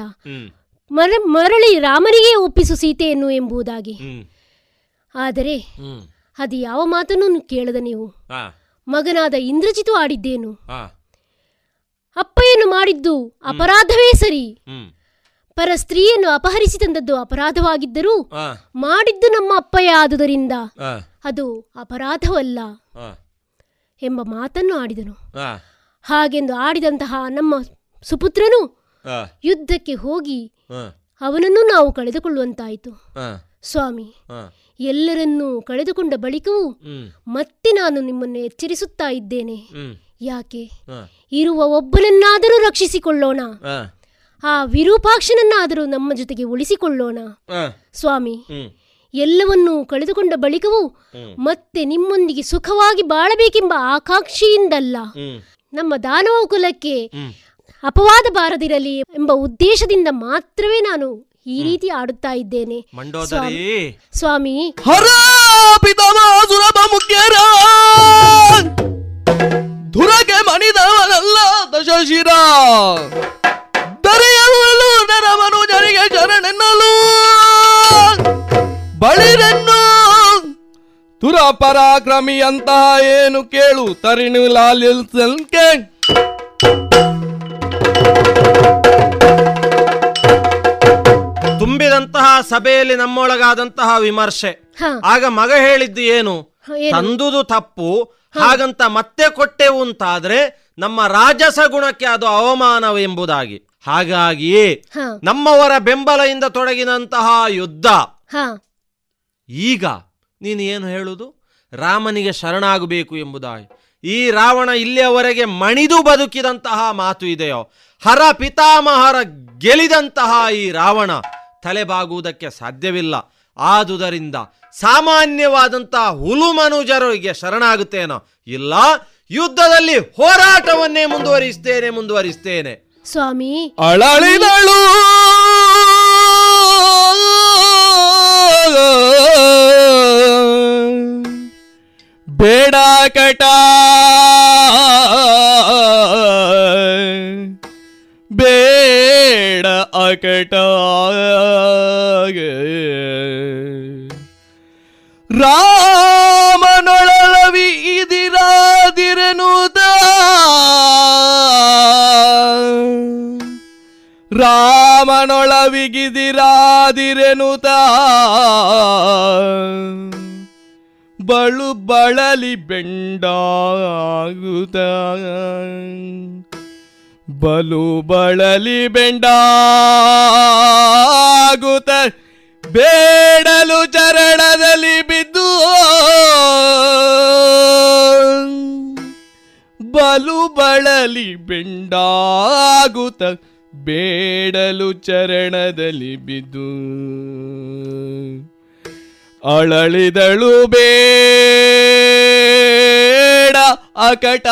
ಮರಳಿ ರಾಮನಿಗೆ ಒಪ್ಪಿಸು ಸೀತೆಯನ್ನು ಎಂಬುದಾಗಿ. ಆದರೆ ಅದು ಯಾವ ಮಾತನ್ನು ಕೇಳದ ನೀವು ಮಗನಾದ ಇಂದ್ರಜಿತು ಆಡಿದ್ದೇನು? ಅಪ್ಪಯ್ಯನು ಮಾಡಿದ್ದು ಅಪರಾಧವೇ ಸರಿ, ಪರ ಸ್ತ್ರೀಯನ್ನು ಅಪಹರಿಸಿ ತಂದದ್ದು ಅಪರಾಧವಾಗಿದ್ದರೂ ಮಾಡಿದ್ದು ನಮ್ಮ ಅಪ್ಪಯ್ಯ ಆದುದರಿಂದ ಅದು ಅಪರಾಧವಲ್ಲ ಎಂಬ ಮಾತನ್ನು ಆಡಿದನು. ಹಾಗೆಂದು ಆಡಿದಂತಹ ನಮ್ಮ ಸುಪುತ್ರನು ಯುದ್ಧಕ್ಕೆ ಹೋಗಿ ಅವನನ್ನು ನಾವು ಕಳೆದುಕೊಳ್ಳುವಂತಾಯಿತು. ಸ್ವಾಮಿ, ಎಲ್ಲರನ್ನೂ ಕಳೆದುಕೊಂಡ ಬಳಿಕವೂ ಮತ್ತೆ ನಾನು ನಿಮ್ಮನ್ನು ಎಚ್ಚರಿಸುತ್ತಾ ಇದ್ದೇನೆ. ಯಾಕೆ? ಇರುವ ಒಬ್ಬನನ್ನಾದರೂ ರಕ್ಷಿಸಿಕೊಳ್ಳೋಣ, ಆ ವಿರೂಪಾಕ್ಷನನ್ನಾದರೂ ನಮ್ಮ ಜೊತೆಗೆ ಉಳಿಸಿಕೊಳ್ಳೋಣ. ಸ್ವಾಮಿ, ಎಲ್ಲವನ್ನೂ ಕಳೆದುಕೊಂಡ ಬಳಿಕವೂ ಮತ್ತೆ ನಿಮ್ಮೊಂದಿಗೆ ಸುಖವಾಗಿ ಬಾಳಬೇಕೆಂಬ ಆಕಾಂಕ್ಷೆಯಿಂದಲ್ಲ, ನಮ್ಮ ದಾನವ ಕುಲಕ್ಕೆ ಅಪವಾದ ಬಾರದಿರಲಿ ಎಂಬ ಉದ್ದೇಶದಿಂದ ಮಾತ್ರವೇ ನಾನು ಈ ರೀತಿ ಆಡುತ್ತಾ ಇದ್ದೇನೆ. ಸ್ವಾಮಿ, ಧುರಗೆ ಮಣಿದವನಲ್ಲ ದಶಶಿರ ದರೆಯವಳು ನರ ಮನುಜರಿಗೆ ಶರಣೆನ್ನಲು ಬಳಿರನ್ನು ತುರ ಪರಾಕ್ರಮಿಯಂತಹ ಏನು ಕೇಳು ತರಿಣು ಲಾಲಿಲ್ ಸಂಖ್ಯೆ ತುಂಬಿದಂತಹ ಸಭೆಯಲ್ಲಿ ನಮ್ಮೊಳಗಾದಂತಹ ವಿಮರ್ಶೆ. ಆಗ ಮಗ ಹೇಳಿದ್ದು ಏನು? ತಂದುದು ತಪ್ಪು, ಹಾಗಂತ ಮತ್ತೆ ಕೊಟ್ಟೆವು ಅಂತಾದ್ರೆ ನಮ್ಮ ರಾಜಸ ಗುಣಕ್ಕೆ ಅದು ಅವಮಾನವೆಂಬುದಾಗಿ. ಹಾಗಾಗಿಯೇ ನಮ್ಮವರ ಬೆಂಬಲದಿಂದ ತೊಡಗಿದಂತಹ ಯುದ್ಧ ಈಗ ನೀನು ಏನು ಹೇಳುವುದು? ರಾಮನಿಗೆ ಶರಣಾಗಬೇಕು ಎಂಬುದಾಗಿ. ಈ ರಾವಣ ಇಲ್ಲಿಯವರೆಗೆ ಮಣಿದು ಬದುಕಿದಂತಹ ಮಾತು ಇದೆಯೋ, ಹರ ಪಿತಾಮಹರ ಗೆಲಿದಂತಹ ಈ ರಾವಣ ತಲೆಬಾಗುವುದಕ್ಕೆ ಸಾಧ್ಯವಿಲ್ಲ. ಆದುದರಿಂದ ಸಾಮಾನ್ಯವಾದಂತಹ ಹುಲು ಮನುಜರಿಗೆ ಶರಣಾಗುತ್ತೇನೋ? ಇಲ್ಲ, ಯುದ್ಧದಲ್ಲಿ ಹೋರಾಟವನ್ನೇ ಮುಂದುವರಿಸ್ತೇನೆ. ಸ್ವಾಮಿ, ಅಳಲಿದಳು ಬೇಡ ಕಟ ಬೇಡ ಅಕಟ ರಾಮನೊಳಲವಿ ಇದಿರಾದಿರನುದ ರಾಮನೊಳವಿಗಿದಿರಾದಿರನುತ ಬಳು ಬಳಲಿ ಬೆಂಡಾಗುತ ಬಲು ಬಳಲಿ ಬೆಂಡಾಗುತ ಬೇಡಲು ಚರಣದಲ್ಲಿ ಬಿದ್ದು ಬಲು ಬಳಲಿ ಬೆಂಡಾಗುತ ಬೇಡಲು ಚರಣದಲ್ಲಿ ಬಿದ್ದು ಅಳಲಿದಳು ಬೇಡ ಅಕಟ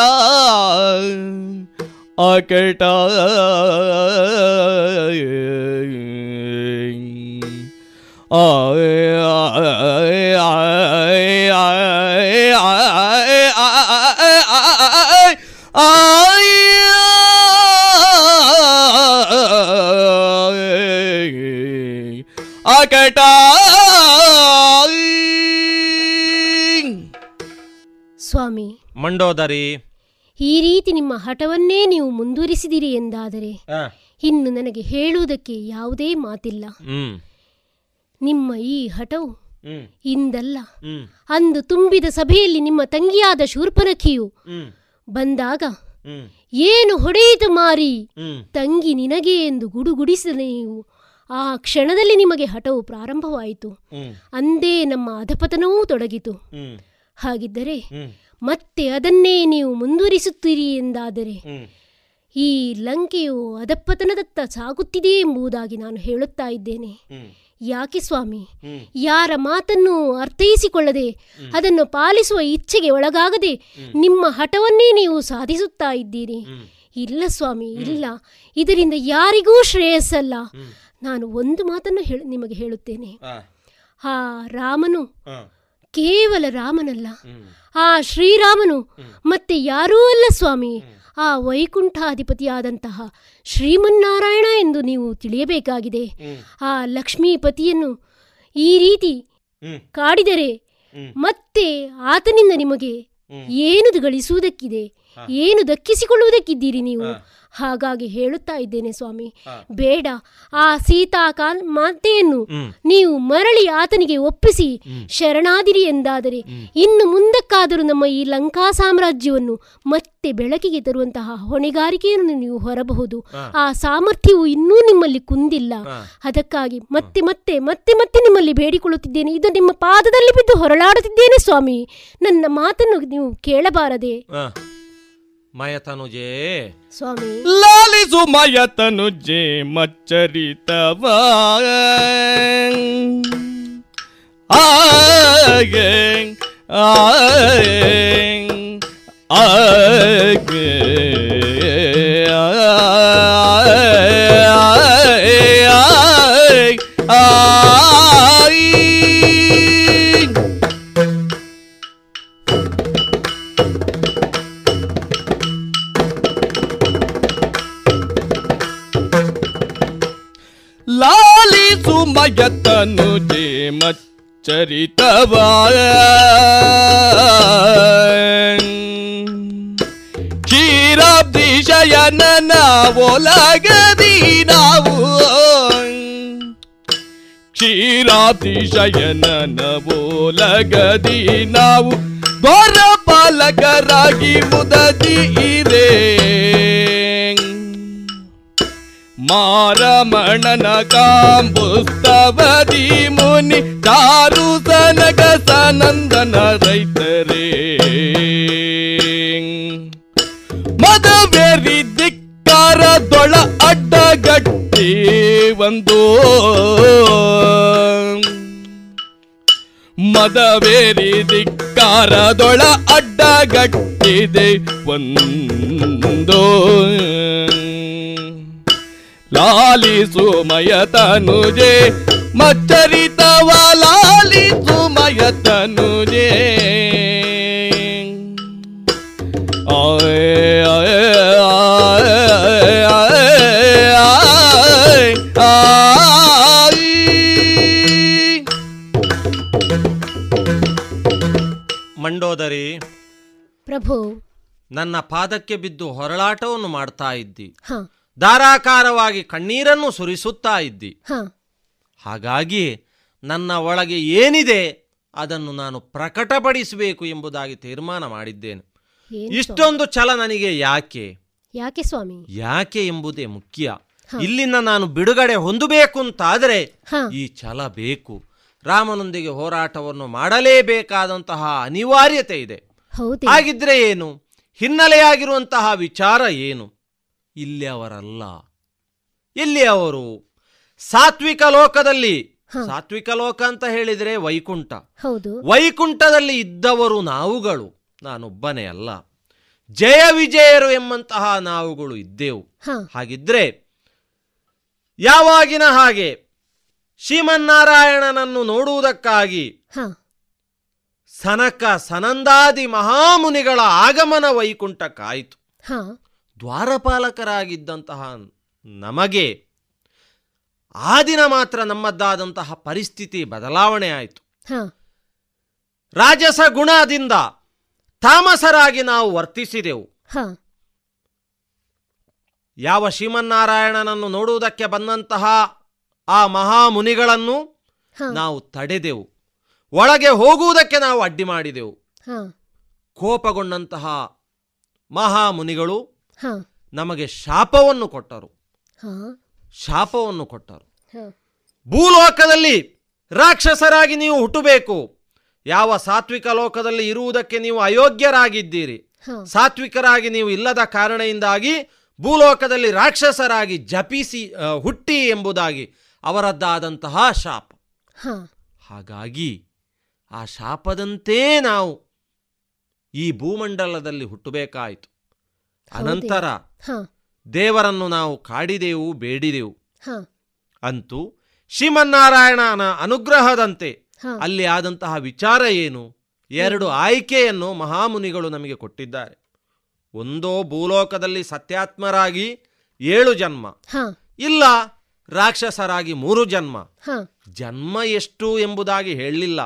ಅಕಟ ಅಕಟ ಸ್ವಾಮಿ. ಮಂಡೋದರಿ, ಈ ರೀತಿ ನಿಮ್ಮ ಹಠವನ್ನೇ ನೀವು ಮುಂದುವರಿಸಿದಿರಿ ಎಂದಾದರೆ ಇನ್ನು ನನಗೆ ಹೇಳುವುದಕ್ಕೆ ಯಾವುದೇ ಮಾತಿಲ್ಲ. ನಿಮ್ಮ ಈ ಹಠವು ಇಂದಲ್ಲ, ಅಂದು ತುಂಬಿದ ಸಭೆಯಲ್ಲಿ ನಿಮ್ಮ ತಂಗಿಯಾದ ಶೂರ್ಪನಖಿಯು ಬಂದಾಗ ಏನು ಹೊಡೆಯಿತು ಮಾರಿ ತಂಗಿ ನಿನಗೆ ಎಂದು ಗುಡುಗುಡಿಸಿದ ನೀವು ಆ ಕ್ಷಣದಲ್ಲಿ ನಿಮಗೆ ಹಠವು ಪ್ರಾರಂಭವಾಯಿತು. ಅಂದೇ ನಮ್ಮ ಅಧಪತನವೂ ತೊಡಗಿತು. ಹಾಗಿದ್ದರೆ ಮತ್ತೆ ಅದನ್ನೇ ನೀವು ಮುಂದುವರಿಸುತ್ತೀರಿ ಎಂದಾದರೆ ಈ ಲಂಕೆಯು ಅಧಪತನದತ್ತ ಸಾಗುತ್ತಿದೆ ಎಂಬುದಾಗಿ ನಾನು ಹೇಳುತ್ತಾ ಇದ್ದೇನೆ. ಯಾಕೆ ಸ್ವಾಮಿ ಯಾರ ಮಾತನ್ನು ಅರ್ಥೈಸಿಕೊಳ್ಳದೆ ಅದನ್ನು ಪಾಲಿಸುವ ಇಚ್ಛೆಗೆ ಒಳಗಾಗದೆ ನಿಮ್ಮ ಹಠವನ್ನೇ ನೀವು ಸಾಧಿಸುತ್ತಾ ಇದ್ದೀರಿ? ಇಲ್ಲ ಸ್ವಾಮಿ, ಇಲ್ಲ, ಇದರಿಂದ ಯಾರಿಗೂ ಶ್ರೇಯಸ್ಸಲ್ಲ. ನಾನು ಒಂದು ಮಾತನ್ನು ನಿಮಗೆ ಹೇಳುತ್ತೇನೆ. ಆ ರಾಮನು ಕೇವಲ ರಾಮನಲ್ಲ, ಆ ಶ್ರೀರಾಮನು ಮತ್ತೆ ಯಾರೂ ಅಲ್ಲ ಸ್ವಾಮಿ, ಆ ವೈಕುಂಠಾಧಿಪತಿಯಾದಂತಹ ಶ್ರೀಮನ್ನಾರಾಯಣ ಎಂದು ನೀವು ತಿಳಿಯಬೇಕಾಗಿದೆ. ಆ ಲಕ್ಷ್ಮೀಪತಿಯನ್ನು ಈ ರೀತಿ ಕಾಡಿದರೆ ಮತ್ತೆ ಆತನಿಂದ ನಿಮಗೆ ಏನು ಗಳಿಸುವುದಕ್ಕಿದೆ, ಏನು ದಕ್ಕಿಸಿಕೊಳ್ಳುವುದಕ್ಕಿದ್ದೀರಿ ನೀವು? ಹಾಗಾಗಿ ಹೇಳುತ್ತಾ ಇದ್ದೇನೆ ಸ್ವಾಮಿ, ಬೇಡ. ಆ ಸೀತಾಕಾಲ್ ಮಾತೆಯನ್ನು ನೀವು ಮರಳಿ ಆತನಿಗೆ ಒಪ್ಪಿಸಿ ಶರಣಾದಿರಿ ಎಂದಾದರೆ ಇನ್ನು ಮುಂದಕ್ಕಾದರೂ ನಮ್ಮ ಈ ಲಂಕಾ ಸಾಮ್ರಾಜ್ಯವನ್ನು ಮತ್ತೆ ಬೆಳಕಿಗೆ ತರುವಂತಹ ಹೊಣೆಗಾರಿಕೆಯನ್ನು ನೀವು ಹೊರಬಹುದು. ಆ ಸಾಮರ್ಥ್ಯವು ಇನ್ನೂ ನಿಮ್ಮಲ್ಲಿ ಕುಂದಿಲ್ಲ. ಅದಕ್ಕಾಗಿ ಮತ್ತೆ ಮತ್ತೆ ಮತ್ತೆ ಮತ್ತೆ ನಿಮ್ಮಲ್ಲಿ ಬೇಡಿಕೊಳ್ಳುತ್ತಿದ್ದೇನೆ. ಇದು ನಿಮ್ಮ ಪಾದದಲ್ಲಿ ಬಿದ್ದು ಹೊರಳಾಡುತ್ತಿದ್ದೇನೆ ಸ್ವಾಮಿ. ನನ್ನ ಮಾತನ್ನು ನೀವು ಕೇಳಬಾರದೆ. ಮಯತನುಜೇ ಸ್ವಾಮಿ ಲಾಲಿಸು ಮಯತನುಜೇ ಮಚ್ಚರಿತವ ಆಗೆ ಆಗೆ ಯತನುಜೇ ಮಚ್ಚರಿತವಾಯ ಕ್ಷೀರಾಬ್ಧಿಶಯನ ಒಲಗದಿ ನಾವು ಕ್ಷೀರಾಬ್ಧಿಶಯನ ಒಲಗದಿ ನಾವು ದೊರ ಪಾಲಕರಾಗಿ ಮುದದಿ ಇದೆ ಮಾರಮಣನ ಕಾಂಬುಸ್ತವದಿ ಮುನಿ ಚಾರು ಸನಗ ಸನಂದನ ರೈತರೇ ಮದವೇರಿ ದಿಕ್ಕಾರ ದೊಳ ಅಡ್ಡಗಟ್ಟಿ ಒಂದು ಮದವೇರಿ ದಿಕ್ಕಾರದೊಳ ಅಡ್ಡಗಟ್ಟಿದೆ ಒಂದು ಲಾಲಿಸು ಮಯತನುಜೇ ಮಚ್ಚರಿತವ ಲಾಲಿಸು ಮಯತನುಜೇ ಮಂಡೋದರಿ ಪ್ರಭು, ನನ್ನ ಪಾದಕ್ಕೆ ಬಿದ್ದು ಹೊರಳಾಟವನ್ನು ಮಾಡ್ತಾ ಇದ್ದಿ, ಧಾರಾಕಾರವಾಗಿ ಕಣ್ಣೀರನ್ನು ಸುರಿಸುತ್ತಾ ಇದ್ದಿ. ಹಾಗಾಗಿ ನನ್ನ ಒಳಗೆ ಏನಿದೆ ಅದನ್ನು ನಾನು ಪ್ರಕಟಪಡಿಸಬೇಕು ಎಂಬುದಾಗಿ ತೀರ್ಮಾನ ಮಾಡಿದ್ದೇನೆ. ಇಷ್ಟೊಂದು ಛಲ ನನಗೆ ಯಾಕೆ ಯಾಕೆ ಸ್ವಾಮಿ ಯಾಕೆ ಎಂಬುದೇ ಮುಖ್ಯ. ಇಲ್ಲಿಂದ ನಾನು ಬಿಡುಗಡೆ ಹೊಂದಬೇಕು ಅಂತಾದರೆ ಈ ಛಲ ಬೇಕು. ರಾಮನೊಂದಿಗೆ ಹೋರಾಟವನ್ನು ಮಾಡಲೇಬೇಕಾದಂತಹ ಅನಿವಾರ್ಯತೆ ಇದೆ. ಹಾಗಿದ್ರೆ ಏನು ಹಿನ್ನೆಲೆಯಾಗಿರುವಂತಹ ವಿಚಾರ ಏನು? ಇಲ್ಲಿ ಅವರಲ್ಲ, ಇಲ್ಲಿ ಅವರು ಸಾತ್ವಿಕ ಲೋಕದಲ್ಲಿ. ಸಾತ್ವಿಕ ಲೋಕ ಅಂತ ಹೇಳಿದರೆ ವೈಕುಂಠ. ವೈಕುಂಠದಲ್ಲಿ ಇದ್ದವರು ನಾವುಗಳು, ನಾನೊಬ್ಬನೇ ಅಲ್ಲ, ಜಯ ವಿಜಯರು ಎಂಬಂತಹ ನಾವುಗಳು ಇದ್ದೆವು. ಹಾಗಿದ್ರೆ ಯಾವಾಗಿನ ಹಾಗೆ ಶ್ರೀಮನ್ನಾರಾಯಣನನ್ನು ನೋಡುವುದಕ್ಕಾಗಿ ಸನಕ ಸನಂದಾದಿ ಮಹಾಮುನಿಗಳ ಆಗಮನ ವೈಕುಂಠಕ್ಕಾಯಿತು. ದ್ವಾರಪಾಲಕರಾಗಿದ್ದಂತಹ ನಮಗೆ ಆ ದಿನ ಮಾತ್ರ ನಮ್ಮದ್ದಾದಂತಹ ಪರಿಸ್ಥಿತಿ ಬದಲಾವಣೆ ಆಯಿತು. ರಾಜಸ ಗುಣದಿಂದ ತಾಮಸರಾಗಿ ನಾವು ವರ್ತಿಸಿದೆವು. ಯಾವ ಶ್ರೀಮನ್ನಾರಾಯಣನನ್ನು ನೋಡುವುದಕ್ಕೆ ಬಂದಂತಹ ಆ ಮಹಾಮುನಿಗಳನ್ನು ನಾವು ತಡೆದೆವು, ಒಳಗೆ ಹೋಗುವುದಕ್ಕೆ ನಾವು ಅಡ್ಡಿ ಮಾಡಿದೆವು. ಕೋಪಗೊಂಡಂತಹ ಮಹಾಮುನಿಗಳು ನಮಗೆ ಶಾಪವನ್ನು ಕೊಟ್ಟರು. ಭೂಲೋಕದಲ್ಲಿ ರಾಕ್ಷಸರಾಗಿ ನೀವು ಹುಟ್ಟಬೇಕು, ಯಾವ ಸಾತ್ವಿಕ ಲೋಕದಲ್ಲಿ ಇರುವುದಕ್ಕೆ ನೀವು ಅಯೋಗ್ಯರಾಗಿದ್ದೀರಿ. ಸಾತ್ವಿಕರಾಗಿ ನೀವು ಇಲ್ಲದ ಕಾರಣದಿಂದಾಗಿ ಭೂಲೋಕದಲ್ಲಿ ರಾಕ್ಷಸರಾಗಿ ಜಪಿಸಿ ಹುಟ್ಟಿ ಎಂಬುದಾಗಿ ಅವರದ್ದಾದಂತಹ ಶಾಪ. ಹಾಗಾಗಿ ಆ ಶಾಪದಂತೆ ನಾವು ಈ ಭೂಮಂಡಲದಲ್ಲಿ ಹುಟ್ಟಬೇಕಾಯಿತು. ಅನಂತರ ದೇವರನ್ನು ನಾವು ಕಾಡಿದೆವು, ಬೇಡಿದೆವು. ಅಂತೂ ಶ್ರೀಮನ್ನಾರಾಯಣನ ಅನುಗ್ರಹದಂತೆ ಅಲ್ಲಿ ಆದಂತಹ ವಿಚಾರ ಏನು? ಎರಡು ಆಯ್ಕೆಯನ್ನು ಮಹಾಮುನಿಗಳು ನಮಗೆ ಕೊಟ್ಟಿದ್ದಾರೆ. ಒಂದೋ ಭೂಲೋಕದಲ್ಲಿ ಸತ್ಯಾತ್ಮರಾಗಿ 7 ಜನ್ಮ, ಇಲ್ಲ ರಾಕ್ಷಸರಾಗಿ 3 ಜನ್ಮ. ಜನ್ಮ ಎಷ್ಟು ಎಂಬುದಾಗಿ ಹೇಳಲಿಲ್ಲ,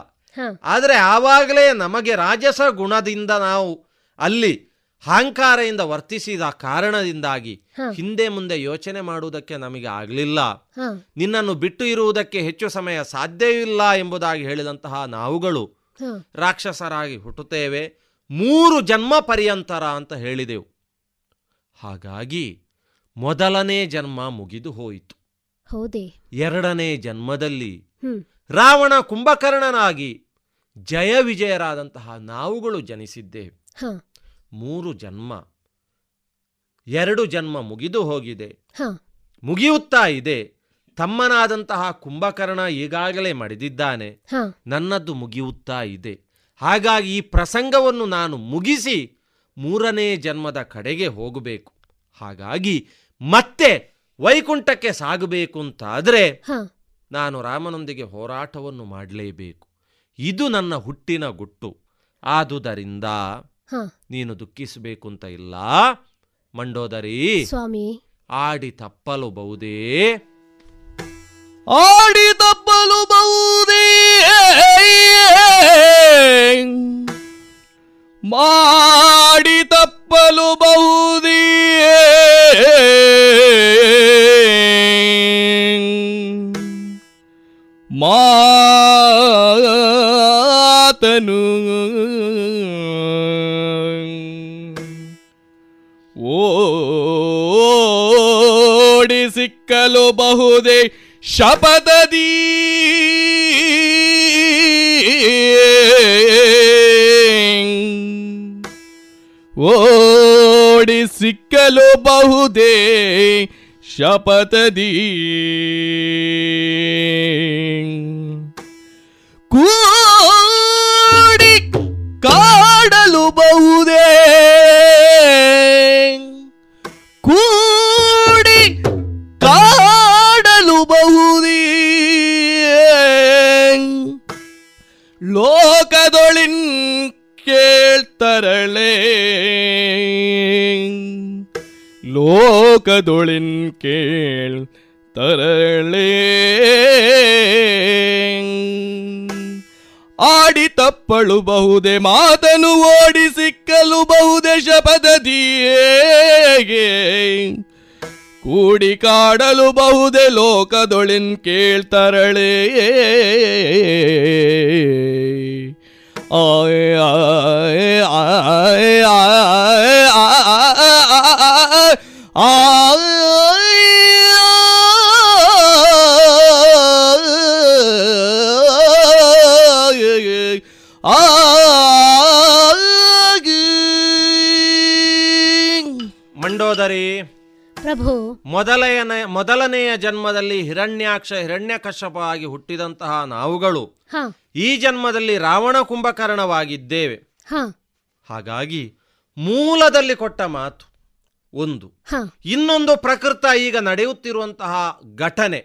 ಆದರೆ ಆವಾಗಲೇ ನಮಗೆ ರಾಜಸ ಗುಣದಿಂದ ನಾವು ಅಲ್ಲಿ ಅಹಂಕಾರದಿಂದ ವರ್ತಿಸಿದ ಕಾರಣದಿಂದಾಗಿ ಹಿಂದೆ ಮುಂದೆ ಯೋಚನೆ ಮಾಡುವುದಕ್ಕೆ ನಮಗೆ ಆಗಲಿಲ್ಲ. ನಿನ್ನನ್ನು ಬಿಟ್ಟು ಇರುವುದಕ್ಕೆ ಹೆಚ್ಚು ಸಮಯ ಸಾಧ್ಯವಿಲ್ಲ ಎಂಬುದಾಗಿ ಹೇಳಿದಂತಹ ನಾವುಗಳು ರಾಕ್ಷಸರಾಗಿ ಹುಟ್ಟುತ್ತೇವೆ, 3 ಜನ್ಮ ಪರ್ಯಂತರ ಅಂತ ಹೇಳಿದೆವು. ಹಾಗಾಗಿ ಮೊದಲನೇ ಜನ್ಮ ಮುಗಿದು ಹೋಯಿತು. 2ನೇ ಜನ್ಮದಲ್ಲಿ ರಾವಣ ಕುಂಭಕರ್ಣನಾಗಿ ಜಯ ವಿಜಯರಾದಂತಹ ನಾವುಗಳು ಜನಿಸಿದ್ದೇವೆ. 3 ಜನ್ಮ, 2 ಜನ್ಮ ಮುಗಿದು ಹೋಗಿದೆ, ಮುಗಿಯುತ್ತಾ ಇದೆ. ತಮ್ಮನಾದಂತಹ ಕುಂಭಕರ್ಣ ಈಗಾಗಲೇ ಮಡಿದಿದ್ದಾನೆ, ನನ್ನದ್ದು ಮುಗಿಯುತ್ತಾ ಇದೆ. ಹಾಗಾಗಿ ಈ ಪ್ರಸಂಗವನ್ನು ನಾನು ಮುಗಿಸಿ 3ನೇ ಜನ್ಮದ ಕಡೆಗೆ ಹೋಗಬೇಕು. ಹಾಗಾಗಿ ಮತ್ತೆ ವೈಕುಂಠಕ್ಕೆ ಸಾಗಬೇಕು ಅಂತಾದರೆ ನಾನು ರಾಮನೊಂದಿಗೆ ಹೋರಾಟವನ್ನು ಮಾಡಲೇಬೇಕು. ಇದು ನನ್ನ ಹುಟ್ಟಿನ ಗುಟ್ಟು. ಆದುದರಿಂದ ನೀನು ದುಃಖಿಸಬೇಕು ಅಂತ ಇಲ್ಲ ಮಂಡೋದರಿ ಸ್ವಾಮಿ. ಆಡಿ ತಪ್ಪಲು ಬಹುದೇ ಮಾಡಿ ತಪ್ಪಲು ಬಹುದೇ ಮಾತನು ಓಡಿ ಸಿಕ್ಕಲು ಬಹುದೇ ಶಪಥದಿ ಓಡಿ ಸಿಕ್ಕಲು ಬಹುದೇ ಶಪಥದಿ ಕೂಡಿ ಕಾಡಲು ಬಹುದೇ ಲೋಕದೊಳಿನ್ ಕೇಳ್ತರಳೆ ಲೋಕದೊಳಿನ್ ಕೇಳ್ತರಳೆ ಆಡಿ ತಪ್ಪಳು ಬಹುದೇ ಮಾತನು ಓಡಿ ಸಿಕ್ಕಲು ಬಹುದೇ ಶಪಥದಿಯೇ ಕೂಡಿ ಕಾಡಲು ಬಹುದೇ ಲೋಕದೊಳಿನ್ ಕೇಳ್ತರಳೆ ಆಯ ಆಯ ಆಯ ಮಂಡೋದರಿ ಪ್ರಭು, ಮೊದಲನೆಯ ಜನ್ಮದಲ್ಲಿ ಹಿರಣ್ಯಾಕ್ಷ ಹಿರಣ್ಯಕಶ್ಯಪ ಆಗಿ ಹುಟ್ಟಿದಂತಹ ನಾವುಗಳು ಈ ಜನ್ಮದಲ್ಲಿ ರಾವಣ ಕುಂಭಕರ್ಣವಾಗಿದ್ದೇವೆ. ಹಾಗಾಗಿ ಮೂಲದಲ್ಲಿ ಕೊಟ್ಟ ಮಾತು ಒಂದು, ಇನ್ನೊಂದು ಪ್ರಕೃತ ಈಗ ನಡೆಯುತ್ತಿರುವಂತಹ ಘಟನೆ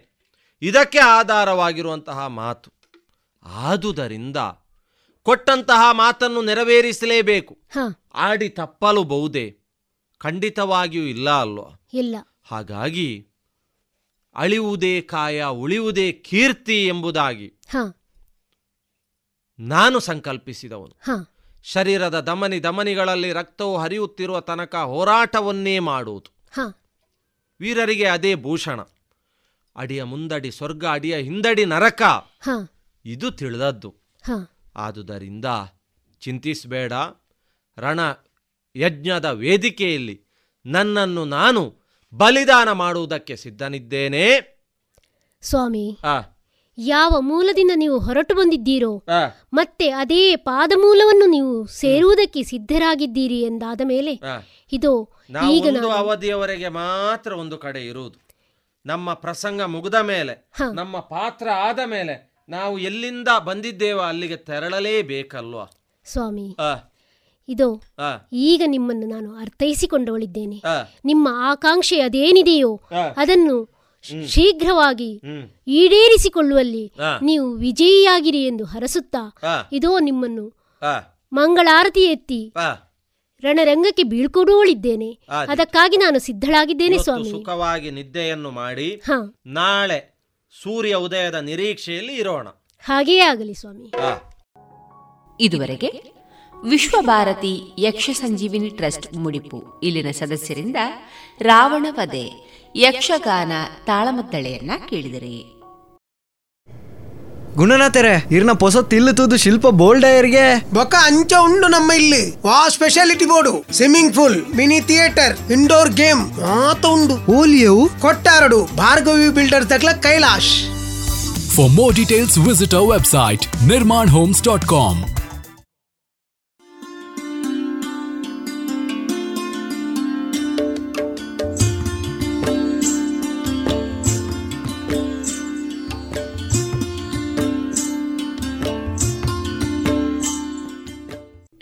ಇದಕ್ಕೆ ಆಧಾರವಾಗಿರುವಂತಹ ಮಾತು. ಆದುದರಿಂದ ಕೊಟ್ಟಂತಹ ಮಾತನ್ನು ನೆರವೇರಿಸಲೇಬೇಕು. ಆಡಿ ತಪ್ಪಲು ಬಹುದೇ ಖಂಡಿತವಾಗಿಯೂ ಇಲ್ಲ ಅಲ್ವಾ? ಇಲ್ಲ. ಹಾಗಾಗಿ ಅಳಿವುದೇ ಕಾಯ ಉಳಿಯುವುದೇ ಕೀರ್ತಿ ಎಂಬುದಾಗಿ ನಾನು ಸಂಕಲ್ಪಿಸಿದವನು. ಶರೀರದ ಧಮನಿಗಳಲ್ಲಿ ರಕ್ತವು ಹರಿಯುತ್ತಿರುವ ತನಕ ಹೋರಾಟವನ್ನೇ ಮಾಡುವುದು ವೀರರಿಗೆ ಅದೇ ಭೂಷಣ. ಅಡಿಯ ಮುಂದಡಿ ಸ್ವರ್ಗ, ಅಡಿಯ ಹಿಂದಡಿ ನರಕ, ಇದು ತಿಳಿದದ್ದು. ಆದುದರಿಂದ ಚಿಂತಿಸಬೇಡ. ರಣ ಯಜ್ಞದ ವೇದಿಕೆಯಲ್ಲಿ ನನ್ನನ್ನು ನಾನು ಬಲಿದಾನ ಮಾಡುವುದಕ್ಕೆ ಸಿದ್ಧನಿದ್ದೇನೆ. ಸ್ವಾಮಿ, ಯಾವ ಮೂಲದಿಂದ ನೀವು ಹೊರಟು ಬಂದಿದ್ದೀರೋ ಮತ್ತೆ ಅದೇ ಪಾದಮೂಲವನ್ನು ನೀವು ಸೇರುವುದಕ್ಕೆ ಸಿದ್ಧರಾಗಿದ್ದೀರಿ ಎಂದಾದ ಮೇಲೆ ಇದು ಈಗ ಅವಧಿಯವರೆಗೆ ಮಾತ್ರ ಒಂದು ಕಡೆ ಇರುವುದು. ನಮ್ಮ ಪ್ರಸಂಗ ಮುಗಿದ ಮೇಲೆ, ನಮ್ಮ ಪಾತ್ರ ಆದ ಮೇಲೆ ನಾವು ಎಲ್ಲಿಂದ ಬಂದಿದ್ದೇವ ಅಲ್ಲಿಗೆ ತೆರಳಲೇಬೇಕಲ್ವಾ ಸ್ವಾಮಿ? ಇದೋ ಈಗ ನಿಮ್ಮನ್ನು ನಾನು ಅರ್ಥೈಸಿಕೊಂಡವಳಿದ್ದೇನೆ. ನಿಮ್ಮ ಆಕಾಂಕ್ಷೆ ಅದೇನಿದೆಯೋ ಅದನ್ನು ಶೀಘ್ರವಾಗಿ ಈಡೇರಿಸಿಕೊಳ್ಳುವಲ್ಲಿ ನೀವು ವಿಜಯಿಯಾಗಿರಿ ಎಂದು ಹರಸುತ್ತಾ ಇದೋ ನಿಮ್ಮನ್ನು ಮಂಗಳಾರತಿ ಎತ್ತಿ ರಣರಂಗಕ್ಕೆ ಬೀಳ್ಕೊಡುವಳಿದ್ದೇನೆ. ಅದಕ್ಕಾಗಿ ನಾನು ಸಿದ್ಧಳಾಗಿದ್ದೇನೆ ಸ್ವಾಮಿ. ಸುಖವಾಗಿ ನಿದ್ದೆಯನ್ನು ಮಾಡಿ ನಾಳೆ ಸೂರ್ಯ ಉದಯದ ನಿರೀಕ್ಷೆಯಲ್ಲಿ ಇರೋಣ. ಹಾಗೆಯೇ ಆಗಲಿ ಸ್ವಾಮಿ. ಇದುವರೆಗೆ ವಿಶ್ವಭಾರತಿ ಯಕ್ಷ ಸಂಜೀವಿನಿ ಟ್ರಸ್ಟ್ ಮುಡಿಪು ಇಲ್ಲಿನ ಸದಸ್ಯರಿಂದ ರಾವಣವಧೆ ಯಕ್ಷಗಾನ ತಾಳಮದ್ದಳೆಯನ್ನ ಕೇಳಿದರೆ. ಗುಣನಾಥರೇ, ಇರ್ನ ಪೊಸತ್ ಇಲ್ಲಿ ತೂದು ಶಿಲ್ಪ ಬೋಲ್ಡಯರ್ಗೆ ಬೊಕ್ಕ ಅಂಚ ಉಂಡು. ನಮ್ಮ ಇಲ್ಲಿ ವಾ speciality board, swimming pool, mini theatre, indoor game ಮಾತ ಉಂಡು. ಓಲಿಯವು ಕೊಟ್ಟಾರಡು ಭಾರ್ಗವಿ ಬಿಲ್ಡರ್ಸ್ ದಕ್ಲ Kailash. For more details visit our website Nirmanhomes.com.